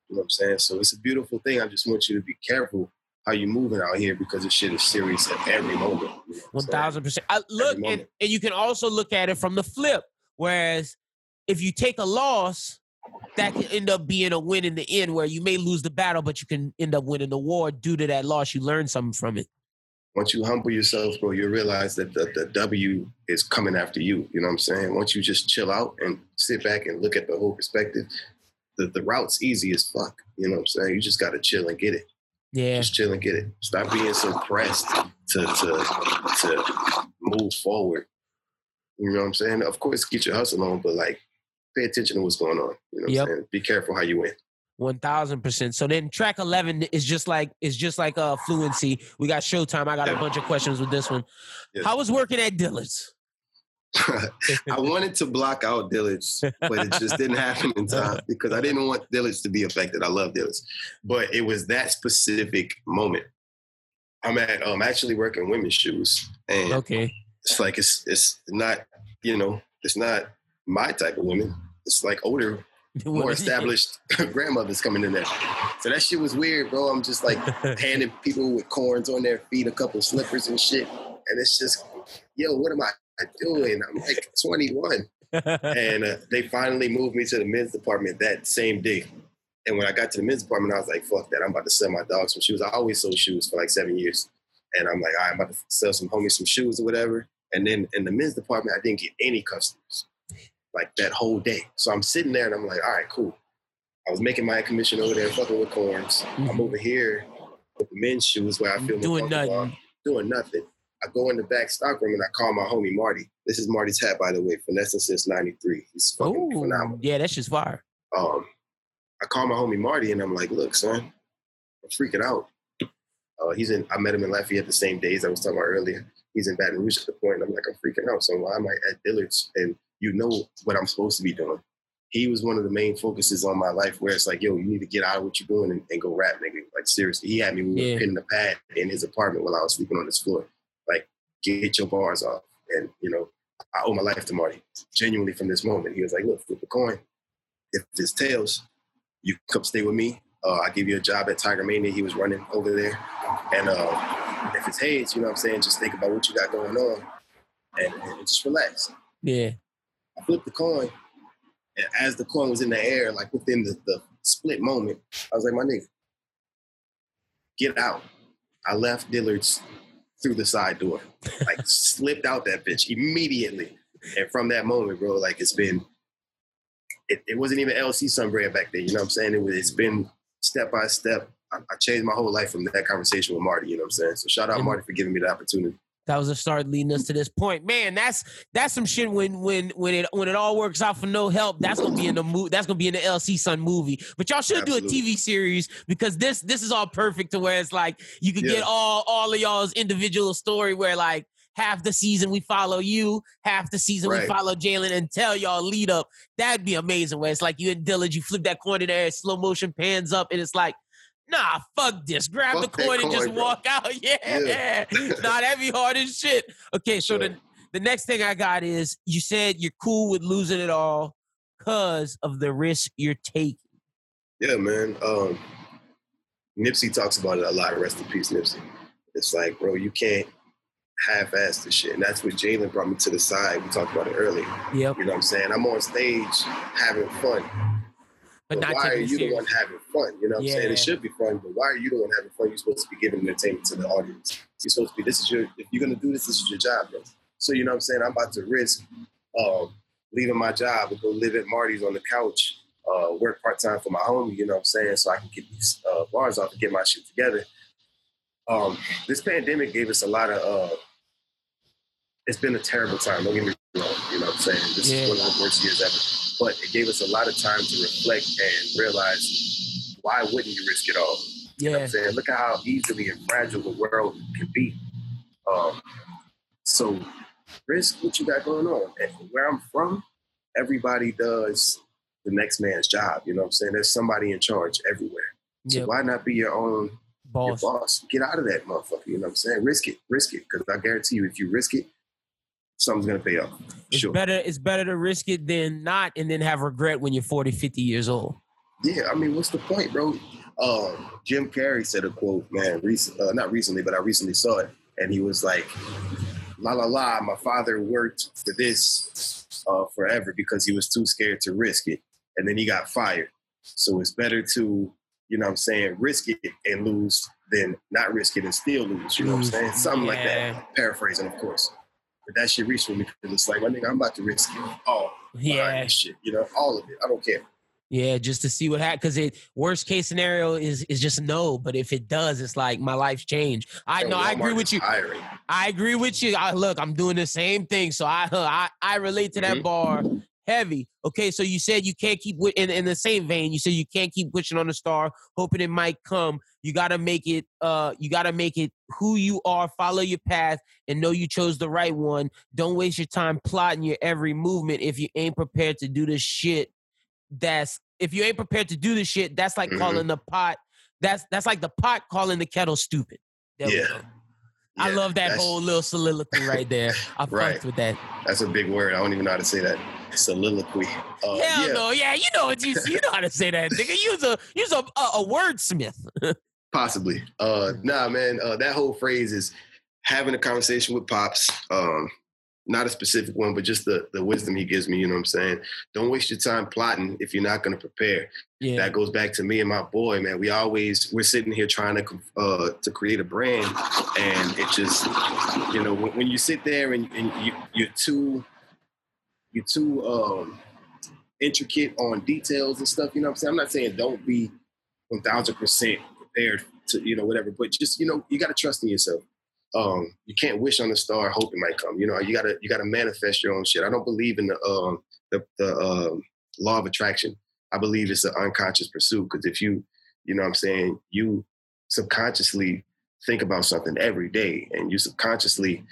You know what I'm saying? So it's a beautiful thing. I just want you to be careful how you moving out here because this shit is serious at every moment. You know, one thousand percent. I look, and, and you can also look at it from the flip. Whereas if you take a loss, that can end up being a win in the end, where you may lose the battle, but you can end up winning the war due to that loss. You learn something from it. Once you humble yourself, bro, you realize that the, the W is coming after you. You know what I'm saying? Once you just chill out and sit back and look at the whole perspective, the, the route's easy as fuck. You know what I'm saying? You just got to chill and get it. Yeah. Just chill and get it. Stop being so pressed to, to, to move forward. You know what I'm saying? Of course, get your hustle on, but like, pay attention to what's going on. You know what yep. I'm saying? Be careful how you win. one thousand percent. So then track eleven is just like, it's just like uh, Fluency. We got Showtime. I got yeah. a bunch of questions with this one. Yeah. How was working at Dillard's? I wanted to block out Dillard's, but it just didn't happen in time because I didn't want Dillard's to be affected. I love Dillard's. But it was that specific moment. I'm at, um, actually working women's shoes. And okay. it's like, it's it's not, you know, it's not my type of women. It's like older, more established grandmothers coming in there. So that shit was weird, bro. I'm just like handing people with corns on their feet a couple slippers and shit. And it's just, yo, what am I doing? I'm like twenty-one. And uh, they finally moved me to the men's department that same day. And when I got to the men's department, I was like, fuck that. I'm about to sell my dog some shoes. I always sold shoes for like seven years. And I'm like, all right, I'm about to sell some homies some shoes or whatever. And then in the men's department, I didn't get any customers. Like that whole day. So I'm sitting there and I'm like, all right, cool. I was making my commission over there, fucking with corns. Mm-hmm. I'm over here with the men's shoes where I feel doing nothing. Mom, doing nothing. I go in the back stock room and I call my homie Marty. This is Marty's hat, by the way, finessing since ninety-three. He's fucking Ooh, phenomenal. Yeah, that's just fire. Um, I call my homie Marty and I'm like, look, son, I'm freaking out. Uh, he's in. I met him in Lafayette the same days I was talking about earlier. He's in Baton Rouge at the point. And I'm like, I'm freaking out. So why am I at Dillard's? And you know what I'm supposed to be doing. He was one of the main focuses on my life where it's like, yo, you need to get out of what you're doing and, and go rap, nigga. Like, seriously, he had me yeah. pinning the pad in his apartment while I was sleeping on his floor. Like, get your bars off. And, you know, I owe my life to Marty. Genuinely from this moment, he was like, look, flip a coin. If it's tails, you come stay with me. Uh, I'll give you a job at Tiger Mania. He was running over there. And uh, if it's heads, you know what I'm saying, just think about what you got going on and, and just relax. Yeah. I flipped the coin, and as the coin was in the air, like within the, the split moment, I was like, my nigga, get out. I left Dillard's through the side door, like slipped out that bitch immediately. And from that moment, bro, like it's been, it, it wasn't even L C Sunbrand back then, you know what I'm saying? It was, it's been step by step. I, I changed my whole life from that conversation with Marty, you know what I'm saying? So shout out mm-hmm. Marty for giving me the opportunity. That was a start leading us to this point, man. That's that's some shit. When when when it when it all works out for no help, that's gonna be in the mo- That's gonna be in the L C Sun movie. But y'all should Absolutely. do a T V series because this this is all perfect to where it's like you could yeah. get all all of y'all's individual story where like half the season we follow you, half the season right. we follow Jalen and tell y'all lead up. That'd be amazing. Where it's like you and Dillard, you flip that coin in the air, slow motion pans up, and it's like, nah, fuck this. Grab fuck the coin and just coin, walk bro. out. Yeah. yeah. Nah, that'd be hard as shit. Okay, so sure. the, the next thing I got is you said you're cool with losing it all because of the risk you're taking. Yeah, man. Um, Nipsey talks about it a lot. Rest in peace, Nipsey. It's like, bro, you can't half-ass this shit. And that's what Jalen brought me to the side. We talked about it earlier. Yep. You know what I'm saying? I'm on stage having fun. But but why are you serious. the one having fun? You know what yeah. I'm saying? It should be fun, but why are you the one having fun? You're supposed to be giving entertainment to the audience. You're supposed to be, this is your, if you're going to do this, this is your job, bro. So, you know what I'm saying? I'm about to risk um, leaving my job and go live at Marty's on the couch, uh, work part-time for my homie, you know what I'm saying? So I can get these uh, bars off and get my shit together. Um, this pandemic gave us a lot of, uh, it's been a terrible time. Don't get me wrong, you know what I'm saying? This yeah. is one of the worst years ever. But it gave us a lot of time to reflect and realize why wouldn't you risk it all? Yeah. You know what I'm saying? Look at how easily and fragile the world can be. Um, so risk what you got going on. And where I'm from, everybody does the next man's job. You know what I'm saying? There's somebody in charge everywhere. So yep. why not be your own boss? Your boss? Get out of that motherfucker. You know what I'm saying? Risk it. Risk it. Because I guarantee you, if you risk it, something's going to pay off. It's sure. better It's better to risk it than not and then have regret when you're forty, fifty years old. Yeah, I mean, what's the point, bro? Um, Jim Carrey said a quote, man, recent, uh, not recently, but I recently saw it. And he was like, la, la, la, my father worked for this uh, forever because he was too scared to risk it. And then he got fired. So it's better to, you know what I'm saying, risk it and lose than not risk it and still lose. You know what I'm saying? Something yeah. like that. Paraphrasing, of course. But that shit reached for me because it's like, my nigga, I'm about to risk it all. Yeah. Shit, you know, all of it. I don't care. Yeah, just to see what happens. Because it worst case scenario is is just no. But if it does, it's like my life's changed. I know. I agree with you. Hiring. I agree with you. I, look, I'm doing the same thing, so I I, I relate to that mm-hmm. bar heavy. Okay, so you said you can't keep in in the same vein. You said you can't keep wishing on a star, hoping it might come. You gotta make it. Uh, you gotta make it who you are. Follow your path and know you chose the right one. Don't waste your time plotting your every movement if you ain't prepared to do this shit. That's if you ain't prepared to do this shit, that's like mm-hmm. calling the pot. That's that's like the pot calling the kettle stupid. There yeah. yeah. I love that whole little soliloquy right there. I right. fucked with that. That's a big word. I don't even know how to say that. Soliloquy. Uh, Hell yeah. no. Yeah, you know what you, you know how to say that, nigga. You's a you's a a, a wordsmith. Possibly. Uh, nah, man. Uh, that whole phrase is having a conversation with Pops. Um, Not a specific one, but just the, the wisdom he gives me, you know what I'm saying? Don't waste your time plotting if you're not going to prepare. Yeah. That goes back to me and my boy, man. We always, we're sitting here trying to uh, to create a brand, and it just, you know, when, when you sit there and, and you, you're too, you're too um, intricate on details and stuff, you know what I'm saying? I'm not saying don't be one thousand percent prepared to, you know, whatever, but just, you know, you got to trust in yourself. Um, you can't wish on a star, hope it might come. You know, you gotta you gotta manifest your own shit. I don't believe in the uh, the, the uh, law of attraction. I believe it's an unconscious pursuit, because if you, you know what I'm saying, you subconsciously think about something every day and you subconsciously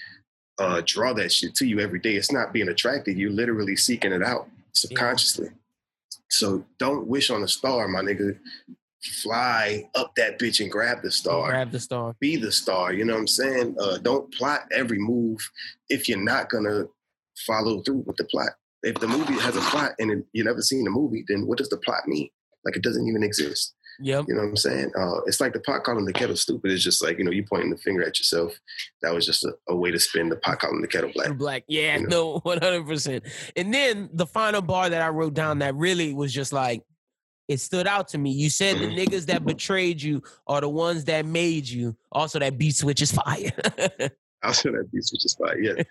uh, draw that shit to you every day. It's not being attracted. You're literally seeking it out subconsciously. Yeah. So don't wish on a star, my nigga. Fly up that bitch and grab the star. Grab the star. Be the star. You know what I'm saying? Uh, don't plot every move if you're not going to follow through with the plot. If the movie has a plot and it, you've never seen the movie, then what does the plot mean? Like, it doesn't even exist. Yep. You know what I'm saying? Uh, it's like the pot calling the kettle stupid. It's just like, you know, you pointing the finger at yourself. That was just a, a way to spin the pot calling the kettle black. Black. Yeah, you know? No, one hundred percent. And then the final bar that I wrote down that really was just like, it stood out to me. You said mm-hmm. the niggas that betrayed you are the ones that made you. Also, that beat switch is fire. Also, that beat switch is fire, yeah.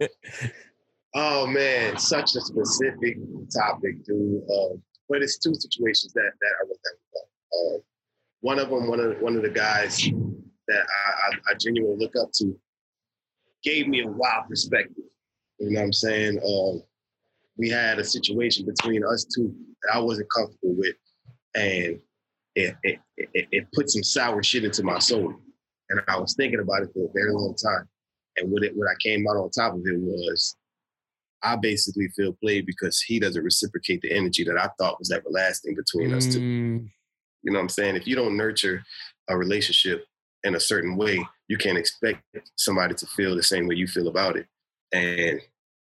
Oh, man, such a specific topic, dude. Uh, but it's two situations that, that I was thinking about. Uh, one of them, one of, one of the guys that I, I, I genuinely look up to, gave me a wild perspective. You know what I'm saying? Uh, we had a situation between us two that I wasn't comfortable with. And it, it, it, it put some sour shit into my soul. And I was thinking about it for a very long time. And what, it, what I came out on top of it was, I basically feel played because he doesn't reciprocate the energy that I thought was everlasting between mm. us two. You know what I'm saying? If you don't nurture a relationship in a certain way, you can't expect somebody to feel the same way you feel about it. And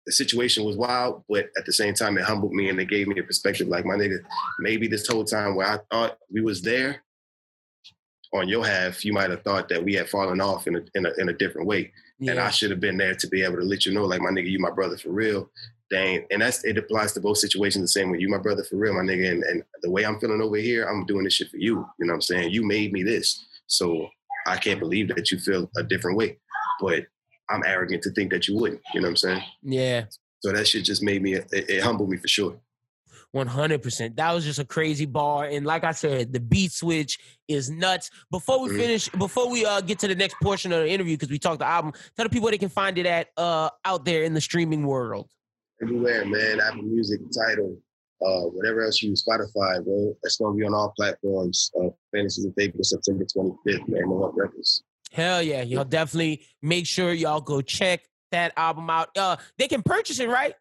the situation was wild, but at the same time, it humbled me and it gave me a perspective. Like, my nigga, maybe this whole time where I thought we was there on your half, you might have thought that we had fallen off in a in a, in a different way, yeah. and I should have been there to be able to let you know, like, my nigga, you my brother for real. Dang, and that's it applies to both situations the same way. You my brother for real, my nigga, and, and the way I'm feeling over here, I'm doing this shit for you. You know what I'm saying? You made me this, so I can't believe that you feel a different way, but I'm arrogant to think that you wouldn't, you know what I'm saying? Yeah. So that shit just made me, it, it humbled me for sure. one hundred percent. That was just a crazy bar. And like I said, the beat switch is nuts. Before we mm-hmm. finish, before we uh, get to the next portion of the interview, because we talked the album, tell the people where they can find it at uh, out there in the streaming world. Everywhere, man. Apple Music, Tidal, uh, whatever else you use, Spotify, bro. It's going to be on all platforms. Uh, Fantasies of Faithful, September twenty-fifth, man. No Up Records. Hell yeah. Y'all definitely make sure y'all go check that album out. Uh, they can purchase it, right?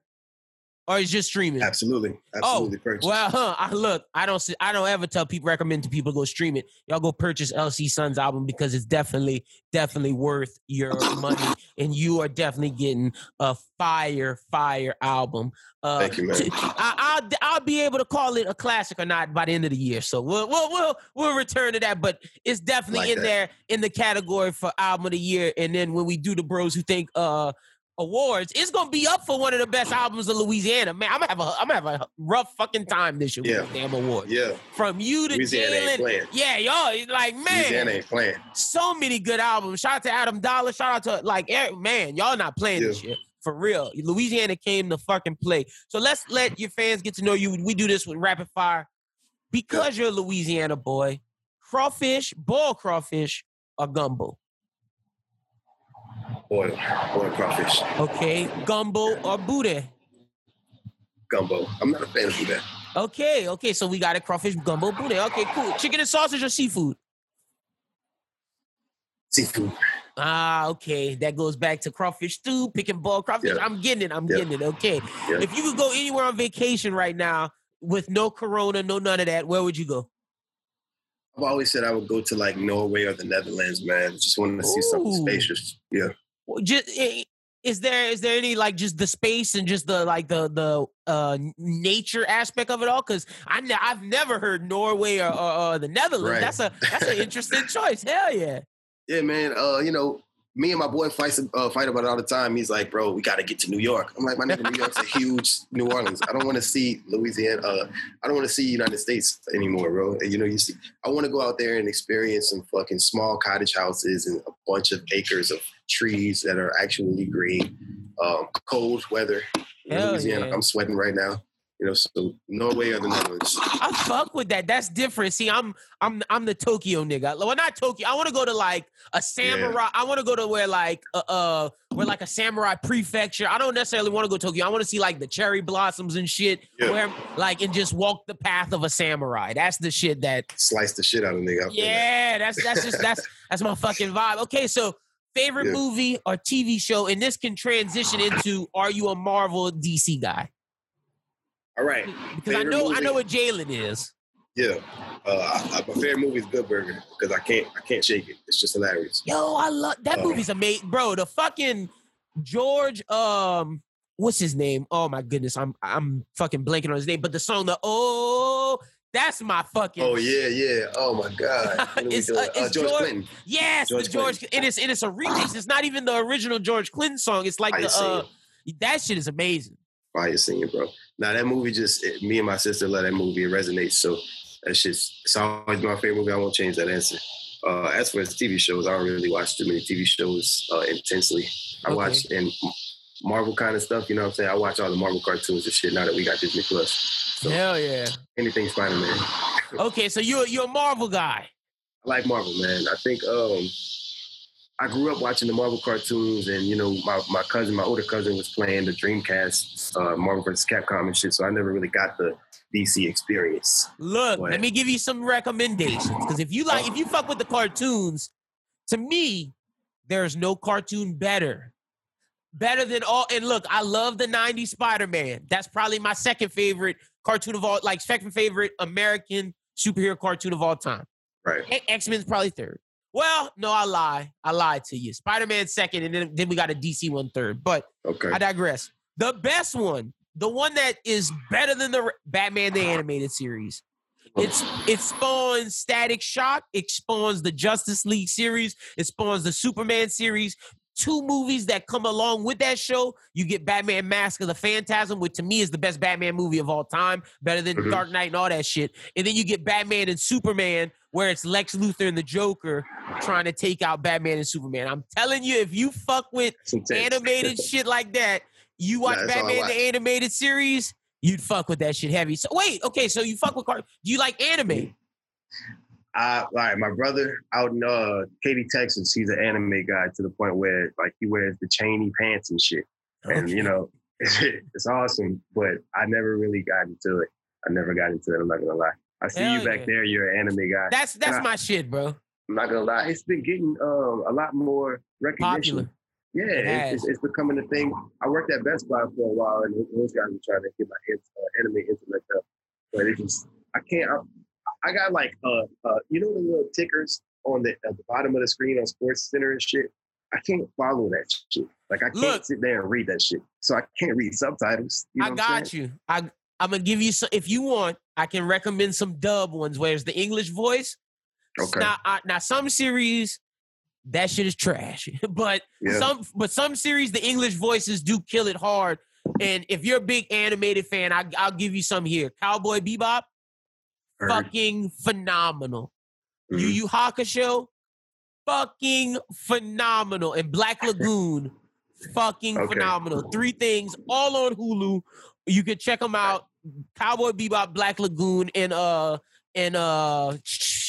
Or it's just streaming? Absolutely. Absolutely oh, purchase. Well, huh, I, look, I don't I don't ever tell people, recommend to people go stream it. Y'all go purchase L C Sun's album because it's definitely, definitely worth your money. And you are definitely getting a fire, fire album. Uh, Thank you, man. I, I'll, I'll be able to call it a classic or not by the end of the year. So we'll we'll we'll, we'll return to that. But it's definitely like in that. there in the category for album of the year. And then when we do the bros who think... uh. awards, it's gonna be up for one of the best albums of Louisiana. Man, I'm gonna have a I'm gonna have a rough fucking time this year yeah. with the damn awards. Yeah. From you to Jalen. Yeah, y'all like man. Louisiana ain't playing. So many good albums. Shout out to Adam Dollar. Shout out to like Eric. Man, y'all not playing yeah. this shit. For real. Louisiana came to fucking play. So let's let your fans get to know you. We do this with rapid fire. Because yeah. you're a Louisiana boy, crawfish, boiled crawfish, or gumbo? Boiled, boiled crawfish. Okay. Gumbo or booty? Gumbo. I'm not a fan of booty. Okay, okay. So we got a crawfish, gumbo, booty. Okay, cool. Chicken and sausage or seafood? Seafood. Ah, okay. That goes back to crawfish stew, picking boiled crawfish. Yeah. I'm getting it. I'm yeah. getting it. Okay. Yeah. If you could go anywhere on vacation right now with no corona, no none of that, where would you go? I've always said I would go to like Norway or the Netherlands, man. Just wanted to see Ooh. something spacious. Yeah. Well, just, is there is there any like just the space and just the like the the uh, nature aspect of it all? Because I ne- I've never heard Norway or, or, or the Netherlands. Right. That's a that's an interesting choice. Hell yeah. Yeah, man. Uh, you know, me and my boy fight uh, fight about it all the time. He's like, bro, we got to get to New York. I'm like, my nigga, New York's a huge New Orleans. I don't want to see Louisiana. Uh, I don't want to see United States anymore, bro. And, you know, you see, I want to go out there and experience some fucking small cottage houses and a bunch of acres of trees that are actually green. Um, cold weather in Hell Louisiana. Yeah. I'm sweating right now. You know, so Norway or the Netherlands. I fuck with that. That's different. See, I'm I'm I'm the Tokyo nigga. Well, not Tokyo. I want to go to like a samurai. Yeah. I want to go to where like uh, uh where like a samurai prefecture. I don't necessarily want to go to Tokyo. I want to see like the cherry blossoms and shit. Yeah. Where like and just walk the path of a samurai. That's the shit that slice the shit out of nigga. Yeah, that's that's just that's that's my fucking vibe. Okay, so favorite yeah. movie or T V show, and this can transition into: are you a Marvel D C guy? All right. Because favorite I know movie. I know what Jalen is. Yeah. Uh, my favorite movie is Good Burger because I can't I can't shake it. It's just hilarious. Yo, I love that um, movie's amazing, bro. The fucking George um what's his name? Oh my goodness. I'm I'm fucking blanking on his name, but the song the oh that's my fucking Oh yeah, yeah. Oh my god. it's, uh, it's uh, George, George Clinton. Yes, George the George Clinton. It is it is a remix. It's not even the original George Clinton song. It's like I the uh, that shit is amazing. Fire singing, bro. Now that movie just it, me and my sister love that movie. It resonates. So that's just it's always my favorite movie. I won't change that answer. Uh, as for as T V shows, I don't really watch too many T V shows uh, intensely. I okay. watch and Marvel kind of stuff. You know what I'm saying? I watch all the Marvel cartoons and shit. Now that we got Disney Plus, so hell yeah, anything Spider-Man. Okay, so you you're a Marvel guy. I like Marvel, man. I think um, I grew up watching the Marvel cartoons and, you know, my, my cousin, my older cousin was playing the Dreamcast, uh, Marvel versus. Capcom and shit, so I never really got the D C experience. Look, but let me give you some recommendations, because if you like, if you fuck with the cartoons, to me, there's no cartoon better. Better than all, and look, I love the nineties Spider-Man. That's probably my second favorite cartoon of all, like second favorite American superhero cartoon of all time. Right. X-Men's probably third. Well, no, I lie. I lied to you. Spider-Man second, and then, then we got a D C one third. But okay. I digress. The best one, the one that is better than the Batman the Animated Series. It's It spawns Static Shock. It spawns the Justice League series. It spawns the Superman series. Two movies that come along with that show. You get Batman Mask of the Phantasm, which to me is the best Batman movie of all time. Better than mm-hmm. Dark Knight and all that shit. And then you get Batman and Superman, where it's Lex Luthor and the Joker trying to take out Batman and Superman. I'm telling you, if you fuck with animated shit like that, you watch nah, Batman the Animated Series, you'd fuck with that shit heavy. So wait, okay, so you fuck with cartoons. Do you like anime? Uh, all right, my brother out in uh, Katy, Texas, he's an anime guy to the point where like he wears the chainy pants and shit. Okay. And, you know, it's awesome, but I never really got into it. I never got into it, I'm not going to lie. I see Hell you back yeah. there. You're an anime guy. That's that's I, my shit, bro. I'm not gonna lie. It's been getting um, a lot more recognition. Popular. Yeah, it it's, it's becoming a thing. I worked at Best Buy for a while, and those guys were trying to get my uh, anime intellect up, but it just I can't. I, I got like uh, uh, you know the little tickers on the at the bottom of the screen on Sports Center and shit. I can't follow that shit. Like I can't Look, sit there and read that shit. So I can't read subtitles. You know I got you. I. I'm going to give you some, if you want, I can recommend some dub ones where it's the English voice. Okay. Now, I, now some series, that shit is trash. But yeah. some but some series, the English voices do kill it hard. And if you're a big animated fan, I, I'll give you some here. Cowboy Bebop, Bird. fucking phenomenal. Mm-hmm. Yu Yu Hakusho, fucking phenomenal. And Black Lagoon, fucking okay. phenomenal. Three things, all on Hulu. You can check them out. Cowboy Bebop, Black Lagoon, and uh and uh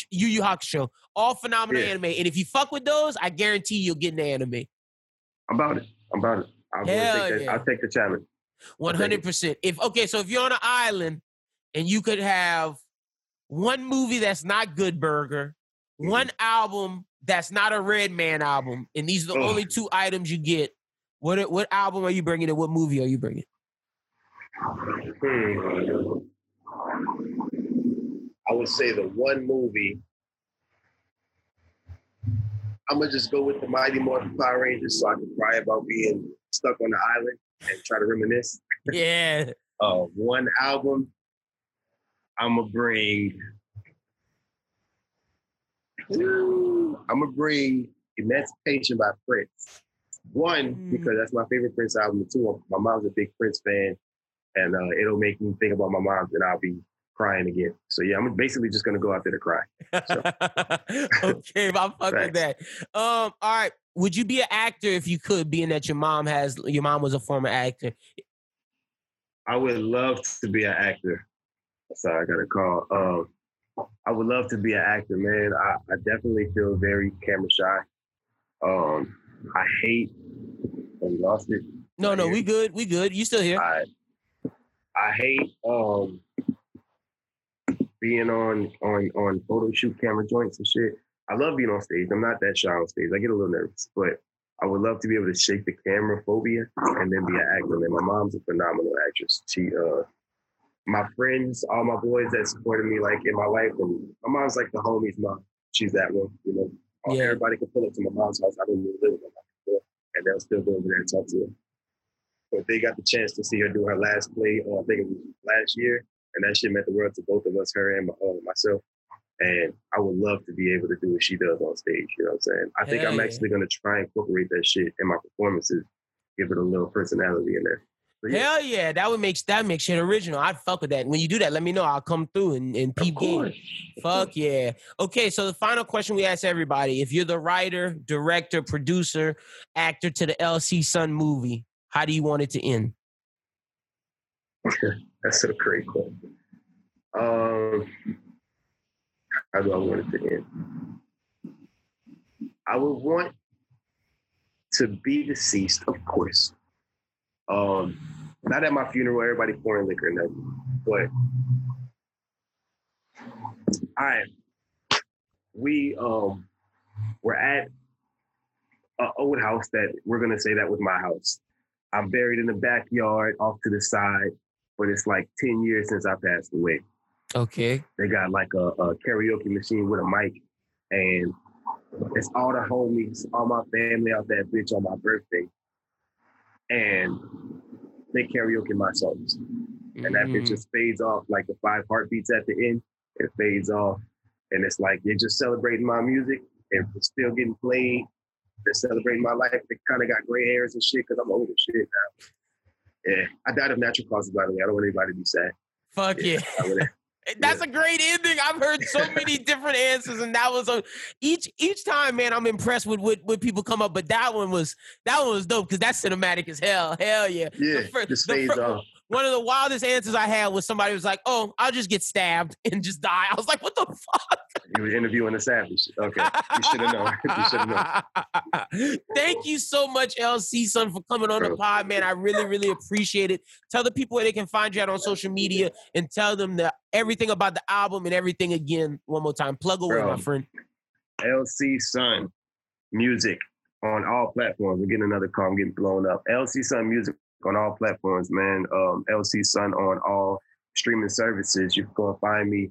Yu Yu Hakusho. All phenomenal yeah. anime. And if you fuck with those, I guarantee you'll get an anime. I'm about it. I'm about it. I'll take, yeah. take the challenge. one hundred percent. If okay, so if you're on an island and you could have one movie that's not Good Burger, mm. one album that's not a Red Man album, and these are the oh. only two items you get, what what album are you bringing and what movie are you bringing? Hmm. I would say the one movie. I'm going to just go with the Mighty Morphin Power Rangers so I can cry about being stuck on the island and try to reminisce. Yeah. uh, one album, I'm going to bring... Ooh, I'm going to bring Emancipation by Prince. One, mm. because that's my favorite Prince album. And two, my mom's a big Prince fan, and uh, it'll make me think about my mom, and I'll be crying again. So yeah, I'm basically just gonna go out there to cry. So. Okay, I'm fucking right. that. Um, all right. Would you be an actor if you could, being that your mom has your mom was a former actor? I would love to be an actor. Sorry, I got a call. Um, I would love to be an actor, man. I, I definitely feel very camera shy. Um, I hate. I lost it. No, right no, here. we good. We good. You still here? I, I hate. Um. being on, on, on photo shoot camera joints and shit. I love being on stage. I'm not that shy on stage. I get a little nervous, but I would love to be able to shake the camera phobia and then be an actor. And my mom's a phenomenal actress. She, uh, my friends, all my boys that supported me, like, in my life, and my mom's like the homie's mom. She's that one, you know. All, yeah. Everybody can pull up to my mom's house. I didn't even live with my mom, and they'll still go over there and talk to her. But they got the chance to see her do her last play, or I think it was last year. And that shit meant the world to both of us, her and my, uh, myself. And I would love to be able to do what she does on stage. You know what I'm saying? I think Hell I'm yeah. actually going to try and incorporate that shit in my performances, give it a little personality in there. But, yeah. Hell yeah. That would make that make shit original. I'd fuck with that. When you do that, let me know. I'll come through and, and peep in. Fuck yeah. Okay, so the final question we ask everybody, if you're the writer, director, producer, actor to the L C Sun movie, how do you want it to end? That's a great question. Um, how do I want it to end? I would want to be deceased, of course. Um, not at my funeral, everybody pouring liquor and nothing. But I, we um, were at an old house that we're gonna say that was my house. I'm buried in the backyard, off to the side. But it's like ten years since I passed away. Okay. They got like a, a karaoke machine with a mic. And it's all the homies, all my family out that bitch on my birthday. And they karaoke my songs. Mm-hmm. And that bitch just fades off like the five heartbeats at the end. It fades off. And it's like, they're just celebrating my music. And it's still getting played. They're celebrating my life. They kind of got gray hairs and shit because I'm old as shit now. Yeah, I died of natural causes, by the way. I don't want anybody to be sad. Fuck yeah. yeah. That's yeah. a great ending. I've heard so many different answers, and that was a, each each time, man, I'm impressed with what, what people come up, but that one was that one was dope because that's cinematic as hell. Hell yeah. Yeah, fir- just fades fir- off. One of the wildest answers I had was somebody was like, oh, I'll just get stabbed and just die. I was like, what the fuck? You were interviewing a savage. Okay. You should have known. You should have known. Thank you so much, L C Sun, for coming on Bro. the pod, man. I really, really appreciate it. Tell the people where they can find you out on social media and tell them the, everything about the album and everything again one more time. Plug away, Bro. my friend. L C Sun Music on all platforms. We're getting another call. I'm getting blown up. L C Sun Music on all platforms, man. Um, L C Sun on all streaming services. You can go and find me.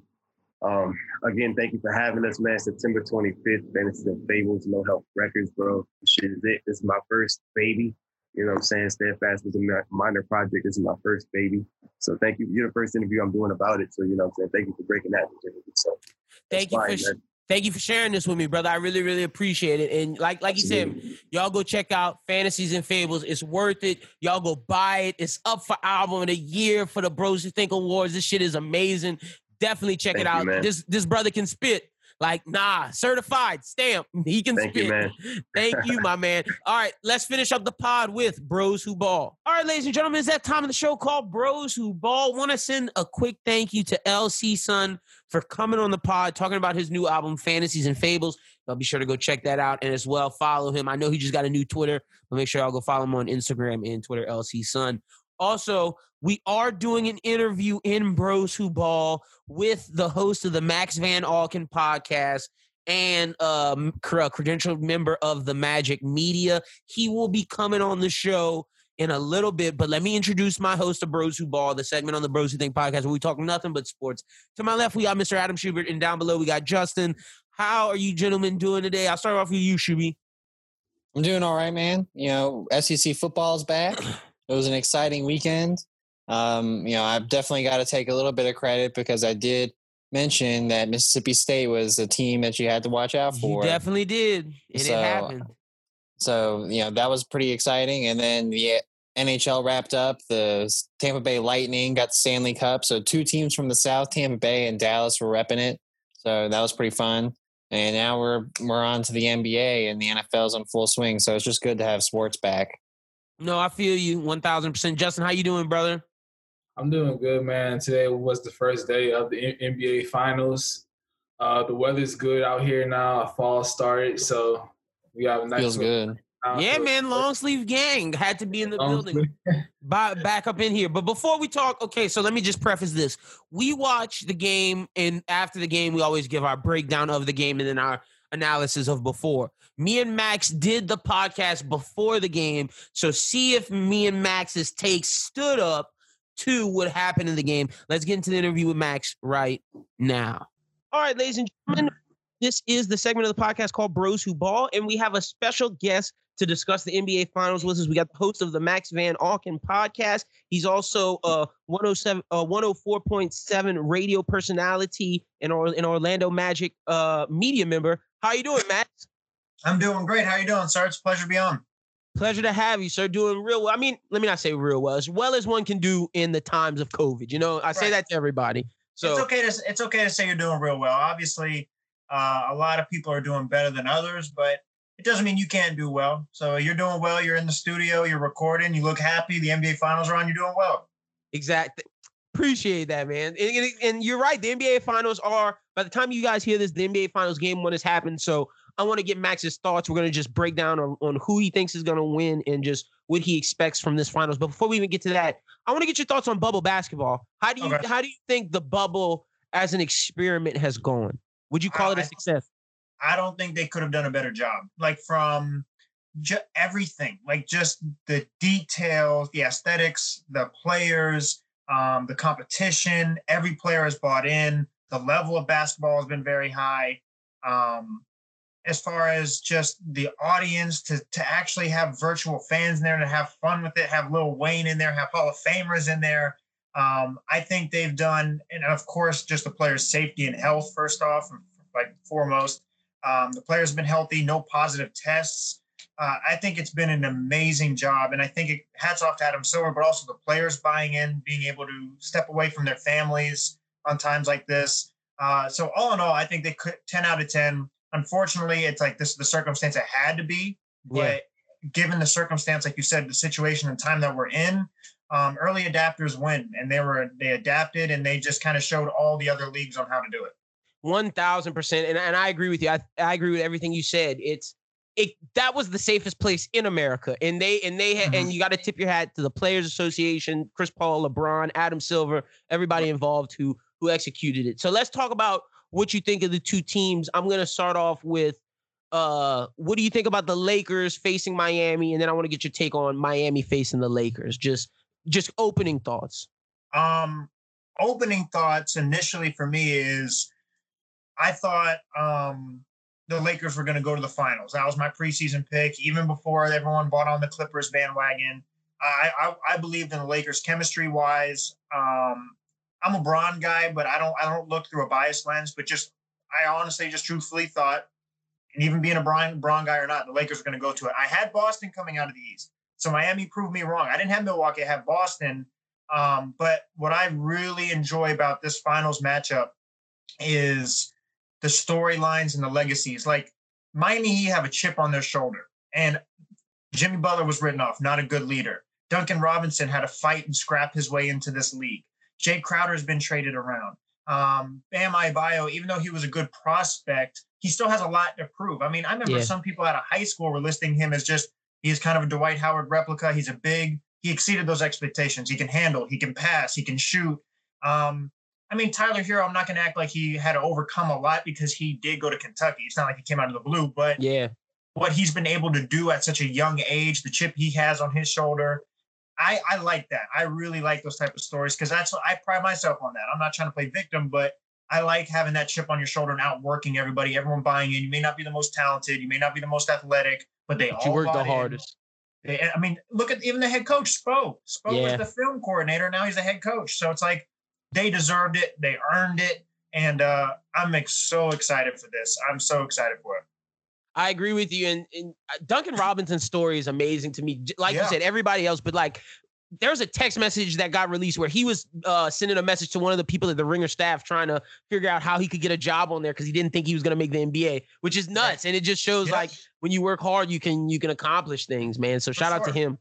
Um, again, thank you for having us, man. September twenty-fifth, Fantasy and Fables, No Help Records, bro. This shit is it. This is my first baby. You know what I'm saying? Steadfast was a minor project. This is my first baby. So thank you. You're the first interview I'm doing about it. So, you know what I'm saying? Thank you for breaking that. So, thank you fine, for... Man. thank you for sharing this with me, brother. I really, really appreciate it. And like like you said, y'all go check out Fantasies and Fables. It's worth it. Y'all go buy it. It's up for Album of the Year for the Bros Who Think Awards. This shit is amazing. Definitely check thank it out. You, this this brother can spit. Like, nah, certified, stamp. He can Thank spit. You, man. Thank you, my man. All right, let's finish up the pod with Bros Who Ball. All right, ladies and gentlemen, it's that time of the show called Bros Who Ball. Want to send a quick thank you to L C Sun for coming on the pod, talking about his new album, Fantasies and Fables. Y'all be sure to go check that out and as well follow him. I know he just got a new Twitter, but make sure y'all go follow him on Instagram and Twitter, L C Sun. Also, we are doing an interview in Bros Who Ball with the host of the Max Van Alken podcast and um, a credentialed member of the Magic Media. He will be coming on the show in a little bit, but let me introduce my host of Bros Who Ball, the segment on the Bros Who Think podcast where we talk nothing but sports. To my left, we got Mister Adam Schubert, and down below, we got Justin. How are you gentlemen doing today? I'll start off with you, Shuby. I'm doing all right, man. You know, S E C football's back. It was an exciting weekend. Um, you know, I've definitely got to take a little bit of credit because I did mention that Mississippi State was a team that you had to watch out for. You definitely did. And so, it happened. So, you know, that was pretty exciting. And then the N H L wrapped up. The Tampa Bay Lightning got the Stanley Cup. So two teams from the South, Tampa Bay and Dallas, were repping it. So that was pretty fun. And now we're, we're on to the N B A and the N F L's in full swing. So it's just good to have sports back. No, I feel you one thousand percent. Justin, how you doing, brother? I'm doing good, man. Today was the first day of the N B A Finals. Uh, the weather's good out here now. Fall started, so we have a nice Feels good. Yeah, man, long sleeve gang. Had to be in the long building. By, back up in here. But before we talk, okay, so let me just preface this. We watch the game, and after the game, we always give our breakdown of the game and then our analysis of before. Me and Max did the podcast before the game, so see if me and Max's take stood up to what happened in the game. Let's get into the interview with Max right now. All right, ladies and gentlemen, this is the segment of the podcast called Bros Who Ball, and we have a special guest to discuss the N B A Finals with us. We got the host of the Max Van Alken podcast. He's also a one oh seven, uh, one oh four point seven radio personality and or, an Orlando Magic uh, media member. How you doing, Max? I'm doing great. How you doing, sir? It's a pleasure to be on. Pleasure to have you, sir. Doing real well. I mean, let me not say real well. As well as one can do in the times of COVID. You know, I right. say that to everybody. So it's okay to it's okay to say you're doing real well. Obviously, uh, a lot of people are doing better than others, but it doesn't mean you can't do well. So you're doing well. You're in the studio. You're recording. You look happy. The N B A Finals are on. You're doing well. Exactly. Appreciate that, man. And, and, and you're right. The N B A Finals are, by the time you guys hear this, the N B A Finals game one has happened. So I want to get Max's thoughts. We're going to just break down on, on who he thinks is going to win and just what he expects from this finals. But before we even get to that, I want to get your thoughts on bubble basketball. How do you okay. how do you think the bubble as an experiment has gone? Would you call I, it a success? I don't think they could have done a better job. Like from ju- everything, like just the details, the aesthetics, the players, um, the competition. Every player has bought in. The level of basketball has been very high. Um, as far as just the audience, to to actually have virtual fans in there and have fun with it, have Lil Wayne in there, have Hall of Famers in there. Um, I think they've done, and of course, just the players' safety and health, first off, like foremost. Um, the players have been healthy, no positive tests. Uh, I think it's been an amazing job, and I think it, hats off to Adam Silver, but also the players buying in, being able to step away from their families on times like this. Uh, so all in all, I think they could ten out of ten. Unfortunately, it's like this is the circumstance it had to be, but yeah. given the circumstance, like you said, the situation and time that we're in, um, early adapters win, and they were they adapted, and they just kind of showed all the other leagues on how to do it. One thousand percent, and and I agree with you. I I agree with everything you said. It's it that was the safest place in America, and they and they mm-hmm. and you got to tip your hat to the Players Association, Chris Paul, LeBron, Adam Silver, everybody involved who who executed it. So let's talk about what you think of the two teams. I'm going to start off with uh, what do you think about the Lakers facing Miami? And then I want to get your take on Miami facing the Lakers. Just just opening thoughts. Um, opening thoughts initially for me is I thought um, the Lakers were going to go to the finals. That was my preseason pick. Even before everyone bought on the Clippers bandwagon, I, I, I believed in the Lakers chemistry wise. Um, I'm a Bron guy, but I don't I don't look through a bias lens, but just I honestly just truthfully thought, and even being a Braun, Braun guy or not, the Lakers were going to go to it. I had Boston coming out of the East. So Miami proved me wrong. I didn't have Milwaukee. I had Boston. Um, but what I really enjoy about this finals matchup is the storylines and the legacies. Like Miami, he have a chip on their shoulder. And Jimmy Butler was written off, not a good leader. Duncan Robinson had to fight and scrap his way into this league. Jay Crowder has been traded around. Um, Bam Adebayo, even though he was a good prospect, he still has a lot to prove. I mean, I remember yeah. some people out of high school were listing him as just, he's kind of a Dwight Howard replica. He's a big, he exceeded those expectations. He can handle, he can pass, he can shoot. Um, I mean, Tyler Hero, I'm not going to act like he had to overcome a lot because he did go to Kentucky. It's not like he came out of the blue, but yeah, what he's been able to do at such a young age, the chip he has on his shoulder, I, I like that. I really like those type of stories because that's what I pride myself on that. I'm not trying to play victim, but I like having that chip on your shoulder and outworking everybody, everyone buying in. You may not be the most talented. You may not be the most athletic, but they but all you work the hardest. They, I mean, look at even the head coach, Spo. Spo yeah. was the film coordinator. Now he's the head coach. So it's like they deserved it. They earned it. And uh, I'm ex- so excited for this. I'm so excited for it. I agree with you. And, and Duncan Robinson's story is amazing to me. Like yeah. you said, everybody else, but like there's a text message that got released where he was uh, sending a message to one of the people at the Ringer staff trying to figure out how he could get a job on there because he didn't think he was going to make the N B A, which is nuts. Right. And it just shows yeah. like when you work hard, you can you can accomplish things, man. So for shout sure. out to him.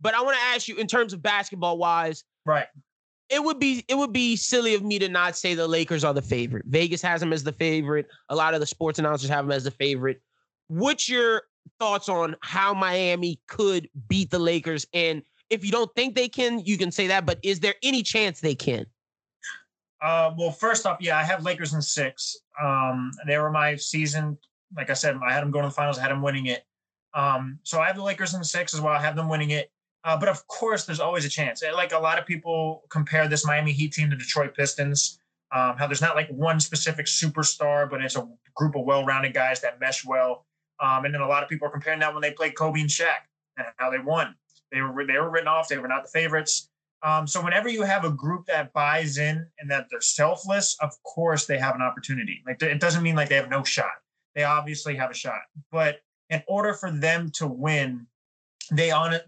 But I want to ask you in terms of basketball wise, right? It would be it would be silly of me to not say the Lakers are the favorite. Vegas has them as the favorite. A lot of the sports announcers have them as the favorite. What's your thoughts on how Miami could beat the Lakers? And if you don't think they can, you can say that, but is there any chance they can? Uh, well, first off, yeah, I have Lakers in six. Um, they were my season. Like I said, I had them going to the finals, I had them winning it. Um, so I have the Lakers in six as well. I have them winning it. Uh, but of course, there's always a chance. Like a lot of people compare this Miami Heat team to Detroit Pistons. Um, how there's not like one specific superstar, but it's a group of well-rounded guys that mesh well. Um, and then a lot of people are comparing that when they played Kobe and Shaq and how they won. They were they were written off. They were not the favorites. Um, so whenever you have a group that buys in and that they're selfless, of course they have an opportunity. Like it doesn't mean like they have no shot. They obviously have a shot. But in order for them to win, they on it.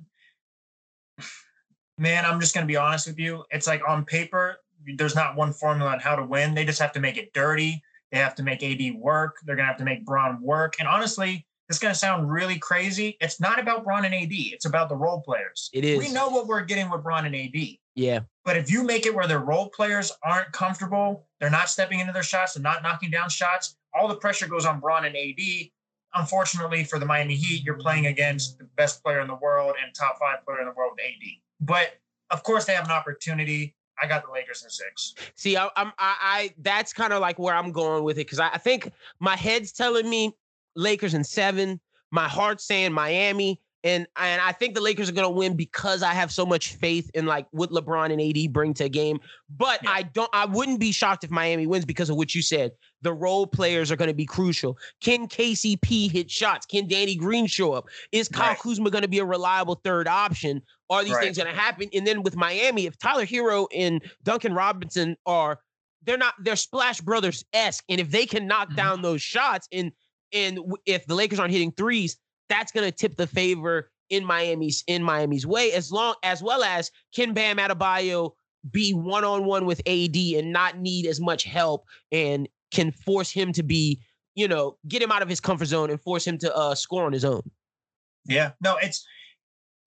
Man, I'm just going to be honest with you. It's like on paper, there's not one formula on how to win. They just have to make it dirty. They have to make A D work. They're going to have to make Bron work. And honestly, it's going to sound really crazy. It's not about Bron and A D. It's about the role players. It is. We know what we're getting with Bron and A D. Yeah. But if you make it where their role players aren't comfortable, they're not stepping into their shots, they're not knocking down shots, all the pressure goes on Bron and A D. Unfortunately for the Miami Heat, you're playing against the best player in the world and top five player in the world, A D. But, of course, they have an opportunity. I got the Lakers in six. See, I, I'm, I, I that's kind of like where I'm going with it because I, I think my head's telling me Lakers in seven. My heart's saying Miami, and and I think the Lakers are going to win because I have so much faith in like what LeBron and A D bring to a game. But yeah. I don't. I wouldn't be shocked if Miami wins because of what you said. The role players are going to be crucial. Can K C P hit shots? Can Danny Green show up? Is Kyle right. Kuzma going to be a reliable third option? Are these right. things going to happen? And then with Miami, if Tyler Hero and Duncan Robinson are, they're not, they're Splash Brothers-esque. And if they can knock mm-hmm. down those shots and, and if the Lakers aren't hitting threes, that's going to tip the favor in Miami's, in Miami's way, as long as well as can Bam Adebayo be one-on-one with A D and not need as much help and can force him to be, you know, get him out of his comfort zone and force him to uh, score on his own. Yeah, no, it's,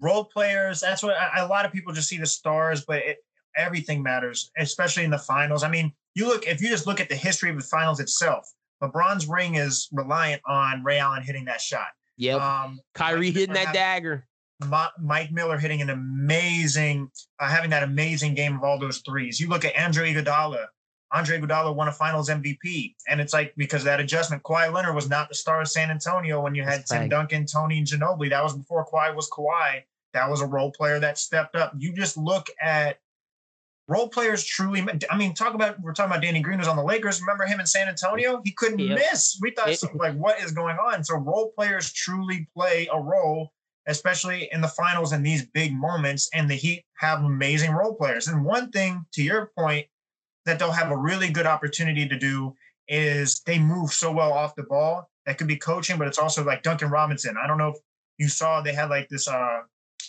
role players, that's what I, a lot of people just see the stars, but it, everything matters, especially in the finals. I mean, you look, if you just look at the history of the finals itself, LeBron's ring is reliant on Ray Allen hitting that shot. Yeah. Um, Kyrie Mike hitting Miller that having, dagger. Mike Miller hitting an amazing, uh, having that amazing game of all those threes. You look at Andre Iguodala. Andre Iguodala won a finals M V P. And it's like, because of that adjustment, Kawhi Leonard was not the star of San Antonio when you had That's Tim right. Duncan, Tony, and Ginobili. That was before Kawhi was Kawhi. That was a role player that stepped up. You just look at role players truly. I mean, talk about, we're talking about Danny Green was on the Lakers. Remember him in San Antonio? He couldn't yep. miss. We thought, so, like, what is going on? So role players truly play a role, especially in the finals and these big moments. And the Heat have amazing role players. And one thing, to your point, that they'll have a really good opportunity to do is they move so well off the ball. That could be coaching, but it's also like Duncan Robinson. I don't know if you saw, they had like this, uh,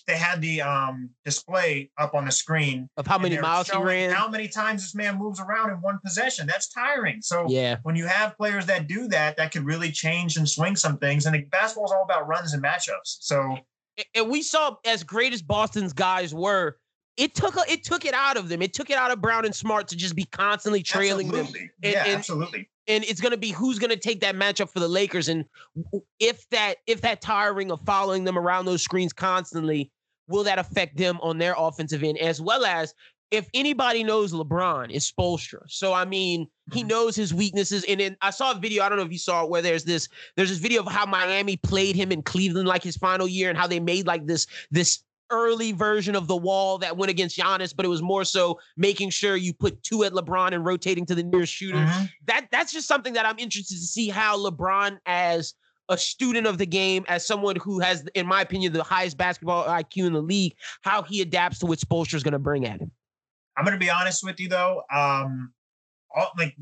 they had the um, display up on the screen of how many miles he ran, how many times this man moves around in one possession. That's tiring. So yeah. when you have players that do that, that could really change and swing some things. And basketball is all about runs and matchups. So, and we saw, as great as Boston's guys were, it took a, it took it out of them. It took it out of Brown and Smart to just be constantly trailing absolutely. them. And, yeah, and, absolutely. And it's going to be who's going to take that matchup for the Lakers. And if that if that tiring of following them around those screens constantly, will that affect them on their offensive end? As well as, if anybody knows LeBron, it's Spoelstra. So, I mean, mm-hmm. he knows his weaknesses. And then I saw a video, I don't know if you saw it, where there's this there's this video of how Miami played him in Cleveland like his final year and how they made like this this early version of the wall that went against Giannis, but it was more so making sure you put two at LeBron and rotating to the nearest shooter. Mm-hmm. That that's just something that I'm interested to see how LeBron, as a student of the game, as someone who has, in my opinion, the highest basketball I Q in the league, how he adapts to what Spoelstra is going to bring at him. I'm going to be honest with you though. Um, all, like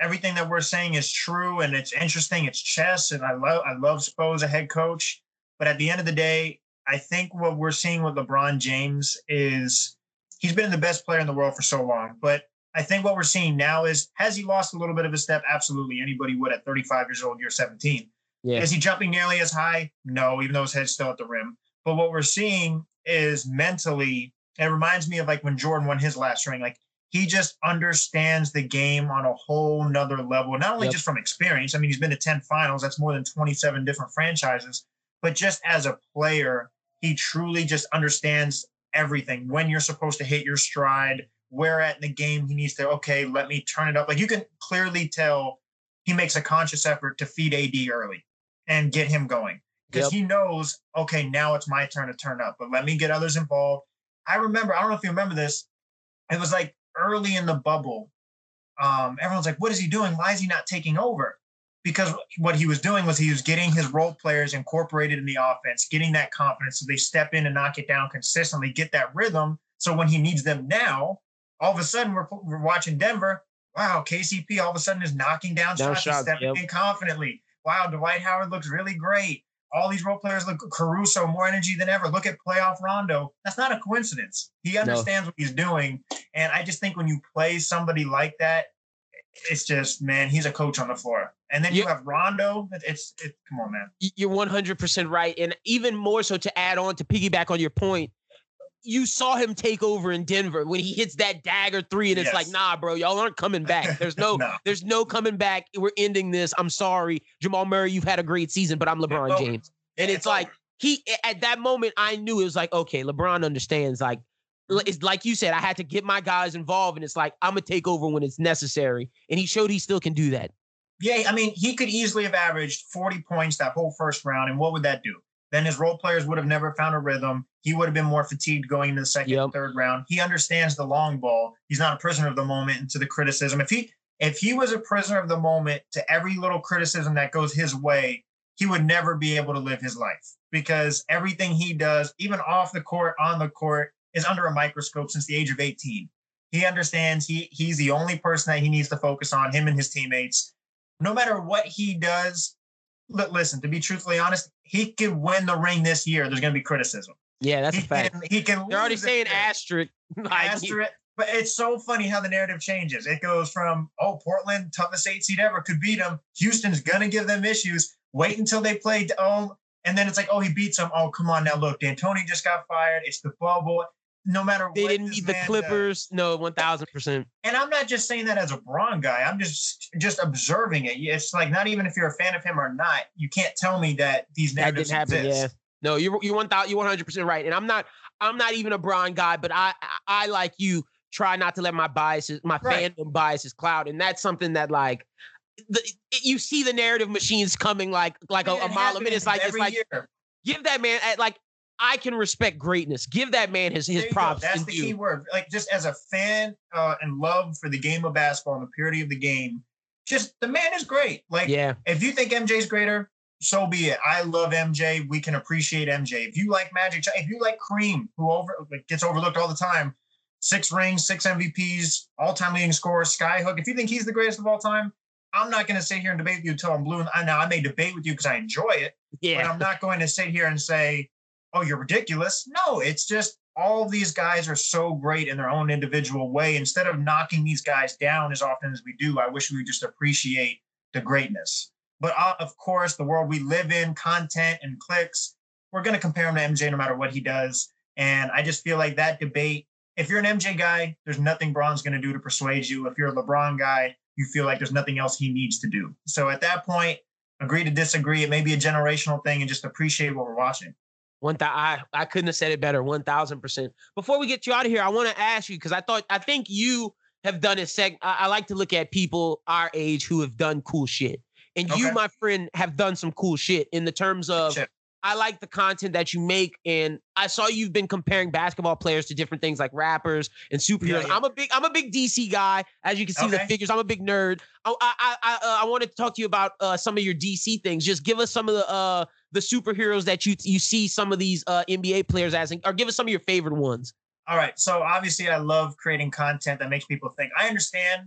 everything that we're saying is true and it's interesting. It's chess. And I love, I love Spo as a head coach, but at the end of the day, I think what we're seeing with LeBron James is he's been the best player in the world for so long. But I think what we're seeing now is, has he lost a little bit of his step? Absolutely. Anybody would at thirty-five years old, you're seventeen. Yeah. Is he jumping nearly as high? No, even though his head's still at the rim. But what we're seeing is mentally, it reminds me of like when Jordan won his last ring. Like he just understands the game on a whole nother level, not only yep. just from experience. I mean, he's been to ten finals. That's more than twenty-seven different franchises. But just as a player, he truly just understands everything. When you're supposed to hit your stride, where at in the game he needs to, okay, let me turn it up. Like you can clearly tell he makes a conscious effort to feed A D early and get him going because yep. he knows, okay, now it's my turn to turn up, but let me get others involved. I remember, I don't know if you remember this. It was like early in the bubble. Um, everyone's like, what is he doing? Why is he not taking over? Because what he was doing was he was getting his role players incorporated in the offense, getting that confidence so they step in and knock it down consistently, get that rhythm. So when he needs them now, all of a sudden we're, we're watching Denver. Wow, K C P all of a sudden is knocking down, down shots, shot, stepping yep. in confidently. Wow, Dwight Howard looks really great. All these role players look, Caruso, more energy than ever. Look at playoff Rondo. That's not a coincidence. He understands no. what he's doing. And I just think when you play somebody like that, it's just, man, he's a coach on the floor. And then you, you have Rondo. It's, it, come on, man. You're one hundred percent right. And even more so, to add on, to piggyback on your point, you saw him take over in Denver when he hits that dagger three and it's yes. like, nah, bro, y'all aren't coming back. There's no, no, there's no coming back. We're ending this. I'm sorry, Jamal Murray, you've had a great season, but I'm LeBron James. And it's, it's like, over. he, at that moment, I knew it was like, okay, LeBron understands. Like, it's like you said, I had to get my guys involved, and it's like, I'm going to take over when it's necessary. And he showed he still can do that. Yeah, I mean, he could easily have averaged forty points that whole first round, and what would that do? Then his role players would have never found a rhythm. He would have been more fatigued going into the second, yep. third round. He understands the long ball. He's not a prisoner of the moment into the criticism. If he if he was a prisoner of the moment to every little criticism that goes his way, he would never be able to live his life, because everything he does, even off the court, on the court, is under a microscope since the age of eighteen. He understands he he's the only person that he needs to focus on, him and his teammates. No matter what he does, listen, to be truthfully honest, he could win the ring this year. There's going to be criticism. Yeah, that's he a fact. Can, he can They're already saying asterisk. asterisk. But it's so funny how the narrative changes. It goes from, oh, Portland, toughest eight seed ever, could beat them. Houston's going to give them issues. Wait until they play. Oh, and then it's like, oh, he beats them. Oh, come on now. Look, D'Antoni just got fired. It's the bubble. No matter what. They didn't beat the Clippers. Does. No, one thousand percent. And I'm not just saying that as a Bron guy. I'm just just observing it. It's like, not even if you're a fan of him or not, you can't tell me that these narratives that didn't happen, exist. Yeah. No, you're, you're one hundred percent right. And I'm not I'm not even a Bron guy, but I, I, I like you, try not to let my biases, my right. fandom biases cloud. And that's something that, like, the, you see the narrative machines coming like like yeah, a, a mile a minute. It's like, it's like year. give that man, at like, I can respect greatness. Give that man his, his props. Go. That's the key word. Like, just as a fan uh, and love for the game of basketball and the purity of the game, just the man is great. Like, yeah. if you think M J's greater, so be it. I love M J. We can appreciate M J. If you like Magic, if you like Kareem, who over like, gets overlooked all the time, six rings, six M V Ps, all-time leading scorer, skyhook. If you think he's the greatest of all time, I'm not going to sit here and debate with you until I'm blue. And I now I may debate with you because I enjoy it, yeah. But I'm not going to sit here and say, oh, you're ridiculous. No, it's just all these guys are so great in their own individual way. Instead of knocking these guys down as often as we do, I wish we would just appreciate the greatness. But uh, of course, the world we live in, content and clicks, we're going to compare him to M J no matter what he does. And I just feel like that debate, if you're an M J guy, there's nothing Braun's going to do to persuade you. If you're a LeBron guy, you feel like there's nothing else he needs to do. So at that point, agree to disagree. It may be a generational thing and just appreciate what we're watching. One th- I, I couldn't have said it better, one thousand percent. Before we get you out of here, I want to ask you, because I thought I think you have done a seg. I, I like to look at people our age who have done cool shit. And okay. You, my friend, have done some cool shit in the terms of shit. I like the content that you make. And I saw you've been comparing basketball players to different things like rappers and superheroes. Yeah, yeah. I'm a big I'm a big D C guy. As you can see, okay. The figures, I'm a big nerd. I I I, uh, I wanted to talk to you about uh, some of your D C things. Just give us some of the uh, the superheroes that you you see some of these uh, N B A players as, or give us some of your favorite ones. All right. So obviously I love creating content that makes people think. I understand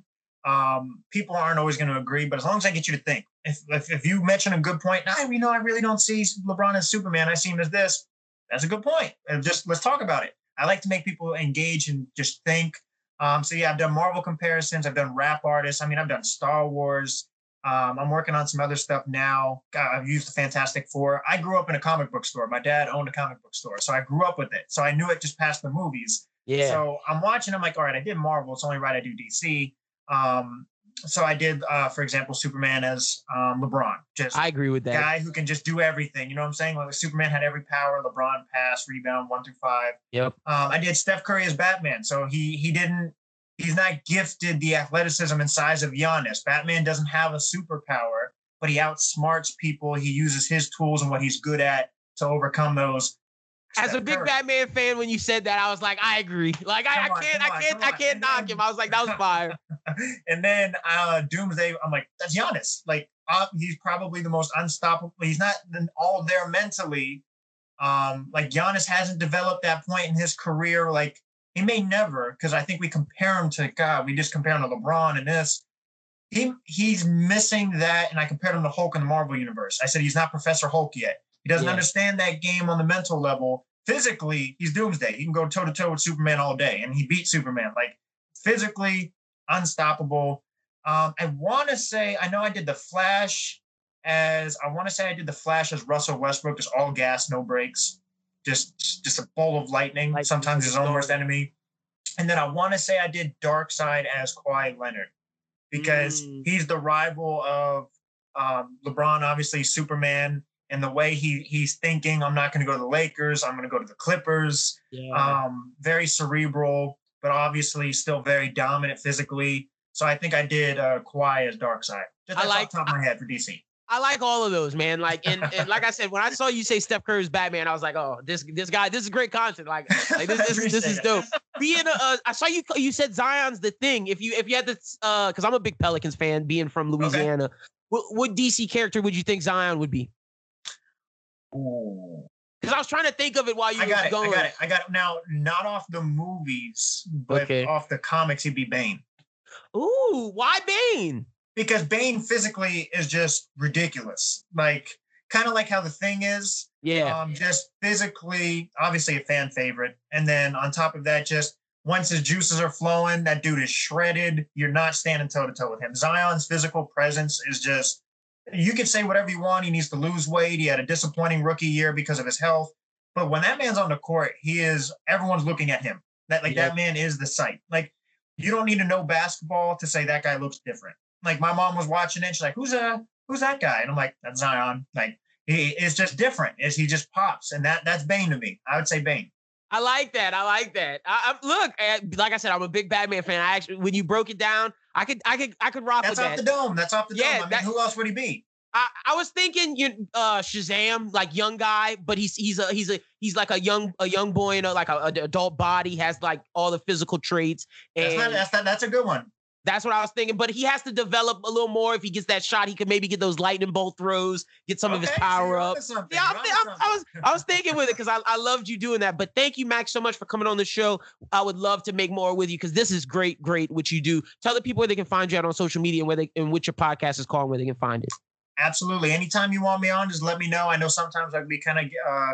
um, people aren't always going to agree, but as long as I get you to think, if, if, if you mention a good point, I, you know, I really don't see LeBron as Superman. I see him as this. That's a good point. And just let's talk about it. I like to make people engage and just think. Um, so yeah, I've done Marvel comparisons. I've done rap artists. I mean, I've done Star Wars. Um, I'm working on some other stuff now. God, I've used the Fantastic Four. I grew up in a comic book store. My dad owned a comic book store. So I grew up with it. So I knew it just past the movies. Yeah. So I'm watching. I'm like, all right, I did Marvel. It's only right I do D C. Um, so I did, uh, for example, Superman as um, LeBron. Just I agree with that. Guy who can just do everything. You know what I'm saying? Like Superman had every power. LeBron pass, rebound, one through five. Yep. Um, I did Steph Curry as Batman. So he he didn't. He's not gifted the athleticism and size of Giannis. Batman doesn't have a superpower, but he outsmarts people. He uses his tools and what he's good at to overcome those. As a big Batman fan, when you said that, I was like, I agree. Like, I, on, I can't, I can't, on, I can't knock him. I was like, that was fire. And then uh, Doomsday, I'm like, that's Giannis. Like, uh, he's probably the most unstoppable. He's not all there mentally. Um, like, Giannis hasn't developed that point in his career. Like, he may never, because I think we compare him to, God, we just compare him to LeBron and this. He He's missing that, and I compared him to Hulk in the Marvel Universe. I said he's not Professor Hulk yet. He doesn't yeah. understand that game on the mental level. Physically, he's Doomsday. He can go toe-to-toe with Superman all day, and he beat Superman. Like, physically, unstoppable. Um, I want to say, I know I did The Flash as, I want to say I did The Flash as Russell Westbrook, just all gas, no brakes. Just just a bolt of lightning, lightning sometimes his own worst enemy. And then I want to say I did Darkseid as Kawhi Leonard because mm. he's the rival of um, LeBron, obviously, Superman. And the way he he's thinking, I'm not going to go to the Lakers. I'm going to go to the Clippers. Yeah. Um, very cerebral, but obviously still very dominant physically. So I think I did uh, Kawhi as Darkseid. Just I like, off the top of my head for D C. I like all of those, man. Like, and, and like I said, when I saw you say Steph Curry's Batman, I was like, oh, this this guy, this is great content. Like, like this this, this is dope. Being a, uh, I saw you you said Zion's the thing. If you if you had to, uh, because I'm a big Pelicans fan, being from Louisiana, okay. what, what D C character would you think Zion would be? Because I was trying to think of it while you I got were it, going. I got it. I got it. Now, not off the movies, but okay. off the comics, he'd be Bane. Ooh, why Bane? Because Bane physically is just ridiculous. Like, kind of like how The Thing is. Yeah. Um, just physically, obviously a fan favorite. And then on top of that, just once his juices are flowing, that dude is shredded. You're not standing toe-to-toe with him. Zion's physical presence is just, you can say whatever you want. He needs to lose weight. He had a disappointing rookie year because of his health. But when that man's on the court, he is, everyone's looking at him. That like yeah. that man is the sight. Like, you don't need to know basketball to say that guy looks different. Like, my mom was watching it. She's like, who's that? Who's that guy? And I'm like, that's Zion. Like, he it's just different. Is he just pops? And that that's Bane to me. I would say Bane. I like that. I like that. I, I, look, like I said, I'm a big Batman fan. I actually, when you broke it down, I could, I could, I could rock That's with that. That's off the dome. That's off the yeah, dome. I mean, that, who else would he be? I, I was thinking, you uh, Shazam, like young guy, but he's he's a he's a he's like a young a young boy in a, like a, a adult body, has like all the physical traits. And that's, not, that's, not, that's a good one. That's what I was thinking. But he has to develop a little more. If he gets that shot, he could maybe get those lightning bolt throws, get some okay, of his power up. Yeah, I, I, I, was, I was thinking with it because I, I loved you doing that. But thank you, Max, so much for coming on the show. I would love to make more with you because this is great, great what you do. Tell the people where they can find you out on social media and, where they, and what your podcast is called and where they can find it. Absolutely. Anytime you want me on, just let me know. I know sometimes I can be kind of uh,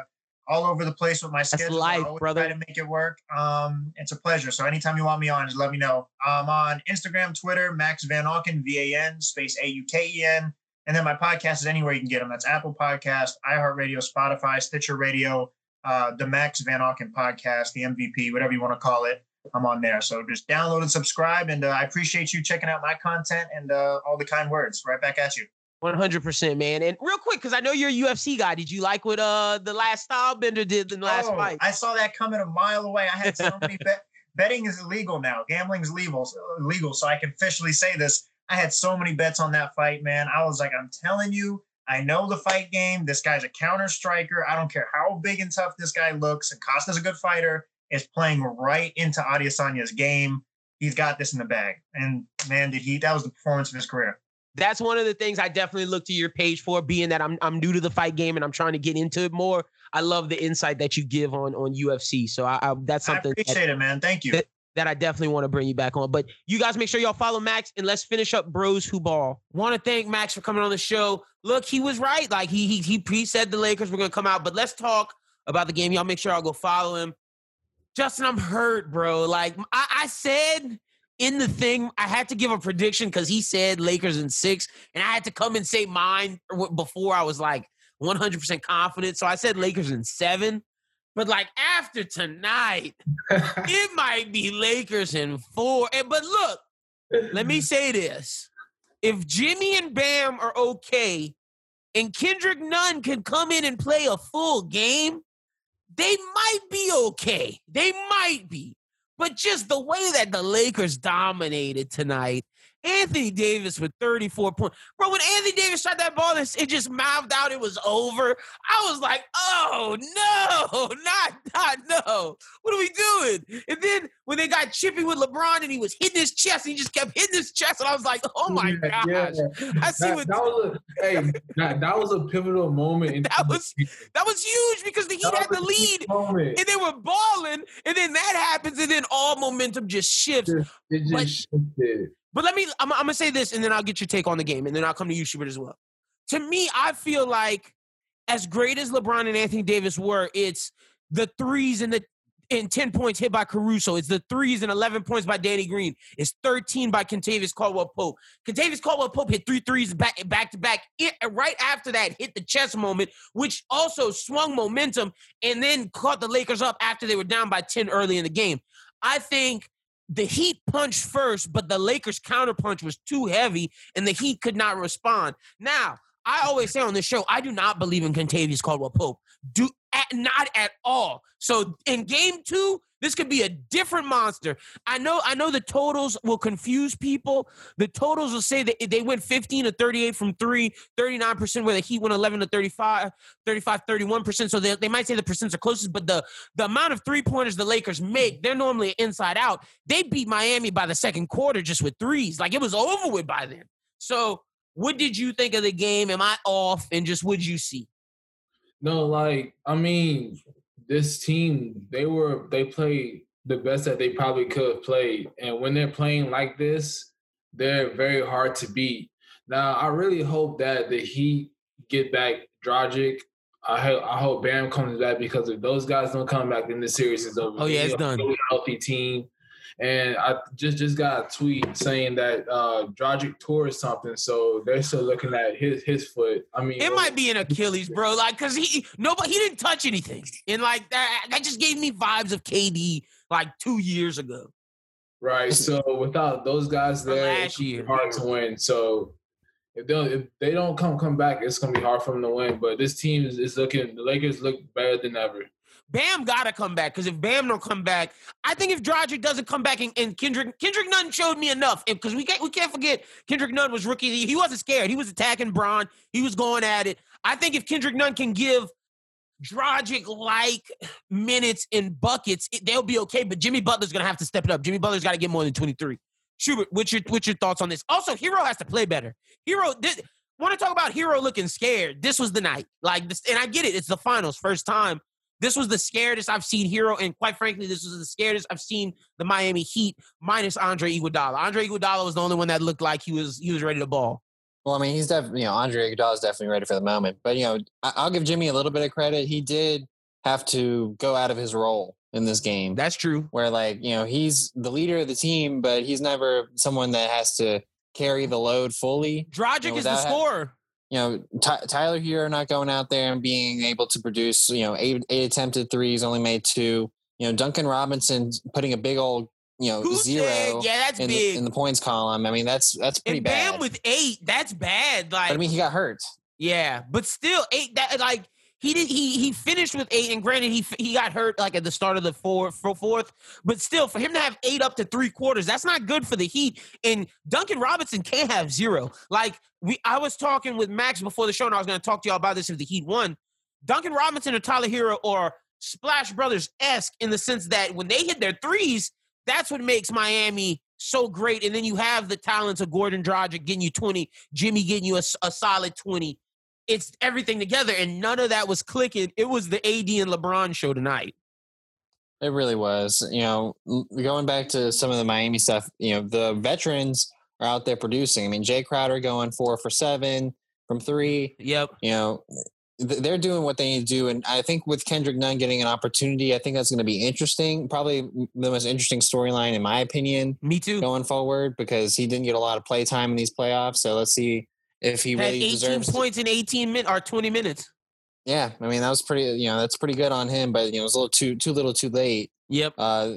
all over the place with my schedule. That's life, I brother. Try to make it work. Um, it's a pleasure. So anytime you want me on, just let me know. I'm on Instagram, Twitter, Max Van Auken, V A N, space A U K E N. And then my podcast is anywhere you can get them. That's Apple Podcast, iHeartRadio, Spotify, Stitcher Radio, uh, the Max Van Auken Podcast, the M V P, whatever you want to call it. I'm on there. So just download and subscribe. And uh, I appreciate you checking out my content and uh, all the kind words. Right back at you. one hundred percent, man. And real quick, because I know you're a U F C guy. Did you like what uh the last Stylebender did in the last oh, fight? I saw that coming a mile away. I had so many bet- betting is illegal now. Gambling is legal, so illegal. So I can officially say this. I had so many bets on that fight, man. I was like, I'm telling you, I know the fight game. This guy's a counter striker. I don't care how big and tough this guy looks. And Costa's a good fighter. Is playing right into Adesanya's game. He's got this in the bag. And man, did he! That was the performance of his career. That's one of the things I definitely look to your page for, being that I'm I'm new to the fight game and I'm trying to get into it more. I love the insight that you give on, on U F C. So I, I that's something I appreciate that, it, man. Thank you. That, that I definitely want to bring you back on. But you guys make sure y'all follow Max and let's finish up Bros Who Ball. Want to thank Max for coming on the show. Look, he was right. Like he he he pre said the Lakers were gonna come out, but let's talk about the game. Y'all make sure y'all go follow him. Justin, I'm hurt, bro. Like I, I said. In the thing, I had to give a prediction because he said Lakers in six, and I had to come and say mine before I was like one hundred percent confident. So I said Lakers in seven, but like after tonight, it might be Lakers in four. And, but look, let me say this. If Jimmy and Bam are okay and Kendrick Nunn can come in and play a full game, they might be okay. They might be. But just the way that the Lakers dominated tonight, Anthony Davis with thirty-four points. Bro, when Anthony Davis shot that ball, it just mouthed out, it was over. I was like, oh, no, not, not, no. What are we doing? And then when they got chippy with LeBron and he was hitting his chest, and he just kept hitting his chest, and I was like, oh, my yeah, gosh. Yeah. I see that, what – that was a, hey, that, that was a pivotal moment. In- that was that was huge because the Heat had the lead, moment. And they were balling, and then that happens, and then all momentum just shifts. It just, it just but, shifted. But let me, I'm, I'm going to say this, and then I'll get your take on the game, and then I'll come to you, Schubert, as well. To me, I feel like as great as LeBron and Anthony Davis were, it's the threes and the and ten points hit by Caruso. It's the threes and eleven points by Danny Green. It's thirteen by Kentavious Caldwell-Pope. Kentavious Caldwell-Pope hit three threes back, back to back. It, right after that, hit the chest moment, which also swung momentum and then caught the Lakers up after they were down by ten early in the game. I think the Heat punched first, but the Lakers' counterpunch was too heavy, and the Heat could not respond. Now, I always say on this show, I do not believe in Kentavious Caldwell-Pope. Do at, not at all. So in game two, this could be a different monster. I know. I know the totals will confuse people. The totals will say that they went fifteen to thirty-eight from three, thirty-nine percent, where the Heat went eleven to thirty-five, thirty-five, thirty-one percent. So they, they might say the percents are closest, but the, the amount of three-pointers the Lakers make, they're normally inside out. They beat Miami by the second quarter just with threes. Like, it was over with by then. So what did you think of the game? Am I off? And just what'd you see? No, like, I mean – this team, they were they played the best that they probably could have played. And when they're playing like this, they're very hard to beat. Now, I really hope that the Heat get back Dragic. I, ho- I hope Bam comes back, because if those guys don't come back, then the series is over. Oh, yeah, it's done. Really healthy team. And I just, just got a tweet saying that uh, Dragic tore something, so they're still looking at his his foot. I mean, it might be an Achilles, bro. Like, cause he nobody he didn't touch anything, and like that that just gave me vibes of K D like two years ago. Right. So without those guys there, it's hard to win. So if they if they don't come come back, it's gonna be hard for them to win. But this team is, is looking. The Lakers look better than ever. Bam gotta come back, because if Bam don't come back, I think if Dragic doesn't come back and, and Kendrick Kendrick Nunn showed me enough, because we can't we can't forget Kendrick Nunn was rookie. He, he wasn't scared. He was attacking Bron. He was going at it. I think if Kendrick Nunn can give Dragic like minutes in buckets, it, they'll be okay. But Jimmy Butler's gonna have to step it up. Jimmy Butler's got to get more than twenty-three. Schubert, what's your what's your thoughts on this? Also, Hero has to play better. Hero did want to talk about Hero looking scared. This was the night. Like this, and I get it, it's the finals, first time. This was the scaredest I've seen Hero, and quite frankly, this was the scaredest I've seen the Miami Heat minus Andre Iguodala. Andre Iguodala was the only one that looked like he was he was ready to ball. Well, I mean, he's definitely, you know, Andre Iguodala is definitely ready for the moment. But, you know, I- I'll give Jimmy a little bit of credit. He did have to go out of his role in this game. That's true. Where, like, you know, he's the leader of the team, but he's never someone that has to carry the load fully. Dragic, you know, is the scorer. You know, Ty- Tyler Hero not going out there and being able to produce, you know, eight, eight attempted threes, only made two. You know, Duncan Robinson putting a big old, you know, Who zero said, yeah, that's in, big. The, in the points column. I mean, that's that's pretty and bad. Bam with eight, that's bad. Like, but, I mean, he got hurt. Yeah, but still, eight. That like he did. He he finished with eight, and granted, he he got hurt like at the start of the fourth, fourth. But still, for him to have eight up to three quarters, that's not good for the Heat. And Duncan Robinson can't have zero. Like we, I was talking with Max before the show, and I was going to talk to y'all about this if the Heat won. Duncan Robinson or Tyler Hero or Splash Brothers-esque in the sense that when they hit their threes, that's what makes Miami so great. And then you have the talents of Gordon Dragic getting you twenty, Jimmy getting you a, a solid twenty. It's everything together, and none of that was clicking. It was the A D and LeBron show tonight. It really was. You know, going back to some of the Miami stuff, you know, the veterans are out there producing. I mean, Jay Crowder going four for seven from three. Yep. You know, they're doing what they need to do, and I think with Kendrick Nunn getting an opportunity, I think that's going to be interesting. Probably the most interesting storyline, in my opinion. Me too. Going forward, because he didn't get a lot of play time in these playoffs, so let's see if he really deserves. eighteen points in eighteen minutes or twenty minutes. Yeah, I mean that was pretty. You know, that's pretty good on him, but you know it was a little too too little, too late. Yep. Uh,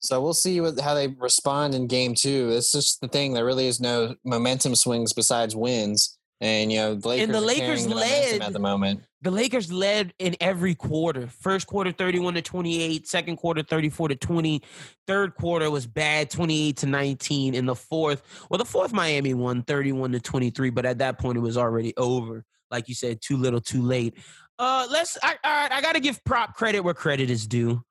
so we'll see what, how they respond in game two. It's just the thing. There really is no momentum swings besides wins. And, you know, the Lakers, and the Lakers led at the moment. The Lakers led in every quarter. First quarter, thirty-one to twenty-eight. Second quarter, thirty-four to twenty. Third quarter was bad, twenty-eight to nineteen. In the fourth, well, the fourth Miami won thirty-one to twenty-three. But at that point, it was already over. Like you said, too little, too late. Uh, let's. I, all right, I got to give prop credit where credit is due.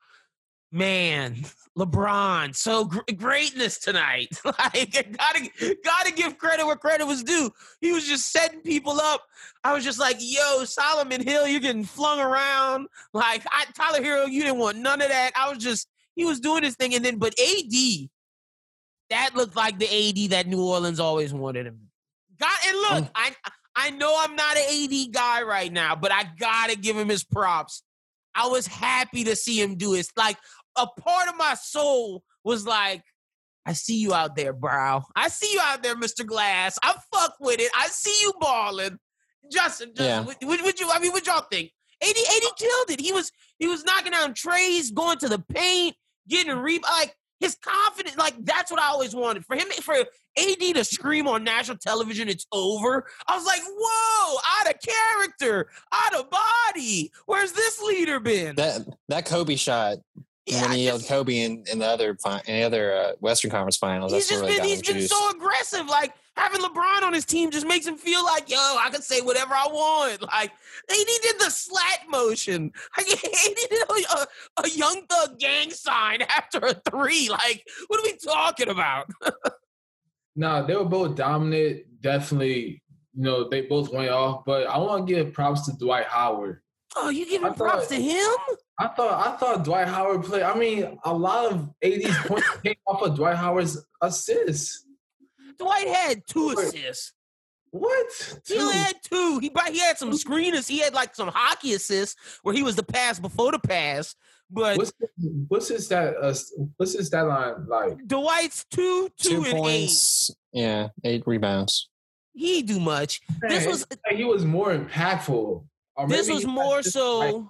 Man, LeBron, so gr- greatness tonight. Like, gotta, gotta give credit where credit was due. He was just setting people up. I was just like, yo, Solomon Hill, you're getting flung around. Like, I, Tyler Hero, you didn't want none of that. I was just, he was doing his thing. And then, but A D, that looked like the A D that New Orleans always wanted him. God, and look, I, I know I'm not an A D guy right now, but I gotta give him his props. I was happy to see him do it. Like, a part of my soul was like, I see you out there, bro. I see you out there, Mister Glass. I fuck with it. I see you balling. Justin, Justin yeah. would, would, would you, I mean, what y'all think? A D, A D killed it. He was he was knocking down trays, going to the paint, getting a rebound. Like, his confidence, like, that's what I always wanted. For him, for A D to scream on national television, it's over. I was like, whoa, out of character, out of body. Where's this leader been? That that Kobe shot. Yeah, and then he just yelled Kobe in, in the other in the other uh, Western Conference Finals. He's That's just really been he's been juice. so aggressive. Like, having LeBron on his team just makes him feel like, yo, I can say whatever I want. Like, they needed the slat motion. Like, they needed a, a Young Thug gang sign after a three. Like, what are we talking about? No, they were both dominant. Definitely, you know, they both went off. But I want to give props to Dwight Howard. Oh, you giving props to him? I thought I thought Dwight Howard played. I mean, a lot of eighties points came off of Dwight Howard's assists. Dwight had two assists. What? Two. He had two. He he had some screeners. He had like some hockey assists where he was the pass before the pass. But what's his, what's his that uh, what's his that line like? Dwight's two, two, two and points, eight. Yeah, eight rebounds. He do much. Man, this was like he was more impactful. Or this was more so.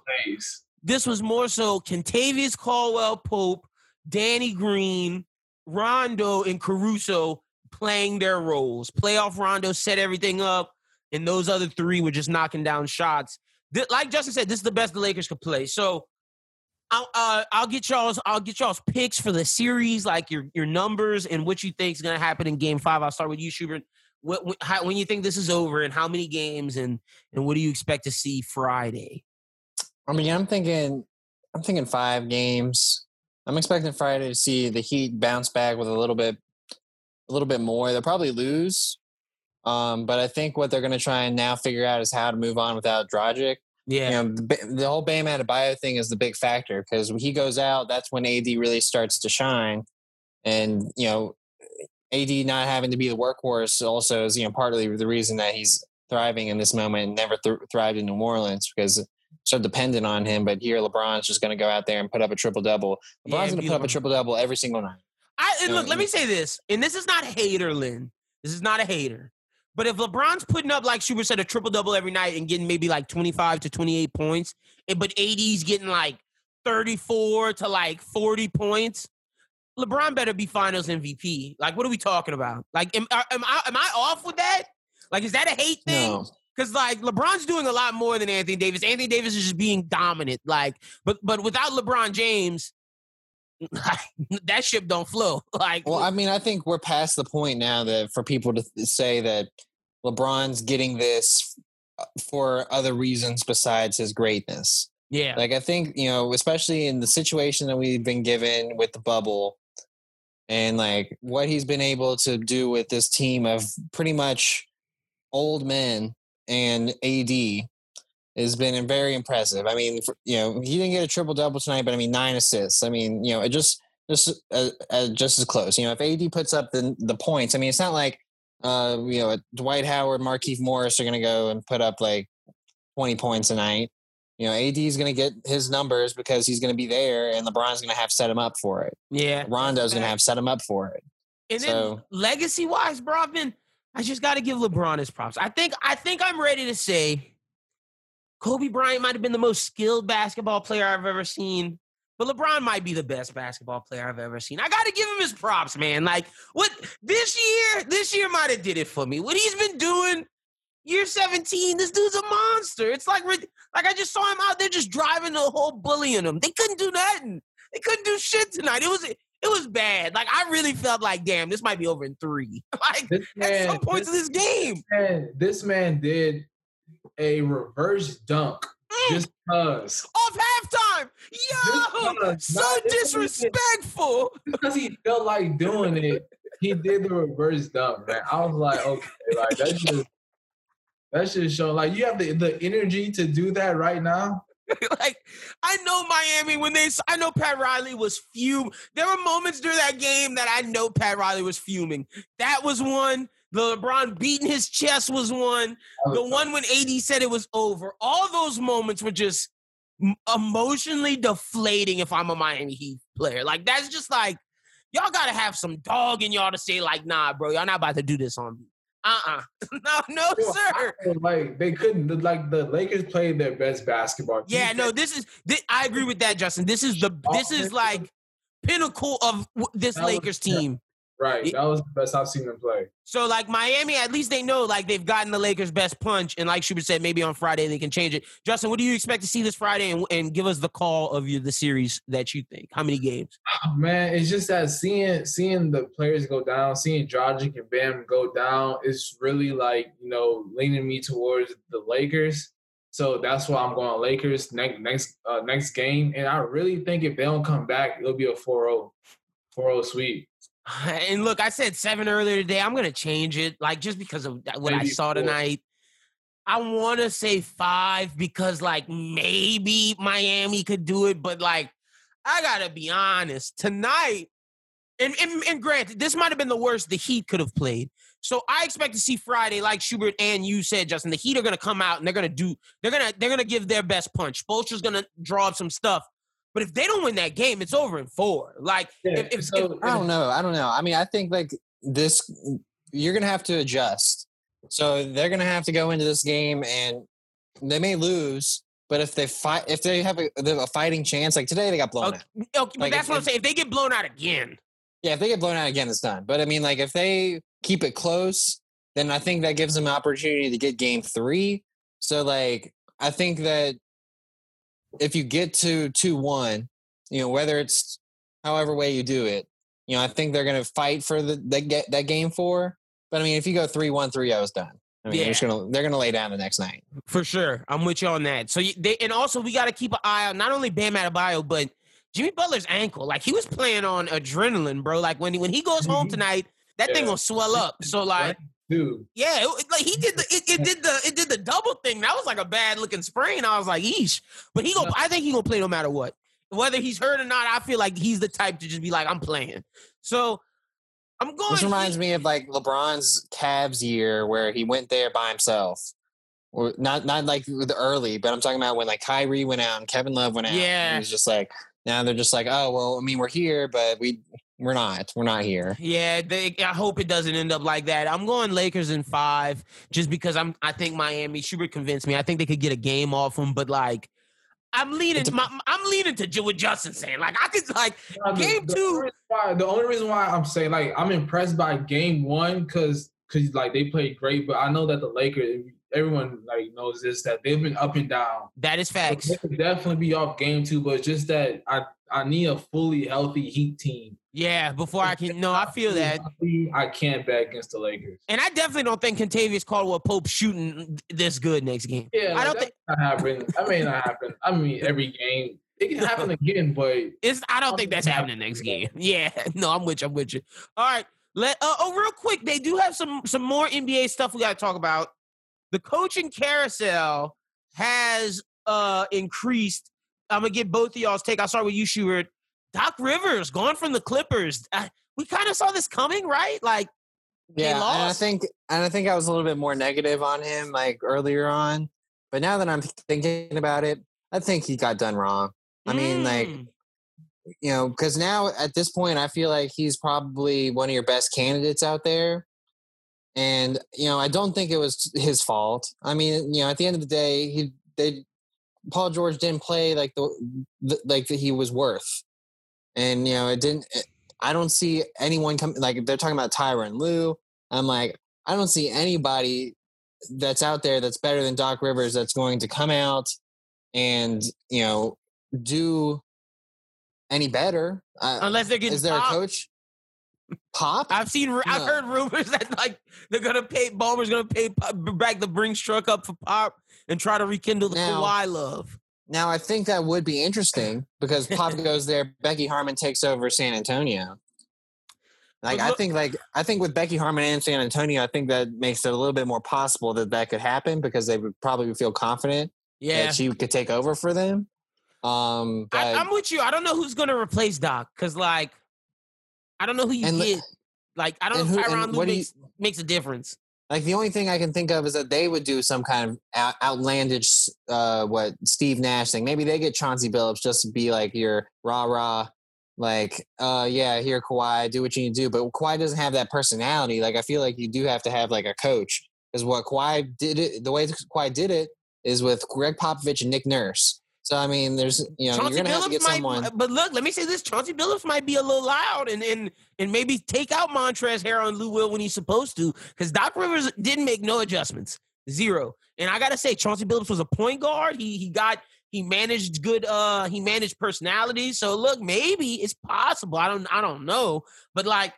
This was more so Kentavious Caldwell-Pope, Danny Green, Rondo, and Caruso playing their roles. Playoff Rondo set everything up, and those other three were just knocking down shots. Th- like Justin said, this is the best the Lakers could play. So I'll, uh, I'll get y'all's I'll get y'all's picks for the series, like your your numbers and what you think is going to happen in Game Five. I'll start with you, Schubert. What, what how, when you think this is over, and how many games, and and what do you expect to see Friday? I mean, I'm thinking, I'm thinking five games. I'm expecting Friday to see the Heat bounce back with a little bit a little bit more. They'll probably lose. Um, but I think what they're going to try and now figure out is how to move on without Dragic. Yeah. You know, the, the whole Bam Adebayo thing is the big factor, because when he goes out, that's when A D really starts to shine. And, you know, A D not having to be the workhorse also is, you know, partly the reason that he's thriving in this moment and never th- thrived in New Orleans, because it's so dependent on him. But here, LeBron's just going to go out there and put up a triple-double. LeBron's yeah, going to put LeBron. up a triple-double every single night. I, and you know, look, let me say this, and this is not a hater, Lynn. This is not a hater. But if LeBron's putting up, like Schubert said, a triple-double every night and getting maybe like twenty-five to twenty-eight points, but A D's getting like thirty-four to like forty points, LeBron better be Finals M V P. Like, what are we talking about? Like, am, am I am I off with that? Like, is that a hate thing? Because, no. like, LeBron's doing a lot more than Anthony Davis. Anthony Davis is just being dominant. Like, but but without LeBron James, that ship don't flow. Like, well, I mean, I think we're past the point now that for people to th- say that LeBron's getting this for other reasons besides his greatness. Yeah. Like, I think, you know, especially in the situation that we've been given with the bubble and like what he's been able to do with this team of pretty much old men and A D has been very impressive. I mean, you know, he didn't get a triple-double tonight, but I mean, nine assists. I mean, you know, it just just uh, uh, just as close. You know, if A D puts up the the points, I mean, it's not like, uh, you know, Dwight Howard, Markieff Morris are going to go and put up like twenty points a night. You know, A D is going to get his numbers because he's going to be there, and LeBron's going to have set him up for it. Yeah. Rondo's going to have set him up for it. And so, then legacy-wise, bro, I've been, I just got to give LeBron his props. I think I think I'm ready to say Kobe Bryant might have been the most skilled basketball player I've ever seen, but LeBron might be the best basketball player I've ever seen. I got to give him his props, man. Like, what this year, this year might have did it for me. What he's been doing, year seventeen, this dude's a monster. It's like, like I just saw him out there just driving the whole bullying him. They couldn't do nothing. They couldn't do shit tonight. It was it was bad. Like, I really felt like, damn, this might be over in three. Like, man, at some points of this game. Man, this man did a reverse dunk mm. just because. Off halftime! Yo! So disrespectful! Because he felt like doing it, he did the reverse dunk, man. I was like, okay, like, that's just, that's just showing, like, you have the, the energy to do that right now? Like, I know Miami, when they, I know Pat Riley was fuming. There were moments during that game that I know Pat Riley was fuming. That was one. The LeBron beating his chest was one. The one when A D said it was over. All those moments were just emotionally deflating if I'm a Miami Heat player. Like, that's just like, y'all got to have some dog in y'all to say, like, nah, bro, y'all not about to do this on me. Uh-uh. no, no, sir. Like, they couldn't. Like, the Lakers played their best basketball. Yeah, no, this is, this, I agree with that, Justin. This is the, this is like pinnacle of this Lakers team. Right, that was the best I've seen them play. So, like, Miami, at least they know, like, they've gotten the Lakers' best punch. And like Schubert said, maybe on Friday they can change it. Justin, what do you expect to see this Friday? And, and give us the call of your, the series that you think. How many games? Oh, man, it's just that seeing seeing the players go down, seeing Dragic and Bam go down, it's really, like, you know, leaning me towards the Lakers. So that's why I'm going Lakers next next uh, next game. And I really think if they don't come back, it'll be a four oh four oh sweep. And look, I said seven earlier today. I'm going to change it, like, just because of what maybe I saw tonight. I want to say five because, like, maybe Miami could do it. But, like, I got to be honest. Tonight, and, and, and granted, this might have been the worst the Heat could have played. So I expect to see Friday, like Schubert and you said, Justin, the Heat are going to come out and they're going to do – they're going to they're gonna give their best punch. Spoelstra's going to draw up some stuff. But if they don't win that game, it's over in four. Like, yeah, if, if, so, if, I don't know. I don't know. I mean, I think, like, this, you're going to have to adjust. So they're going to have to go into this game, and they may lose. But if they fight, if they have a, they have a fighting chance, like today, they got blown okay, out. Okay, but like, that's if, what I'm saying. If they get blown out again. Yeah, if they get blown out again, it's done. But, I mean, like, if they keep it close, then I think that gives them an opportunity to get game three. So, like, I think that if you get to two one, you know, whether it's however way you do it, you know, I think they're going to fight for the, the get that game four. But I mean, if you go three one, three oh is done. I mean, yeah. they're just gonna they're gonna lay down the next night for sure. I'm with you on that. So you, they, and also we got to keep an eye on not only Bam Adebayo but Jimmy Butler's ankle. Like, he was playing on adrenaline, bro. Like, when when he goes home tonight, that yeah. thing will swell up. So like, dude, yeah, it, like he did the it, it did the it did the double thing. That was like a bad looking sprain. I was like, eesh. But he go. I think he gonna play no matter what, whether he's hurt or not. I feel like he's the type to just be like, I'm playing. So I'm going. This reminds me of like LeBron's Cavs year where he went there by himself. Or not, not like the early, but I'm talking about when like Kyrie went out and Kevin Love went out. Yeah, and it was just like now they're just like, oh well, I mean we're here, but we we're not, we're not here. Yeah, they, I hope it doesn't end up like that. I'm going Lakers in five, just because I'm. I think Miami. Schubert convinced me. I think they could get a game off them, but like. I'm leaning. My, I'm leaning to what Justin's saying. Like I could like I mean, game the two. Only why, the only reason why I'm saying like I'm impressed by game one because because like they played great, but I know that the Lakers, everyone like knows this that they've been up and down. That is facts. So they could definitely be off game two, but it's just that I I need a fully healthy Heat team. Yeah, before I can. No, I feel that. I can't bet against the Lakers. And I definitely don't think Kentavious Caldwell-Pope shooting this good next game. Yeah, like, I don't think not happening. That may not happen. I mean, every game it can happen again, but it's. I don't think that's happening next game. Yeah, no, I'm with you. I'm with you. All right, let. Uh, oh, real quick, they do have some some more N B A stuff we got to talk about. The coaching carousel has uh, increased. I'm gonna get both of y'all's take. I'll start with you, Schubert. Doc Rivers gone from the Clippers. I, we kind of saw this coming, right? Like, yeah, they lost. And I think, and I think I was a little bit more negative on him like earlier on, but now that I'm thinking about it, I think he got done wrong. I mm. mean, like, you know, because now at this point, I feel like he's probably one of your best candidates out there, and you know, I don't think it was his fault. I mean, you know, at the end of the day, he they Paul George didn't play like the, the like that he was worth. And, you know, it didn't – I don't see anyone come – like, they're talking about Tyronn Lue. I'm like, I don't see anybody that's out there that's better than Doc Rivers that's going to come out and, you know, do any better. Unless they're getting Is there popped. a coach? Pop? I've seen – I've no. heard rumors that, like, they're going to pay – Ballmer's going to pay back the Brinks truck up for Pop and try to rekindle the now, Kawhi love. Now, I think that would be interesting because Pop goes there, Becky Harmon takes over San Antonio. Like, look, I think like I think with Becky Harmon and San Antonio, I think that makes it a little bit more possible that that could happen because they would probably feel confident yeah. that she could take over for them. Um, but, I, I'm with you. I don't know who's going to replace Doc because, like, I don't know who you and, get. Like, I don't know if Tyronn Lue makes, you, makes a difference. Like, the only thing I can think of is that they would do some kind of out- outlandish, uh, what, Steve Nash thing. Maybe they get Chauncey Billups just to be, like, your rah-rah, like, uh, yeah, here, Kawhi, do what you need to do. But Kawhi doesn't have that personality. Like, I feel like you do have to have, like, a coach. Because what Kawhi did it, the way Kawhi did it is with Greg Popovich and Nick Nurse. So, I mean, there's, you know, Chauncey you're going to have to get might, someone. But look, let me say this. Chauncey Billups might be a little loud and and, and maybe take out Montrezl Harrell and Lou Will when he's supposed to because Doc Rivers didn't make no adjustments. Zero. And I got to say, Chauncey Billups was a point guard. He he got, he managed good, uh, he managed personality. So, look, maybe it's possible. I don't, I don't know. But, like,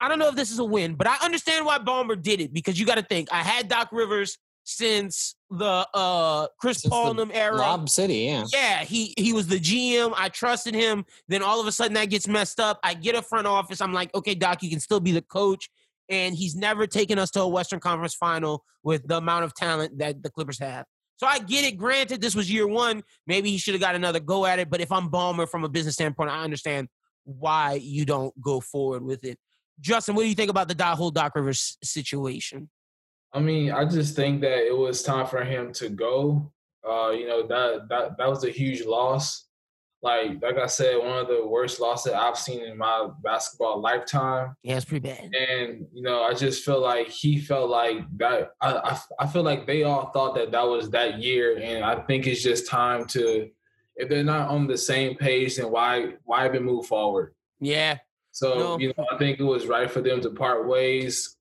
I don't know if this is a win. But I understand why Ballmer did it because you got to think. I had Doc Rivers since the uh Chris since Paul and them era. Lob City, yeah. Yeah, he he was the G M. I trusted him. Then all of a sudden that gets messed up. I get a front office. I'm like, okay, Doc, you can still be the coach. And he's never taken us to a Western Conference final with the amount of talent that the Clippers have. So I get it. Granted, this was year one. Maybe he should have got another go at it. But if I'm Ballmer from a business standpoint, I understand why you don't go forward with it. Justin, what do you think about the whole Doc Rivers situation? I mean, I just think that it was time for him to go. Uh, you know, that, that that was a huge loss. Like, like I said, one of the worst losses I've seen in my basketball lifetime. Yeah, it's pretty bad. And, you know, I just feel like he felt like that. I, I, I feel like they all thought that that was that year. And I think it's just time to, if they're not on the same page, then why, why even move forward? Yeah. So, no. you know, I think it was right for them to part ways.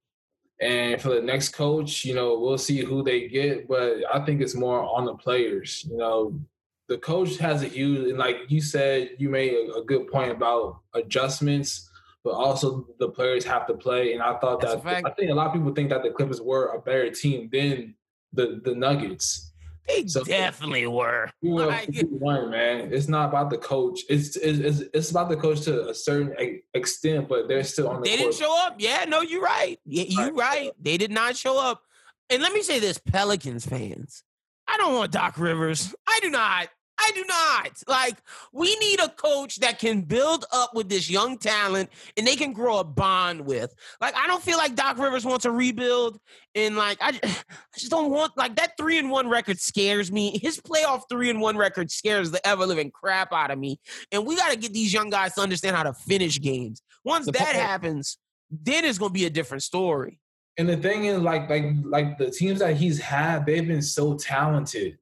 And for the next coach, you know, we'll see who they get. But I think it's more on the players. You know, the coach has a huge – and like you said, you made a good point about adjustments, but also the players have to play. And I thought That's that – I think a lot of people think that the Clippers were a better team than the, the Nuggets. They so, definitely were. You were like, right, man. It's not about the coach. It's it's it's about the coach to a certain extent, but they're still on the They court. Didn't show up. Yeah, no, you're right. Yeah, you're right. They did not show up. And let me say this, Pelicans fans, I don't want Doc Rivers. I do not. I do not. Like, we need a coach that can build up with this young talent and they can grow a bond with. Like, I don't feel like Doc Rivers wants a rebuild. And, like, I just, I just don't want – like, that three and one record scares me. His playoff three and one record scares the ever-living crap out of me. And we got to get these young guys to understand how to finish games. Once the that happens, then it's going to be a different story. And the thing is, like, like, like the teams that he's had, they've been so talented.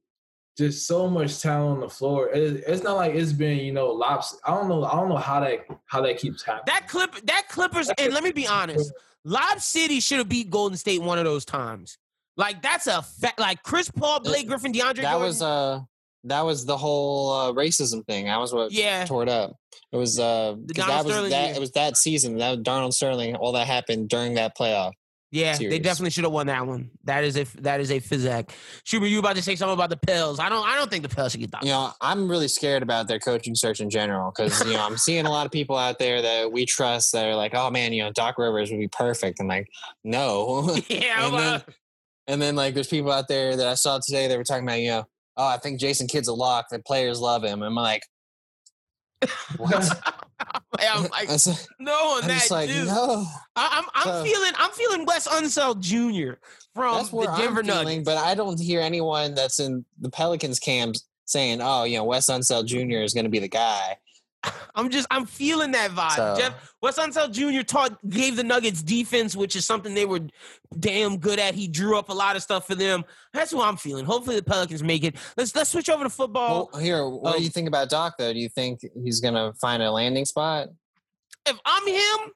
Just so much talent on the floor. It, it's not like it's been, you know, lops. I don't know. I don't know how that how that keeps happening. That clip, that Clippers, and let me be honest, Lob City should have beat Golden State one of those times. Like that's a fact. Like Chris Paul, Blake Griffin, DeAndre. That Jordan. was uh, that was the whole uh, racism thing. That was what yeah. tore it up. It was uh, that was Sterling, that yeah. it was that season. That was Donald Sterling. All that happened during that playoff. Yeah, Serious. They definitely should have won that one. That is a that is a physic. Shuber, you about to say something about the Pels? I don't I don't think the Pels should get that. You know, I'm really scared about their coaching search in general because you know I'm seeing a lot of people out there that we trust that are like, oh man, you know, Doc Rivers would be perfect. I'm like, no. Yeah. and, well, then, and then like there's people out there that I saw today that were talking about, you know, oh, I think Jason Kidd's a lock. The players love him. I'm like, what? I'm like, no on I'm that, like, dude. No. I, I'm, I'm so, feeling, I'm feeling Wes Unseld Junior from the Denver Nuggets, but I don't hear anyone that's in the Pelicans camps saying, "Oh, you know, Wes Unseld Junior is going to be the guy." I'm just, I'm feeling that vibe. So, Jeff, Wes Unseld Junior taught, gave the Nuggets defense, which is something they were damn good at. He drew up a lot of stuff for them. That's what I'm feeling. Hopefully, the Pelicans make it. Let's let's switch over to football. Well, here, what um, do you think about Doc? Though, do you think he's gonna find a landing spot? If I'm him,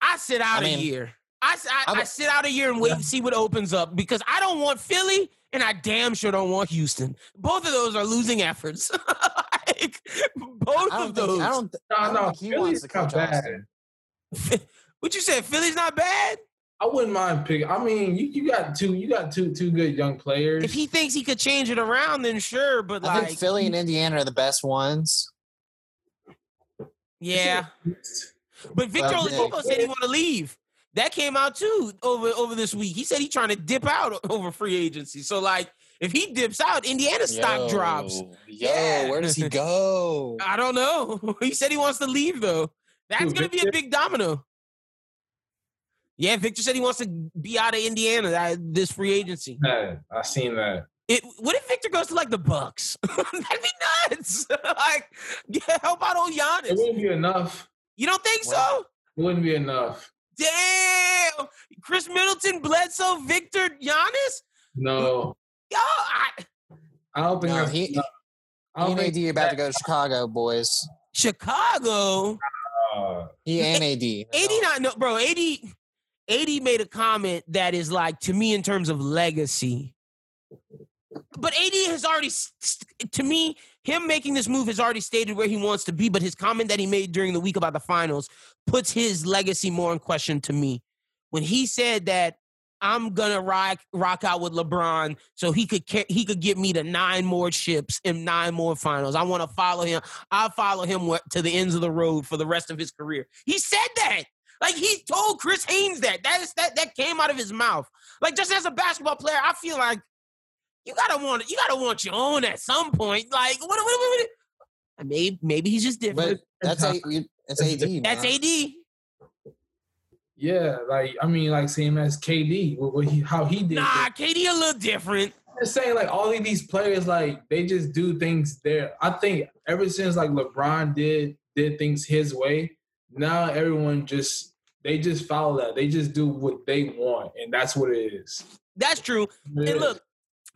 I sit out I mean, a year. I, I, I, I sit out a year and wait and see what opens up because I don't want Philly and I damn sure don't want Houston. Both of those are losing efforts. Like, both of those. Think, I don't. Th- no, I don't no, think he Philly's wants to coach Austin. What you said? Philly's not bad. I wouldn't mind picking. I mean, you, you got two. You got two two good young players. If he thinks he could change it around, then sure. But I like think Philly and Indiana are the best ones. Yeah, but Victor Oladipo said he want to leave. That came out too over over this week. He said he's trying to dip out over free agency. So like. If he dips out, Indiana's yo, stock drops. Yo, yeah. Where does he go? I don't know. He said he wants to leave, though. That's going to be a big domino. Yeah, Victor said he wants to be out of Indiana that, this free agency. Yeah, I seen that. It, what if Victor goes to, like, the Bucks? That'd be nuts. Like, yeah, help out old Giannis. It wouldn't be enough. You don't think well, so? It wouldn't be enough. Damn. Chris Middleton, Bledsoe, Victor, Giannis? No. Yo, I, I don't think no, he, no, I don't he think and A D about to go to Chicago, boys. Chicago? Uh, he and A D. A D not, no, bro, A D, A D made a comment that is like, to me, in terms of legacy. But A D has already, to me, him making this move has already stated where he wants to be, but his comment that he made during the week about the finals puts his legacy more in question to me. When he said that, I'm gonna rock rock out with LeBron so he could he could get me to nine more chips and nine more finals. I want to follow him. I'll follow him to the ends of the road for the rest of his career. He said that. Like, he told Chris Haynes that. That is that that came out of his mouth. Like, just as a basketball player, I feel like you gotta want you gotta want your own at some point. Like, what? what, what, what? Maybe maybe he's just different. But that's a, that's A D. That's man. A D. Yeah, like, I mean, like, same as K D, what, what he, how he did Nah, it. K D a little different. I'm just saying, like, all of these players, like, they just do things there. I think ever since, like, LeBron did did things his way, now everyone just, they just follow that. They just do what they want, and that's what it is. That's true. Yeah. And look,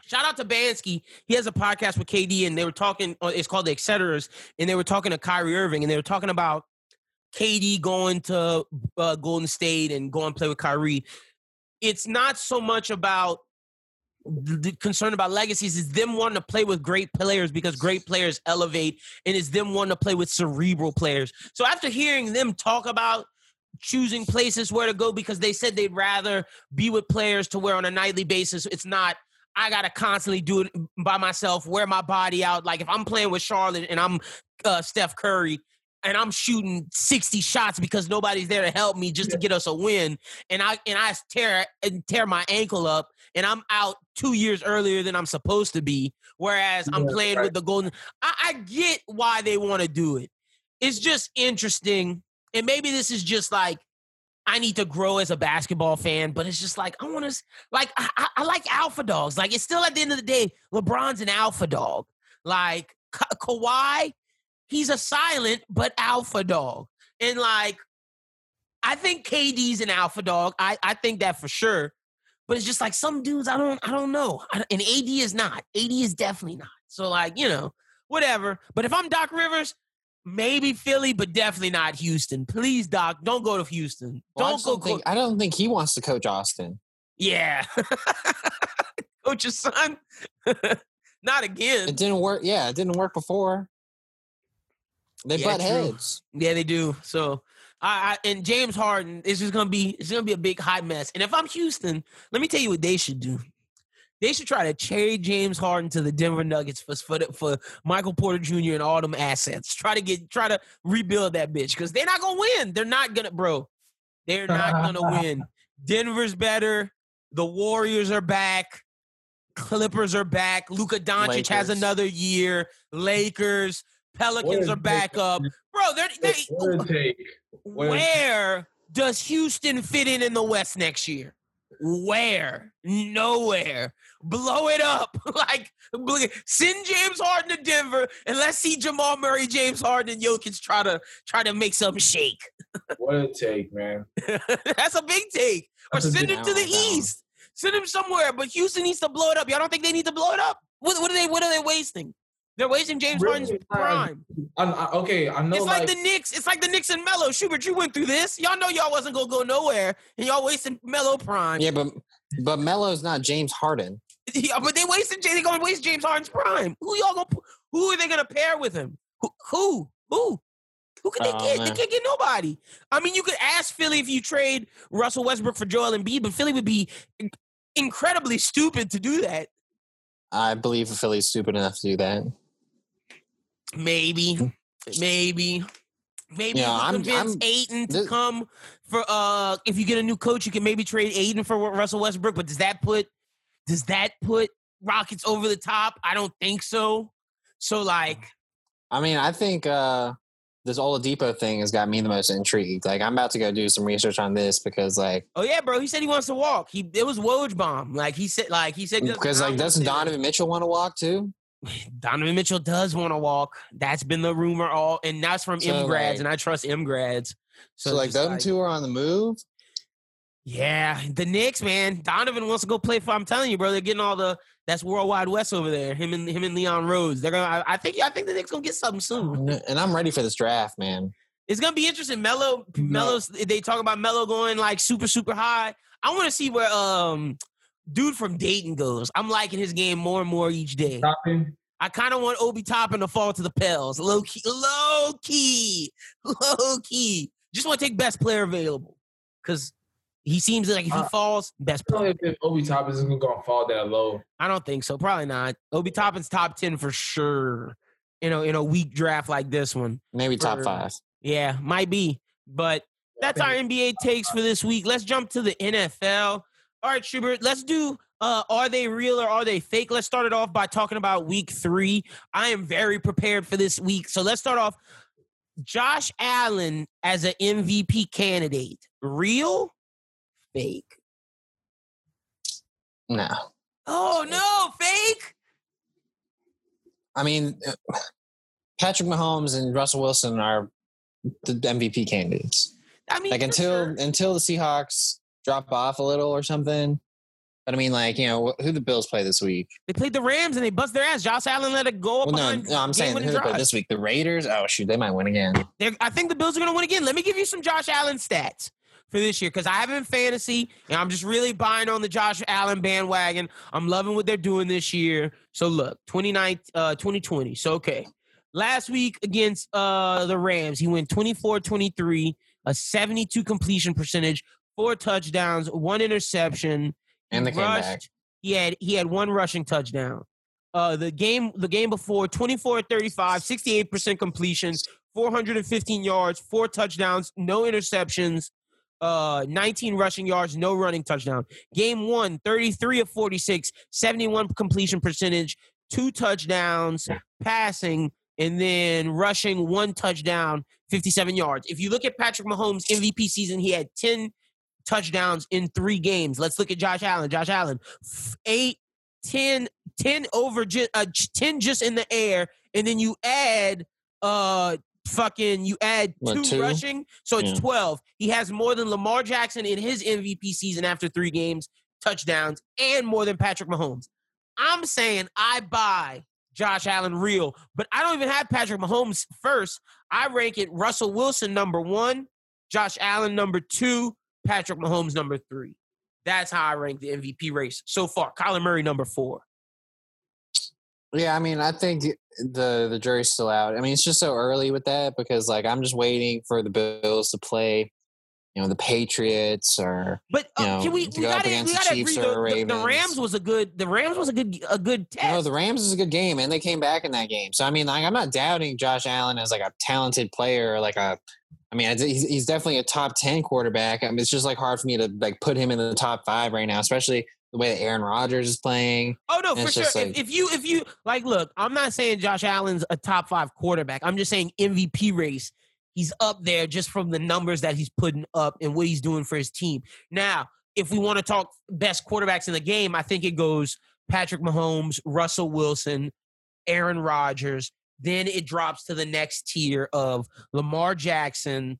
shout out to Bansky. He has a podcast with K D, and they were talking, it's called The Etceteras, and they were talking to Kyrie Irving, and they were talking about K D going to uh, Golden State and going play with Kyrie. It's not so much about the concern about legacies. It's them wanting to play with great players because great players elevate, and it's them wanting to play with cerebral players. So after hearing them talk about choosing places where to go because they said they'd rather be with players to where on a nightly basis it's not I got to constantly do it by myself, wear my body out. Like if I'm playing with Charlotte and I'm uh, Steph Curry and I'm shooting sixty shots because nobody's there to help me just yeah. to get us a win, and I and I tear and tear my ankle up and I'm out two years earlier than I'm supposed to be, whereas yeah, I'm playing right. with the Golden. I, I get why they want to do it. It's just interesting. And maybe this is just like, I need to grow as a basketball fan, but it's just like, I want to, like, I, I like alpha dogs. Like, it's still at the end of the day, LeBron's an alpha dog. Like, Ka- Kawhi, he's a silent but alpha dog. And, like, I think K D's an alpha dog. I, I think that for sure. But it's just like some dudes, I don't I don't know. I, and A D is not. A D is definitely not. So, like, you know, whatever. But if I'm Doc Rivers, maybe Philly, but definitely not Houston. Please, Doc, don't go to Houston. Don't well, go. Think, I don't think he wants to coach Austin. Yeah, coach his son. Not again. It didn't work. Yeah, it didn't work before. They yeah, butt true. heads. Yeah, they do. So, I, I and James Harden is just gonna be. It's gonna be a big hot mess. And if I'm Houston, let me tell you what they should do. They should try to trade James Harden to the Denver Nuggets for for, for Michael Porter Junior and all them assets. Try to get try to rebuild that bitch because they're not gonna win. They're not gonna, bro. They're not gonna win. Denver's better. The Warriors are back. Clippers are back. Luka Doncic Lakers. has another year. Lakers. Pelicans are back take? up, bro. They're, they where, where does Houston fit in in the West next year? Where? Nowhere. Blow it up. Like, send James Harden to Denver and let's see Jamal Murray, James Harden, and Jokic try to try to make something shake. What a take, man. That's a big take. That's or send him to the down. East. Send him somewhere. But Houston needs to blow it up. Y'all don't think they need to blow it up? What, what are they what are they wasting? They're wasting James really? Harden's prime. I, I, okay, I know. It's like, like the Knicks. It's like the Knicks and Melo. Schubert, you went through this. Y'all know y'all wasn't gonna go nowhere, and y'all wasting Melo prime. Yeah, but but Melo's not James Harden. Yeah, but they wasted. They gonna waste James Harden's prime. Who y'all gonna? Who are they gonna pair with him? Who? Who? Who, who could they oh, get? Man. They can't get nobody. I mean, you could ask Philly if you trade Russell Westbrook for Joel Embiid, but Philly would be incredibly stupid to do that. I believe Philly's stupid enough to do that. Maybe, maybe, maybe yeah, you I'm, convince I'm, Ayton to this, come for. Uh, if you get a new coach, you can maybe trade Ayton for Russell Westbrook. But does that put does that put Rockets over the top? I don't think so. So, like, I mean, I think uh, this Oladipo thing has got me the most intrigued. Like, I'm about to go do some research on this because, like, oh yeah, bro, he said he wants to walk. He it was Woj bomb. Like he said, like he said because like doesn't Donovan Mitchell want to walk too? Donovan Mitchell does want to walk. That's been the rumor all, and that's from so M-grads, like, and I trust M-grads. So, so like, those like, two are on the move? Yeah, the Knicks, man. Donovan wants to go play for, I'm telling you, bro, they're getting all the, that's Worldwide West over there, him and him and Leon Rhodes. They're gonna, I, I think I think the Knicks going to get something soon. And I'm ready for this draft, man. It's going to be interesting. Melo, Melo's, no. They talk about Melo going, like, super, super high. I want to see where, um... dude from Dayton goes. I'm liking his game more and more each day. Toppin. I kind of want Obi Toppin to fall to the Pels. Low key, low key, low key. Just want to take best player available because he seems like if he uh, falls, best player. If Obi Toppin isn't going to fall that low. I don't think so. Probably not. Obi Toppin's top ten for sure. You know, in a weak draft like this one, maybe for, top five. Yeah, might be. But that's our N B A takes for this week. Let's jump to the N F L. All right, Schubert, let's do uh, are they real or are they fake? Let's start it off by talking about week three. I am very prepared for this week. So let's start off. Josh Allen as an M V P candidate. Real? Fake? No. Oh, no. Fake? I mean, Patrick Mahomes and Russell Wilson are the M V P candidates. I mean, like until sure. until the Seahawks drop off a little or something. But I mean, like, you know, who the Bills play this week? They played the Rams and they bust their ass. Josh Allen let it go up. Well, no, no, I'm saying who they play this week. The Raiders? Oh, shoot, they might win again. They're, I think the Bills are going to win again. Let me give you some Josh Allen stats for this year because I have in fantasy and I'm just really buying on the Josh Allen bandwagon. I'm loving what they're doing this year. So, look, twenty-nine, uh, twenty twenty. So, okay. Last week against uh, the Rams, he went twenty-four twenty-three, a seventy-two completion percentage, four touchdowns, one interception. And they rushed, came back. He had he had one rushing touchdown. Uh, the game the game before, twenty-four of thirty-five, sixty-eight percent completions, four hundred fifteen yards, four touchdowns, no interceptions, uh, nineteen rushing yards, no running touchdown. Game one, thirty-three of forty-six, seventy-one completion percentage, two touchdowns, passing, and then rushing one touchdown, fifty-seven yards. If you look at Patrick Mahomes' M V P season, he had ten touchdowns in three games. Let's look at Josh Allen. Josh Allen, eight, ten, ten over, uh, ten just in the air, and then you add, uh, fucking, you add two, what, two? rushing, so it's yeah. twelve. He has more than Lamar Jackson in his M V P season after three games, touchdowns, and more than Patrick Mahomes. I'm saying I buy Josh Allen real, but I don't even have Patrick Mahomes first. I rank it Russell Wilson number one, Josh Allen number two, Patrick Mahomes number three. That's how I rank the M V P race so far. Kyler Murray number four. Yeah, I mean, I think the the jury's still out. I mean, it's just so early with that because, like, I'm just waiting for the Bills to play, you know, the Patriots or but uh, you know, can we, we go gotta, up against we the Chiefs agree, or the, Ravens. The, the Rams was a good. The Rams was a good a good test. No, the Rams was a good game, and they came back in that game. So I mean, like, I'm not doubting Josh Allen as like a talented player, like a. I mean, he's he's definitely a top ten quarterback. I mean, it's just like hard for me to like put him in the top five right now, especially the way that Aaron Rodgers is playing. Oh no, for sure. Like, if you if you like, look, I'm not saying Josh Allen's a top five quarterback. I'm just saying M V P race. He's up there just from the numbers that he's putting up and what he's doing for his team. Now, if we want to talk best quarterbacks in the game, I think it goes Patrick Mahomes, Russell Wilson, Aaron Rodgers. Then it drops to the next tier of Lamar Jackson.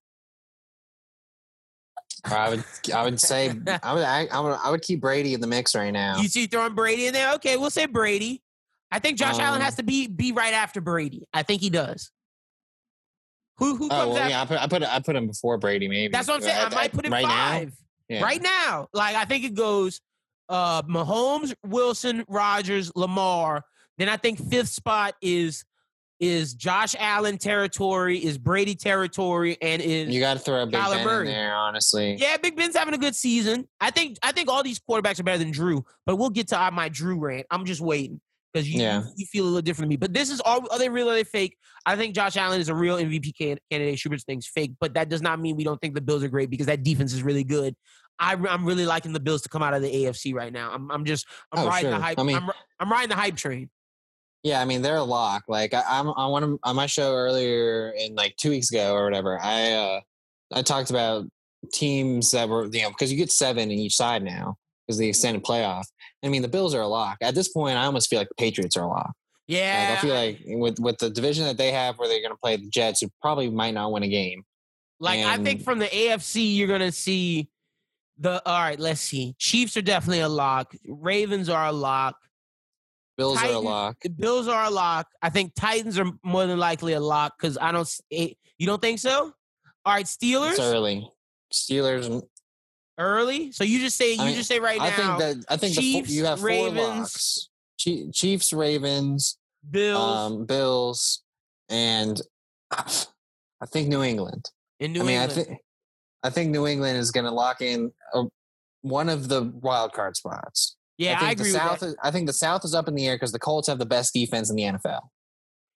I would, I would say, I would, I, I would, I would keep Brady in the mix right now. You see throwing Brady in there? Okay, we'll say Brady. I think Josh um, Allen has to be be right after Brady. I think he does. Who who? Oh, comes well, after? Yeah, I put, I put I put him before Brady. Maybe that's what I'm saying. I, I might put him right five now? Yeah. Right now. Like I think it goes uh, Mahomes, Wilson, Rodgers, Lamar. Then I think fifth spot is. Is Josh Allen territory, is Brady territory, and is you got to throw a Big Kyler Ben Murray. In there, honestly. Yeah, Big Ben's having a good season. I think I think all these quarterbacks are better than Drew, but we'll get to my Drew rant. I'm just waiting because you, yeah. you feel a little different than me. But this is all, are they real or are they fake? I think Josh Allen is a real M V P can, candidate. Schubert's thing's fake, but that does not mean we don't think the Bills are great because that defense is really good. I, I'm really liking the Bills to come out of the A F C right now. I'm, I'm just I'm oh, riding sure. the hype. I mean, I'm, I'm riding the hype train. Yeah, I mean they're a lock. Like I, I'm, I want to on my show earlier in like two weeks ago or whatever. I uh, I talked about teams that were you know because you get seven in each side now because the extended playoff. I mean the Bills are a lock at this point. I almost feel like the Patriots are a lock. Yeah, like, I feel like with with the division that they have where they're going to play the Jets, who probably might not win a game. Like and, I think from the A F C you're going to see the all right. Let's see, Chiefs are definitely a lock. Ravens are a lock. Bills Titans, are a lock. Bills are a lock. I think Titans are more than likely a lock because I don't. It, you don't think so? All right, Steelers. It's early. Steelers. Early. So you just say you I mean, just say right I now. I think that I think Chiefs, the, you have Ravens, four locks. Chiefs, Ravens, Bills, um, Bills, and I think New England. In New I mean, England. I think I think New England is going to lock in a, one of the wild card spots. Yeah, I, think I agree the South with that. Is, I think the South is up in the air because the Colts have the best defense in the N F L.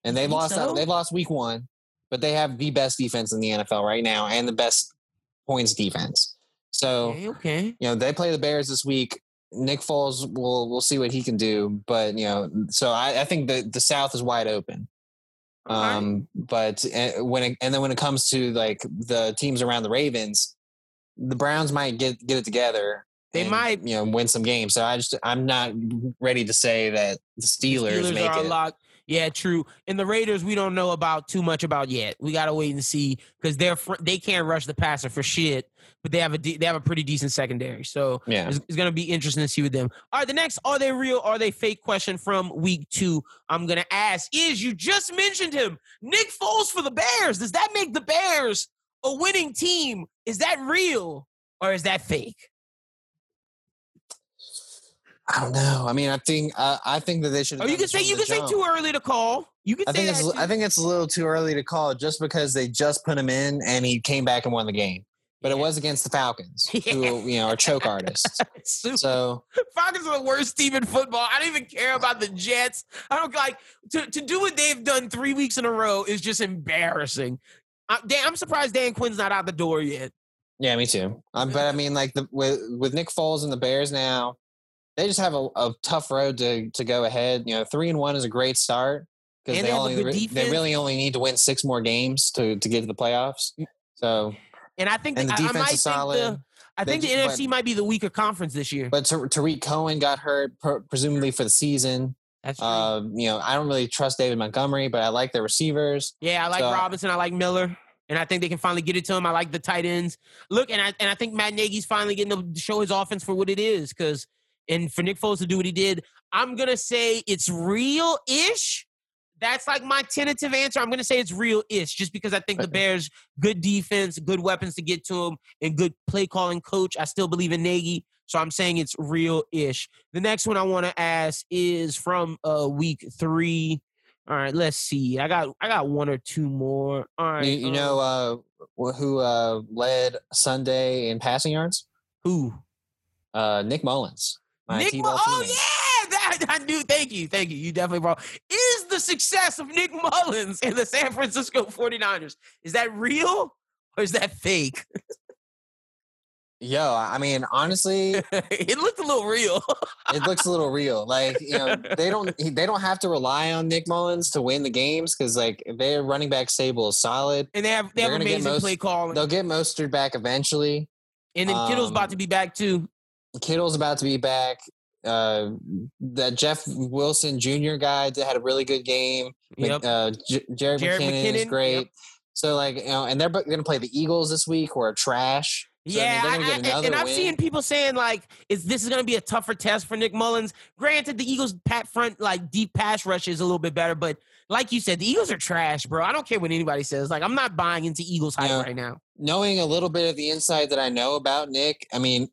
And they lost so? they lost week one, but they have the best defense in the N F L right now and the best points defense. So, okay, okay. you know, they play the Bears this week. Nick Foles, we'll, we'll see what he can do. But, you know, so I, I think the, the South is wide open. Okay. Um, but when it, and then when it comes to, like, the teams around the Ravens, the Browns might get, get it together. They and, might, you know, win some games. So I just, I'm not ready to say that the Steelers, Steelers make are it. A lock. Yeah, true. And the Raiders, we don't know about too much about yet. We gotta wait and see because they're fr- they can't rush the passer for shit. But they have a de- they have a pretty decent secondary. So yeah. it's, it's gonna be interesting to see with them. All right, the next are they real? Are they fake? Question from week two. I'm gonna ask is you just mentioned him, Nick Foles for the Bears. Does that make the Bears a winning team? Is that real or is that fake? I don't know. I mean, I think uh, I think that they should. Or you can say you can jump. Say too early to call. You can I say think that. Too. I think it's a little too early to call just because they just put him in and he came back and won the game. But yeah. It was against the Falcons, yeah. who you know are choke artists. So Falcons are the worst team in football. I don't even care about the Jets. I don't like to, to do what they've done three weeks in a row is just embarrassing. I, Dan, I'm surprised Dan Quinn's not out the door yet. Yeah, me too. Um, but I mean, like the, with with Nick Foles and the Bears now, they just have a, a tough road to to go ahead. You know, three and one is a great start because they, they only they really only need to win six more games to to get to the playoffs. So. And I think and the, the I, I might think the I they think the just, N F C but, might be the weaker conference this year. But Tariq Cohen got hurt per, presumably for the season. That's true. Uh, you know, I don't really trust David Montgomery, but I like their receivers. Yeah, I like so, Robinson. I like Miller, and I think they can finally get it to him. I like the tight ends. Look, and I and I think Matt Nagy's finally getting to show his offense for what it is. Because and for Nick Foles to do what he did, I'm gonna say it's real-ish. That's like my tentative answer. I'm going to say it's real-ish just because I think the Bears, good defense, good weapons to get to them, and good play-calling coach. I still believe in Nagy, so I'm saying it's real-ish. The next one I want to ask is from uh, week three. All right, let's see. I got I got one or two more. All right. You, you um, know uh, who uh, led Sunday in passing yards? Who? Uh, Nick Mullins. Nick Mullins? Oh, yeah! I knew. Thank you. Thank you. You definitely brought. Is the success of Nick Mullins and the San Francisco forty-niners, is that real or is that fake? Yo, I mean, honestly, it looked a little real. It looks a little real. Like, you know, they don't they don't have to rely on Nick Mullins to win the games because, like, their running back stable is solid. And they have, they have amazing most, play calling. They'll get Mostert back eventually. And then um, Kittle's about to be back, too. Kittle's about to be back. Uh, that Jeff Wilson Junior guy that had a really good game. Yep. Uh, J- Jared, Jared McKinnon, McKinnon is great. Yep. So, like, you know, and they're going to play the Eagles this week, who are trash. So, yeah, I mean, I, and I've win. seen people saying, like, is this is going to be a tougher test for Nick Mullins. Granted, the Eagles' pat front, like, deep pass rush is a little bit better, but like you said, the Eagles are trash, bro. I don't care what anybody says. Like, I'm not buying into Eagles hype you know, right now. Knowing a little bit of the insight that I know about Nick, I mean,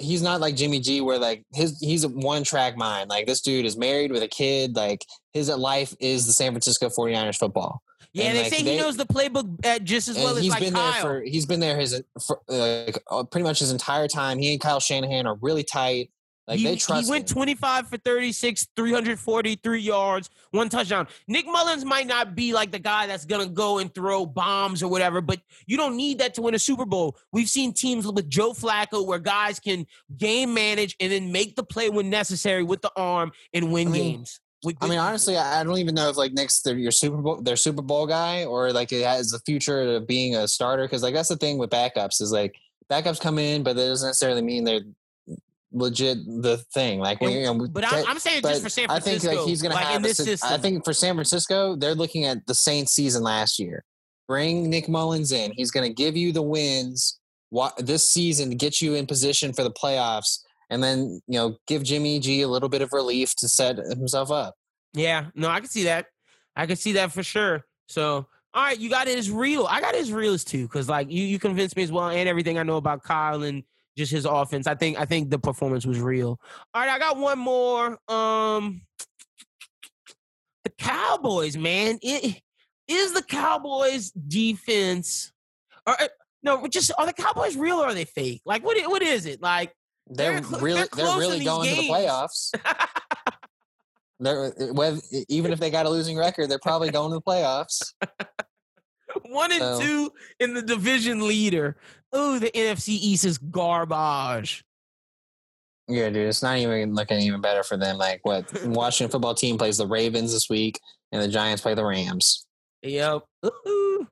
he's not like Jimmy G where like his, he's a one track mind. Like this dude is married with a kid. Like his life is the San Francisco forty-niners football. Yeah. And, they like, say they, he knows the playbook at just as well as like been Kyle. There for, he's been there his, for, like pretty much his entire time. He and Kyle Shanahan are really tight. Like he, they trust He went him. twenty-five for thirty-six, three hundred forty-three yards, one touchdown. Nick Mullins might not be like the guy that's going to go and throw bombs or whatever, but you don't need that to win a Super Bowl. We've seen teams with Joe Flacco where guys can game manage and then make the play when necessary with the arm and win I mean, games. With I mean, teams. honestly, I don't even know if like Nick's their, your Super Bowl, their Super Bowl guy or like it has the future of being a starter because like that's the thing with backups is like backups come in, but that doesn't necessarily mean they're legit the thing like when, you know, but I'm, I'm saying but just for San Francisco I think like, he's gonna like have a, I think for San Francisco they're looking at the Saints season last year. Bring Nick Mullins in, he's gonna give you the wins this season to get you in position for the playoffs and then you know give Jimmy G a little bit of relief to set himself up. Yeah, no, I can see that I can see that for sure. So all right, you got it as real. I got it as real as too because like you you convinced me as well and everything I know about Kyle and just his offense. I think I think the performance was real. All right, I got one more. Um, the Cowboys, man. It is the Cowboys defense. Or no, just are the Cowboys real or are they fake? Like what? What is it? Like they're, they're really they're, they're really going games. to the playoffs. they're well, even if they got a losing record, they're probably going to the playoffs. One and so. two in the division leader. Oh, the N F C East is garbage. Yeah, dude, it's not even looking even better for them. Like what Washington football team plays the Ravens this week, and the Giants play the Rams. Yep. Ooh.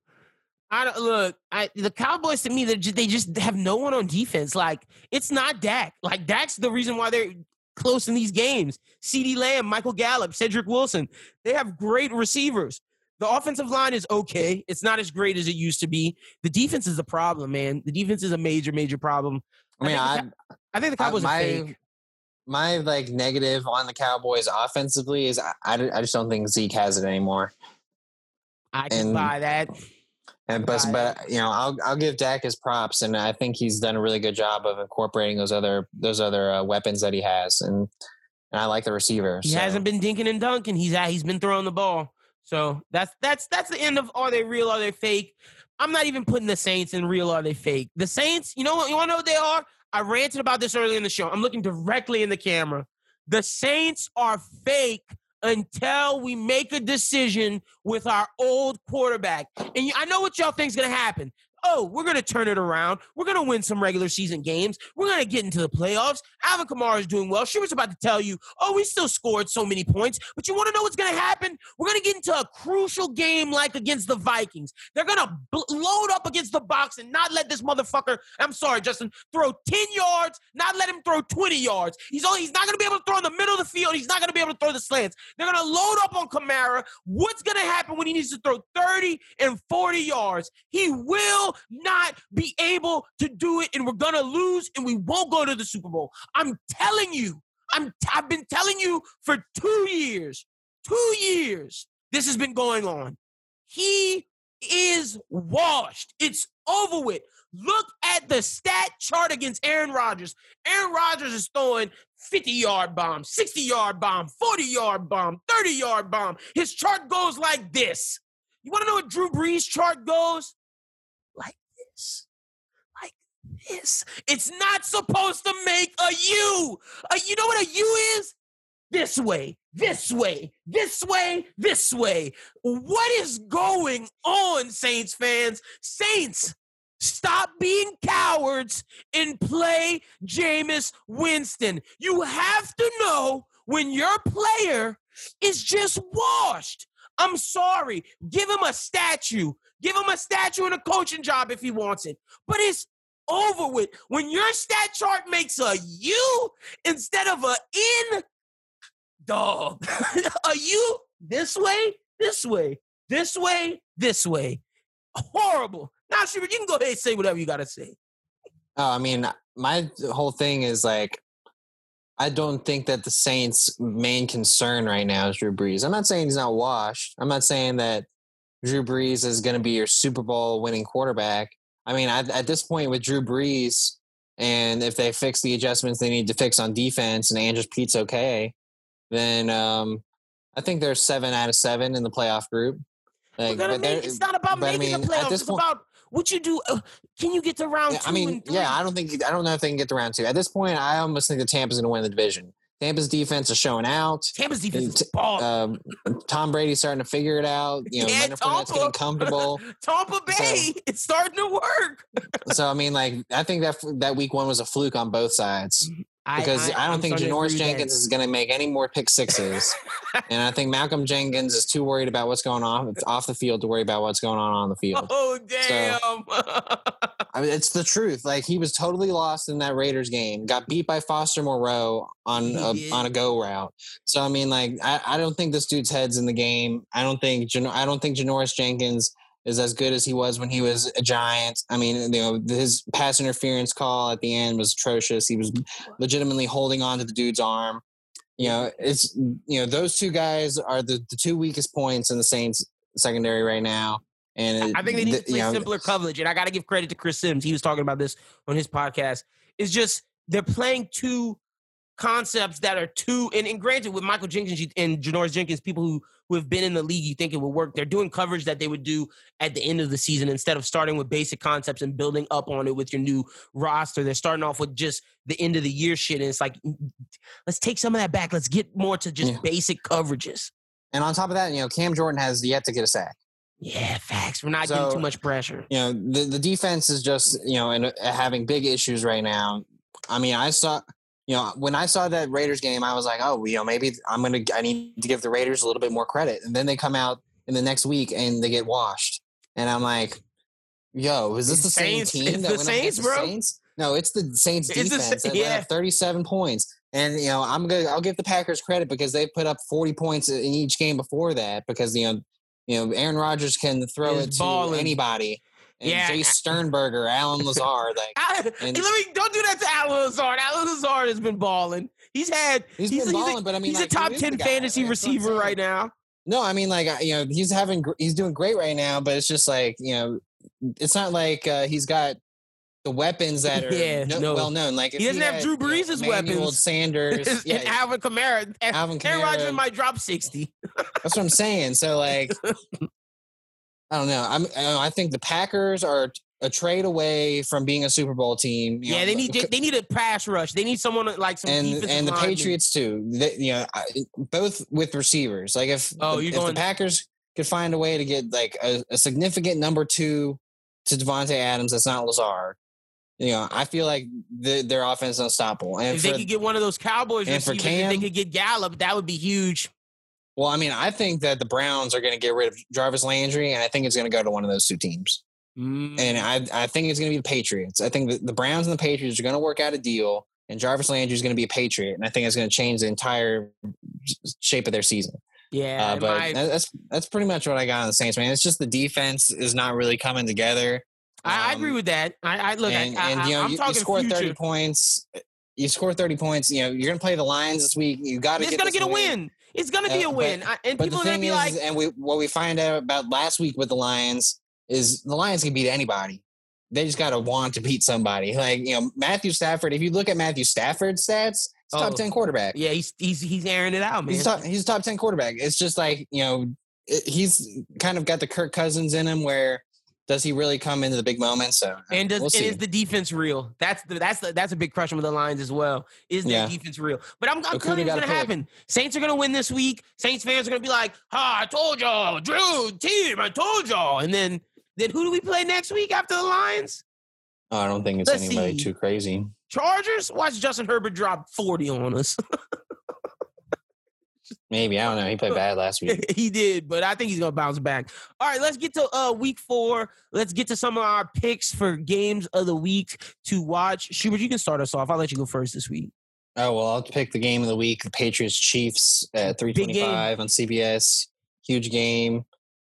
I don't, look, I, the Cowboys to me, they just, they just have no one on defense. Like it's not Dak. Like Dak's the reason why they're close in these games. CeeDee Lamb, Michael Gallup, Cedric Wilson. They have great receivers. The offensive line is okay. It's not as great as it used to be. The defense is a problem, man. The defense is a major, major problem. I mean, I think the, I, I think the Cowboys I, my, are fake. My, like, negative on the Cowboys offensively is I, I just don't think Zeke has it anymore. I can and, buy that. And But, but that. you know, I'll I'll give Dak his props, and I think he's done a really good job of incorporating those other, those other uh, weapons that he has. And, and I like the receivers. He so. hasn't been dinking and dunking. He's He's been throwing the ball. So that's that's that's the end of are they real, are they fake? I'm not even putting the Saints in real or they fake. The Saints, you know what? You want to know what they are? I ranted about this earlier in the show. I'm looking directly in the camera. The Saints are fake until we make a decision with our old quarterback. And I know what y'all think is going to happen. Oh, we're going to turn it around. We're going to win some regular season games. We're going to get into the playoffs. Alvin Kamara is doing well. She was about to tell you, oh, we still scored so many points. But you want to know what's going to happen? We're going to get into a crucial game like against the Vikings. They're going to bl- load up against the box and not let this motherfucker, I'm sorry, Justin, throw ten yards, not let him throw twenty yards. He's only, he's not going to be able to throw in the middle of the field. He's not going to be able to throw the slants. They're going to load up on Kamara. What's going to happen when he needs to throw thirty and forty yards? He will not be able to do it, and we're gonna lose, and we won't go to the Super Bowl. I'm telling you, I'm I've been telling you for two years, two years, this has been going on. He is washed. It's over with. Look at the stat chart against Aaron Rodgers. Aaron Rodgers is throwing fifty-yard bomb, sixty-yard bomb, forty-yard bomb, thirty-yard bomb. His chart goes like this. You want to know what Drew Brees' chart goes? Like this. It's not supposed to make a U. A, you know what a U is? This way, this way, this way, this way. What is going on, Saints fans? Saints, stop being cowards and play Jameis Winston. You have to know when your player is just washed. I'm sorry. Give him a statue. Give him a statue and a coaching job if he wants it. But it's over with. When your stat chart makes a U instead of an N, dog, a U this way, this way, this way, this way. Horrible. Now, Schubert, you can go ahead and say whatever you got to say. Oh, I mean, my whole thing is like, I don't think that the Saints' main concern right now is Drew Brees. I'm not saying he's not washed. I'm not saying that Drew Brees is going to be your Super Bowl winning quarterback. I mean, I, at this point with Drew Brees, and if they fix the adjustments they need to fix on defense and Andrews Pete's okay, then um, I think they're seven out of seven in the playoff group. Like, but make, it's not about making I mean, the playoffs. It's point, about what you do. Uh, can you get to round yeah, two I mean, and three? Yeah, I don't think I don't know if they can get to round two. At this point, I almost think that Tampa's going to win the division. Tampa's defense is showing out. Tampa's defense is ball. Um, Tom Brady's starting to figure it out. You know, yeah, Leonard Fournette's getting comfortable. Tampa Bay, so, it's starting to work. So I mean, like, I think that that week one was a fluke on both sides I, because I, I don't I'm think Janoris Jenkins that. is going to make any more pick sixes, and I think Malcolm Jenkins is too worried about what's going on off the field to worry about what's going on on the field. Oh damn! So, I mean, it's the truth. Like, he was totally lost in that Raiders game. Got beat by Foster Moreau on a, on a go route. So, I mean, like, I, I don't think this dude's head's in the game. I don't think I don't think Janoris Jenkins is as good as he was when he was a Giant. I mean, you know, his pass interference call at the end was atrocious. He was legitimately holding on to the dude's arm. You know, it's you know those two guys are the, the two weakest points in the Saints secondary right now. And it, I think they need to play you know, simpler coverage, and I got to give credit to Chris Sims. He was talking about this on his podcast. It's just they're playing two concepts that are too – and granted, with Michael Jenkins and Janoris Jenkins, people who, who have been in the league, you think it would work. They're doing coverage that they would do at the end of the season instead of starting with basic concepts and building up on it with your new roster. They're starting off with just the end-of-the-year shit, and it's like, let's take some of that back. Let's get more to just yeah. basic coverages. And on top of that, you know, Cam Jordan has yet to get a sack. Yeah, facts. We're not so, getting too much pressure. You know, the, the defense is just, you know, and uh, having big issues right now. I mean, I saw, you know, when I saw that Raiders game, I was like, oh, you know, maybe I'm going to, I need to give the Raiders a little bit more credit. And then they come out in the next week and they get washed. And I'm like, yo, is this the, the same Saints, team? That the Saints, the bro. Saints? No, it's the Saints it's defense the, that yeah. went up thirty-seven points. And, you know, I'm going to, I'll give the Packers credit because they put up forty points in each game before that because, you know, You know, Aaron Rodgers can throw it to balling. anybody. And yeah. Jay Sternberger, Alan Lazard. Like, I, and, let me, don't do that to Alan Lazard. Alan Lazard has been balling. He's had – He's, he's been balling, but I mean – He's like, a top ten fantasy like, receiver right now. No, I mean, like, you know, he's having – he's doing great right now, but it's just like, you know, it's not like uh, he's got the weapons that are yeah, no, no. well-known. Like, if he doesn't he have Drew Brees' you know, weapons. Manuel Sanders. and yeah, Alvin Kamara. Alvin Kamara. Aaron Rodgers might drop sixty. That's what I'm saying. So, like, I don't know. I'm, I think the Packers are a trade away from being a Super Bowl team. You yeah, know, they need they need a pass rush. They need someone like some and and the Patriots too. They, you know, both with receivers. Like if oh, the, if the Packers could find a way to get like a, a significant number two to Devontae Adams, that's not Lazard. You know, I feel like the, their offense is unstoppable. And if for, they could get one of those Cowboys receivers, Cam, if they could get Gallup, that would be huge. Well, I mean, I think that the Browns are going to get rid of Jarvis Landry, and I think it's going to go to one of those two teams. Mm. And I, I think it's going to be the Patriots. I think the, the Browns and the Patriots are going to work out a deal, and Jarvis Landry is going to be a Patriot, and I think it's going to change the entire shape of their season. Yeah, uh, but my, that's that's pretty much what I got on the Saints, man. It's just the defense is not really coming together. Um, I agree with that. I, I look, and, I, I, and you know, I'm you, talking you score future. thirty points. You score thirty points. You know, you're going to play the Lions this week. You got to. It's going to get a win. win. It's going to be a win. Uh, but, and people are going to be is, like, and we, what we find out about last week with the Lions is the Lions can beat anybody. They just got to want to beat somebody. Like, you know, Matthew Stafford, if you look at Matthew Stafford's stats, he's oh, top ten quarterback. Yeah, he's, he's, he's airing it out, man. He's top, he's a top ten quarterback. It's just like, you know, it, he's kind of got the Kirk Cousins in him where does he really come into the big moments? So, and does we'll and is the defense real? That's the, that's the, that's a big question with the Lions as well. Is the yeah. defense real? But I'm, I'm telling you, it's gonna pick. happen. Saints are gonna win this week. Saints fans are gonna be like, "Ha! Oh, I told y'all, Drew team. I told y'all." And then, then who do we play next week after the Lions? Oh, I don't think it's Let's anybody see. too crazy. Chargers. Watch Justin Herbert drop forty on us. Maybe. I don't know. He played bad last week. He did, but I think he's going to bounce back. All right, let's get to uh, week four. Let's get to some of our picks for games of the week to watch. Schubert, you can start us off. I'll let you go first this week. Oh, well, I'll pick the game of the week, the Patriots-Chiefs at three twenty-five on C B S. Huge game.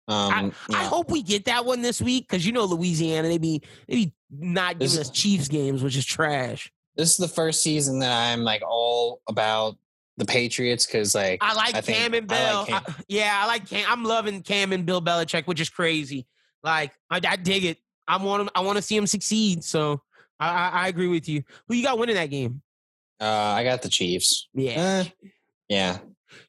Um, I, yeah. I hope we get that one this week because, you know, Louisiana, they be, they be not giving this, us Chiefs games, which is trash. This is the first season that I'm, like, all about the Patriots because like I like I Cam and Bill. I like Cam. I, yeah, I like Cam. I'm loving Cam and Bill Belichick, which is crazy. Like I, I dig it. I want him. I want to see him succeed. So I, I, I agree with you. Who you got winning that game? Uh, I got the Chiefs. Yeah, uh, yeah.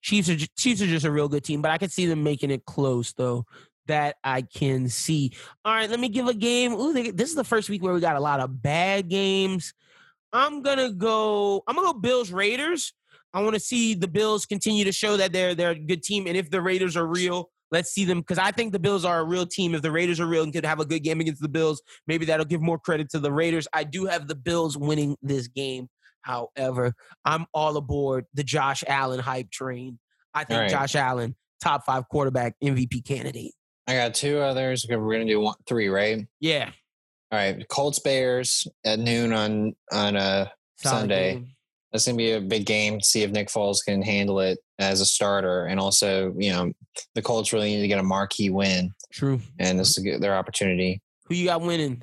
Chiefs are Chiefs are just a real good team, but I can see them making it close though. That I can see. All right, let me give a game. Ooh, they, this is the first week where we got a lot of bad games. I'm gonna go. I'm gonna go Bills Raiders. I want to see the Bills continue to show that they're they're a good team. And if the Raiders are real, let's see them. Because I think the Bills are a real team. If the Raiders are real and could have a good game against the Bills, maybe that'll give more credit to the Raiders. I do have the Bills winning this game. However, I'm all aboard the Josh Allen hype train. I think right. Josh Allen, top five quarterback, M V P candidate. I got two others. We're going to do one, three, right? Yeah. All right. Colts Bears at noon on, on a Solid Sunday. Game. That's going to be a big game to see if Nick Foles can handle it as a starter. And also, you know, the Colts really need to get a marquee win. True. And this is their opportunity. Who you got winning?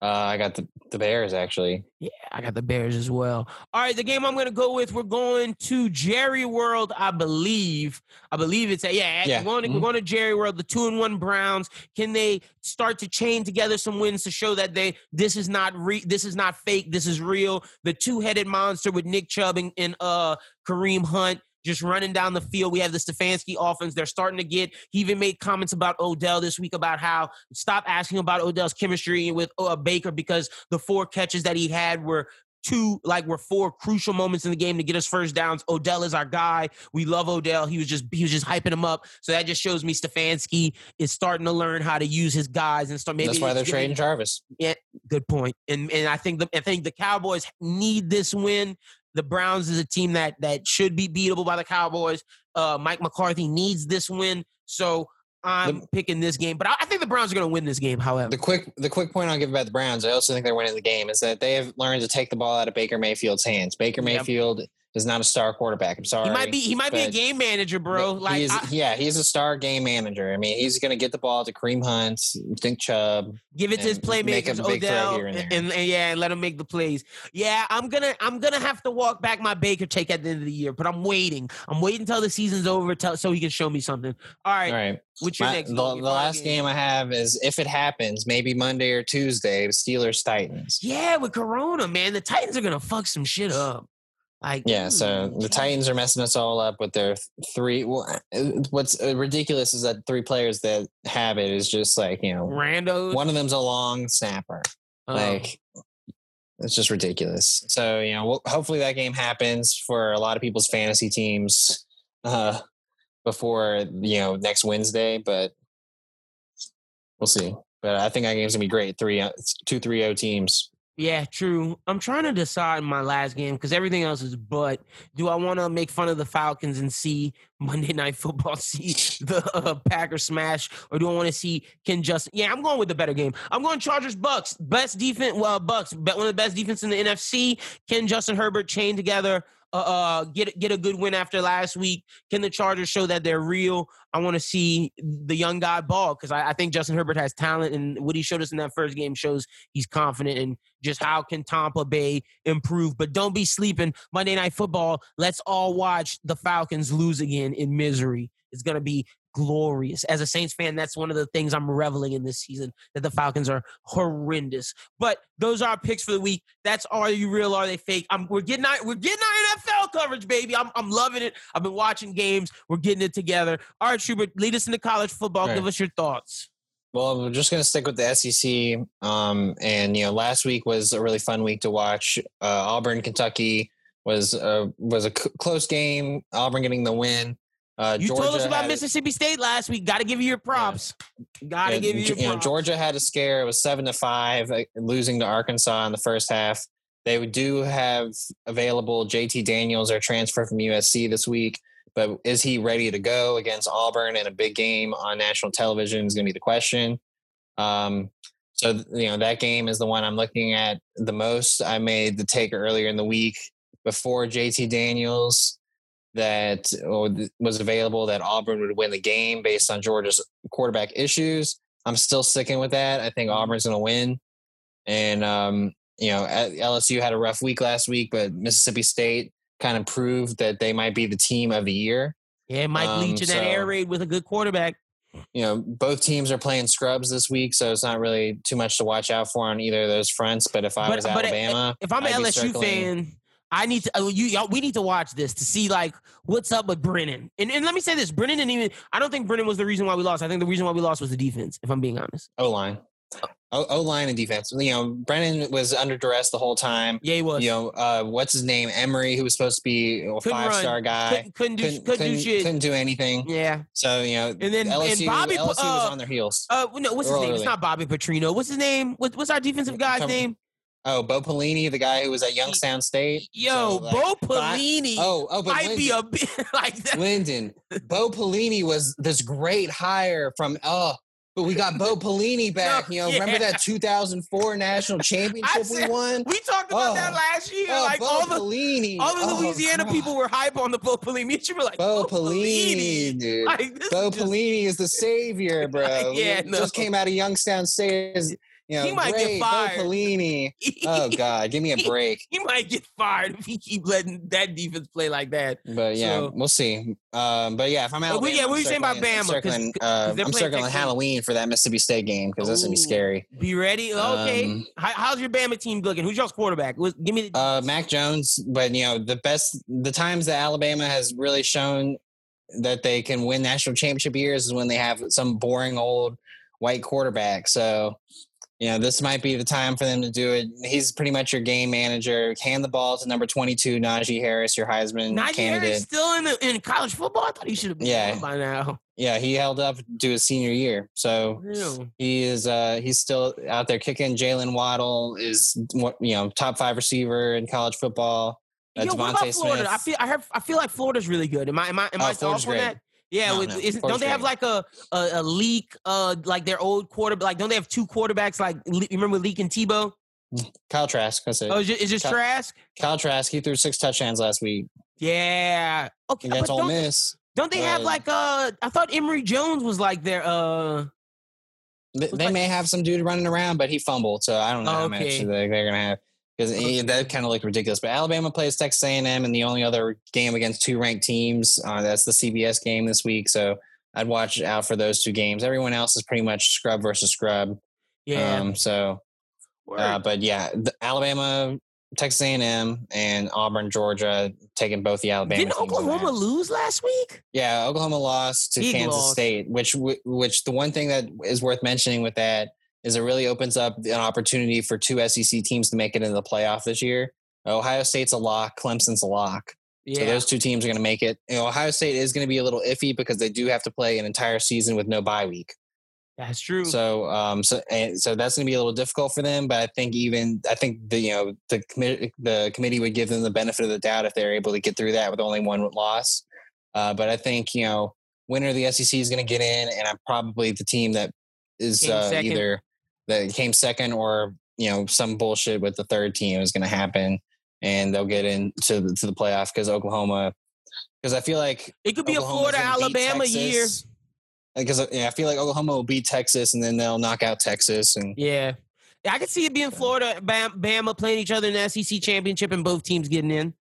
Uh, I got the, the Bears, actually. Yeah, I got the Bears as well. All right, the game I'm going to go with, we're going to Jerry World, I believe. I believe it's a, yeah, yeah. We're, going to, mm-hmm. we're going to Jerry World, the two and one Browns. Can they start to chain together some wins to show that they this is not re, this is not fake, this is real? The two-headed monster with Nick Chubb and, and uh, Kareem Hunt. Just running down the field. We have the Stefanski offense. They're starting to get – he even made comments about Odell this week about how stop asking about Odell's chemistry with uh, Baker because the four catches that he had were two – like were four crucial moments in the game to get us first downs. Odell is our guy. We love Odell. He was just he was just hyping him up. So that just shows me Stefanski is starting to learn how to use his guys and start maybe – That's why they're trading Jarvis. Yeah, good point. And and I think the I think the Cowboys need this win. The Browns is a team that that should be beatable by the Cowboys. Uh, Mike McCarthy needs this win, so I'm the, picking this game. But I, I think the Browns are going to win this game, however. The quick the quick point I'll give about the Browns, I also think they're winning the game, is that they have learned to take the ball out of Baker Mayfield's hands. Baker yep. Mayfield is not a star quarterback. I'm sorry. He might be, he might be a game manager, bro. Like he is, I, Yeah, he's a star game manager. I mean, he's going to get the ball to Kareem Hunt, Nick Chubb. Give it to his playmakers, Odell, here and, there. And, and yeah, and let him make the plays. Yeah, I'm going to I'm gonna have to walk back my Baker take at the end of the year, but I'm waiting. I'm waiting until the season's over till, so he can show me something. All right. All right. What's your my, next the, game? The last game I have is, if it happens, maybe Monday or Tuesday, Steelers-Titans. Yeah, with Corona, man. The Titans are going to fuck some shit up. I yeah, so the Titans are messing us all up with their three. Well, what's ridiculous is that three players that have it is just like, you know, rando. One of them's a long snapper. Oh. Like, it's just ridiculous. So, you know, we'll, hopefully that game happens for a lot of people's fantasy teams uh, before, you know, next Wednesday, but we'll see. But I think that game's going to be great. Three, two, three, oh teams. Yeah, true. I'm trying to decide my last game because everything else is but. Do I want to make fun of the Falcons and see Monday Night Football, see the uh, Packers smash, or do I want to see Ken Justin? Yeah, I'm going with the better game. I'm going Chargers-Bucks. Best defense, well, Bucks, but one of the best defense in the N F C. Can Justin Herbert chain together, uh, uh, get get a good win after last week? Can the Chargers show that they're real? I want to see the young guy ball because I, I think Justin Herbert has talent, and what he showed us in that first game shows he's confident. And just how can Tampa Bay improve? But don't be sleeping. Monday Night Football, let's all watch the Falcons lose again in misery. It's going to be glorious. As a Saints fan, that's one of the things I'm reveling in this season, that the Falcons are horrendous. But those are our picks for the week. That's Are You Real? Are They Fake? I'm, we're getting our, we're getting our N F L coverage, baby. I'm, I'm loving it. I've been watching games. We're getting it together. All right, Schubert, lead us into college football. Right. Give us your thoughts. Well, we're just going to stick with the S E C. Um, and, you know, last week was a really fun week to watch. Uh, Auburn, Kentucky was a, was a c- close game. Auburn getting the win. Uh, you Georgia told us about Mississippi State last week. Got to give you your props. Yeah. Got to yeah, give you your props. You know, Georgia had a scare. It was seven to five, uh, losing to Arkansas in the first half. They do have available J T Daniels, their transfer from U S C this week. But is he ready to go against Auburn in a big game on national television is going to be the question. Um, so, you know, that game is the one I'm looking at the most. I made the take earlier in the week before J T Daniels that was available that Auburn would win the game based on Georgia's quarterback issues. I'm still sticking with that. I think Auburn's going to win. And, um, you know, L S U had a rough week last week, but Mississippi State kind of proved that they might be the team of the year. Yeah, Mike um, Leach in so, that air raid with a good quarterback. You know, both teams are playing scrubs this week, so it's not really too much to watch out for on either of those fronts. But if I but, was but Alabama, if I'm an I'd L S U fan, I need to, uh, you, y'all, we need to watch this to see, like, what's up with Brennan. And and let me say this, Brennan didn't even, I don't think Brennan was the reason why we lost. I think the reason why we lost was the defense, if I'm being honest. O-line. O- O-line and defense. You know, Brennan was under duress the whole time. Yeah, he was. You know, uh, what's his name? Emery, who was supposed to be a couldn't five-star run. guy. Couldn't, couldn't, do, couldn't, couldn't do shit. Couldn't do anything. Yeah. So, you know, and then, L S U, and Bobby, L S U was uh, on their heels. Uh, no, what's his Early. name? It's not Bobby Petrino. What's his name? What, what's our defensive guy's Come, name? Oh, Bo Pelini, the guy who was at Youngstown State. Yo, so, like, Bo Pelini but, oh, oh, but might Linden, be a like that. Linden. Bo Pelini was this great hire from, oh, but we got Bo Pelini back. No, you know, yeah. Remember that two thousand four national championship said, we won? We talked about oh, that last year. Oh, like Bo all Pelini. the all the Louisiana oh, people were hype on the Bo Pelini. You were like, Bo, Bo Pelini, Pelini, dude. Like, Bo is just... Pelini is the savior, bro. yeah, no. Just came out of Youngstown State. As, You know, he might great, get fired. Bo Pelini. Oh, God. Give me a break. He, he might get fired if he keep letting that defense play like that. But, yeah, so, we'll see. Um, but, yeah, if I'm out. Well, yeah, what were you saying about Bama? I'm circling, cause, cause uh, I'm circling Halloween for that Mississippi State game because that's going to be scary. Be ready? Okay. Um, How, how's your Bama team looking? Who's y'all's quarterback? Give me the- uh, Mac Jones. But, you know, the best – the times that Alabama has really shown that they can win national championship years is when they have some boring old white quarterback. So – you know, this might be the time for them to do it. He's pretty much your game manager. Hand the ball to number twenty-two, Najee Harris, your Heisman Najee candidate. Najee Harris still in the, in college football? I thought he should have been yeah. gone by now. Yeah, he held up to his senior year. So Ew. he is uh, he's still out there kicking. Jalen Waddle is, you know, top five receiver in college football. Uh, Yo, what about Florida? Smith. I feel I have I feel like Florida's really good. Am I am I am oh, I off on that? Yeah, no, no. Isn't, don't they have like a, a, a leak, uh, like their old quarterback? Like, don't they have two quarterbacks? Like, you remember Leak and Tebow? Kyle Trask, that's it. Oh, is it, is it Kyle, Trask? Kyle Trask, he threw six touchdowns last week. Yeah. Okay. That's Ole Miss. Don't they but, have like, uh, I thought Emory Jones was like their, uh, they, they like, may have some dude running around, but he fumbled. So I don't know okay. how much they're going to have. Because okay. that kind of looked ridiculous. But Alabama plays Texas A and M in the only other game against two ranked teams. Uh, that's the C B S game this week. So I'd watch out for those two games. Everyone else is pretty much scrub versus scrub. Yeah. Um, so, uh, but yeah, the Alabama Texas A and M and Auburn, Georgia, taking both the Alabama teams. Didn't Oklahoma lose last week? Yeah, Oklahoma lost to Kansas State, which which the one thing that is worth mentioning with that is it really opens up an opportunity for two S E C teams to make it into the playoff this year. Ohio State's a lock. Clemson's a lock. Yeah. So those two teams are going to make it. You know, Ohio State is going to be a little iffy because they do have to play an entire season with no bye week. That's true. So, um, so, and so that's going to be a little difficult for them. But I think even I think the you know the committee the committee would give them the benefit of the doubt if they're able to get through that with only one loss. Uh, but I think you know winner of the S E C is going to get in, and I'm probably the team that is uh, either that came second or you know some bullshit with the third team is going to happen, and they'll get into the, to the playoff because Oklahoma, because I feel like it could be Oklahoma's a Florida Alabama year. Because yeah, I feel like Oklahoma will beat Texas, and then they'll knock out Texas. And yeah, I could see it being Florida, Bama playing each other in the S E C championship, and both teams getting in.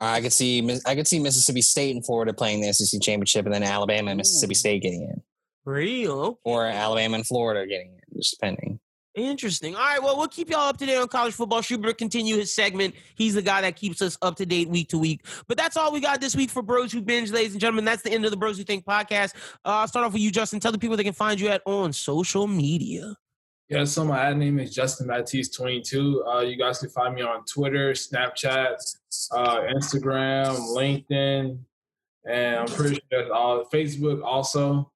I could see, I could see Mississippi State and Florida playing the S E C championship, and then Alabama and Mississippi State getting in. Real, okay. Or Alabama and Florida getting in, just depending. Interesting. All right, well, we'll keep y'all up to date on college football. Schubert continue his segment. He's the guy that keeps us up to date week to week. But that's all we got this week for Bros Who Binge, ladies and gentlemen. That's the end of the Bros Who Think podcast. Uh, I'll start off with you, Justin. Tell the people they can find you at on social media. Yeah, so my ad name is Justin Baptiste twenty-two. Uh, you guys can find me on Twitter, Snapchat, uh, Instagram, LinkedIn, and I'm pretty sure that's all. Facebook also.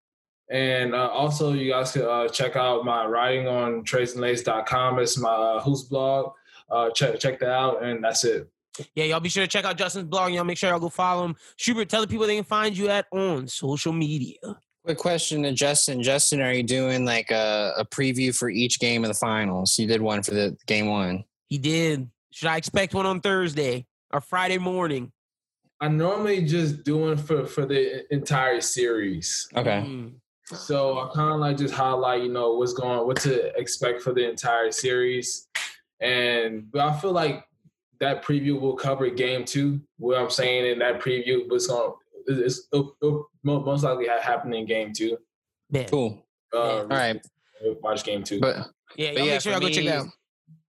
And uh, also, you guys can uh, check out my writing on trays and lays dot com. It's my uh, Who's blog. Uh, check check that out, and that's it. Yeah, y'all be sure to check out Justin's blog. Y'all make sure y'all go follow him. Schubert, tell the people they can find you at on social media. Quick question to Justin. Justin, are you doing like a, a preview for each game of the finals? You did one for the game one. He did. Should I expect one on Thursday or Friday morning? I normally just do one for, for the entire series. Okay. Mm. So I kind of like just highlight, you know, what's going, what to expect for the entire series, and but I feel like that preview will cover game two. What I'm saying in that preview was going, it's it'll, it'll most likely happen in game two. Yeah. Cool. Uh, yeah. All right, watch game two. But yeah, but yeah, sure, I'll go check it out.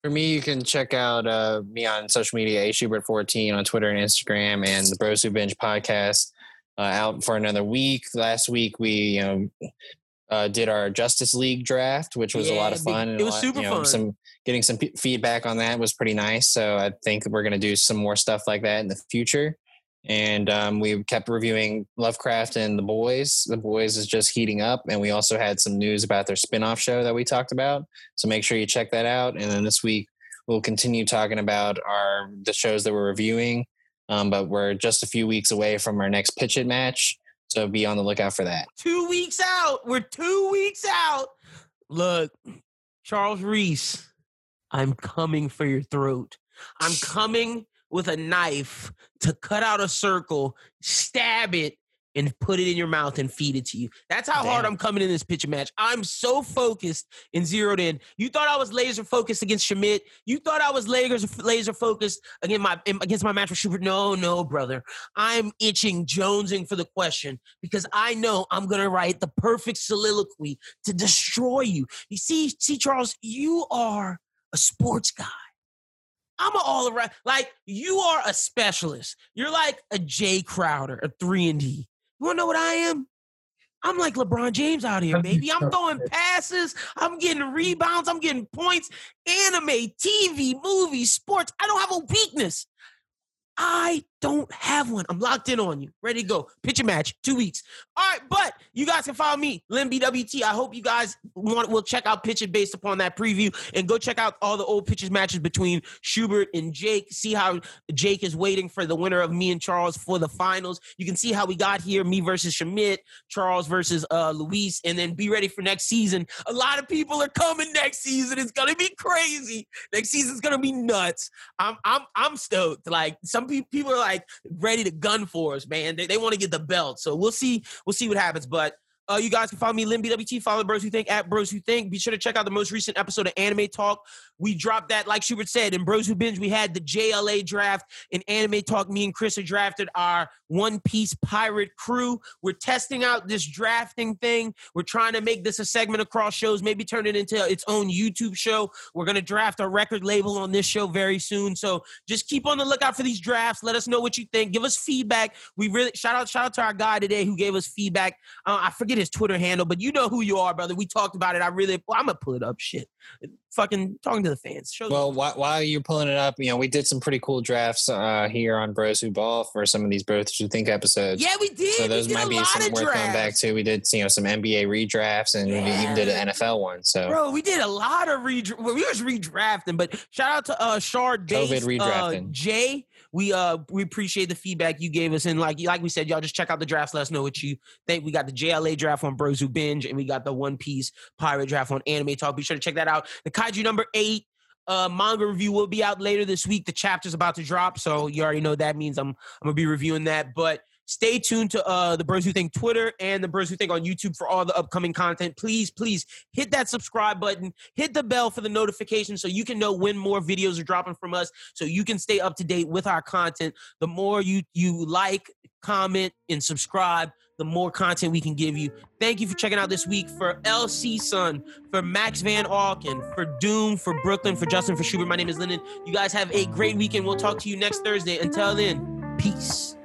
For me, you can check out uh, me on social media, a schubert fourteen on Twitter and Instagram, and the Bros Who Binge podcast. Uh, out for another week. Last week we you know, uh, did our Justice League draft, which was yeah, a lot of fun. It was lot, super you know, fun. Some, getting some p- feedback on that was pretty nice. So I think we're going to do some more stuff like that in the future. And um, we kept reviewing Lovecraft and The Boys. The Boys is just heating up. And we also had some news about their spinoff show that we talked about. So make sure you check that out. And then this week we'll continue talking about our the shows that we're reviewing. Um, but we're just a few weeks away from our next pitch it match. So be on the lookout for that. Two weeks out. We're two weeks out. Look, Charles Reese, I'm coming for your throat. I'm coming with a knife to cut out a circle, stab it, and put it in your mouth and feed it to you. That's how Damn. hard I'm coming in this pitch match. I'm so focused and zeroed in. You thought I was laser focused against Schmidt. You thought I was laser laser focused against my against my match with Schubert. No, no, brother. I'm itching, jonesing for the question because I know I'm gonna write the perfect soliloquy to destroy you. You see, see, Charles, you are a sports guy. I'm an all-around. Like you are a specialist. You're like a Jay Crowder, a three and D. You want to know what I am? I'm like LeBron James out here, baby. I'm throwing passes. I'm getting rebounds. I'm getting points. Anime, T V, movies, sports. I don't have a weakness. I don't have one. I'm locked in on you. Ready to go. Pitch a match. Two weeks. All right, but you guys can follow me, Lynn B W T. I hope you guys want will check out Pitch It based upon that preview and go check out all the old pitches matches between Schubert and Jake. See how Jake is waiting for the winner of me and Charles for the finals. You can see how we got here, me versus Schmidt, Charles versus uh, Luis, and then be ready for next season. A lot of people are coming next season. It's going to be crazy. Next season's going to be nuts. I'm, I'm, I'm stoked. Like, some pe- people are like, ready to gun for us, man. They, they want to get the belt. So we'll see. We'll see what happens. But Uh, you guys can follow me, Lynn B W T. Follow Bros Who Think at Bros Who Think. Be sure to check out the most recent episode of Anime Talk. We dropped that, like Schubert said, in Bros Who Binge. We had the J L A draft and Anime Talk. Me and Chris have drafted our One Piece pirate crew. We're testing out this drafting thing. We're trying to make this a segment across shows, maybe turn it into its own YouTube show. We're going to draft a record label on this show very soon. So just keep on the lookout for these drafts. Let us know what you think. Give us feedback. We really shout out, shout out to our guy today who gave us feedback. Uh, I forget his Twitter handle, but you know who you are, brother. We talked about it. I really, well, I'm gonna pull it up. Shit, fucking talking to the fans. Show well, wh- while you're pulling it up, you know we did some pretty cool drafts uh, here on Bros Who Ball for some of these Bros Who Think episodes. Yeah, we did. So those did might be some worth going back to. We did, you know, some N B A redrafts, and yeah. we even did an N F L one. So, bro, we did a lot of redraft. Well, we was redrafting, but shout out to uh, Shard Days, COVID redrafting. Uh, Jay, we uh we appreciate the feedback you gave us, and like like we said, y'all just check out the drafts. Let us know what you think. We got the J L A draft on Bros Who Binge, and we got the One Piece pirate draft on Anime Talk. Be sure to check that out. The Kaiju number eight uh, manga review will be out later this week. The chapter's about to drop, so you already know that means I'm I'm gonna be reviewing that. But stay tuned to uh, the Bros Who Think Twitter and the Bros Who Think on YouTube for all the upcoming content. Please, please hit that subscribe button. Hit the bell for the notification so you can know when more videos are dropping from us, so you can stay up to date with our content. The more you you like, comment, and subscribe, the more content we can give you. Thank you for checking out this week. For L C Sun, for Max Van Alken, for Doom, for Brooklyn, for Justin, for Schubert, my name is Lyndon. You guys have a great weekend. We'll talk to you next Thursday. Until then, peace.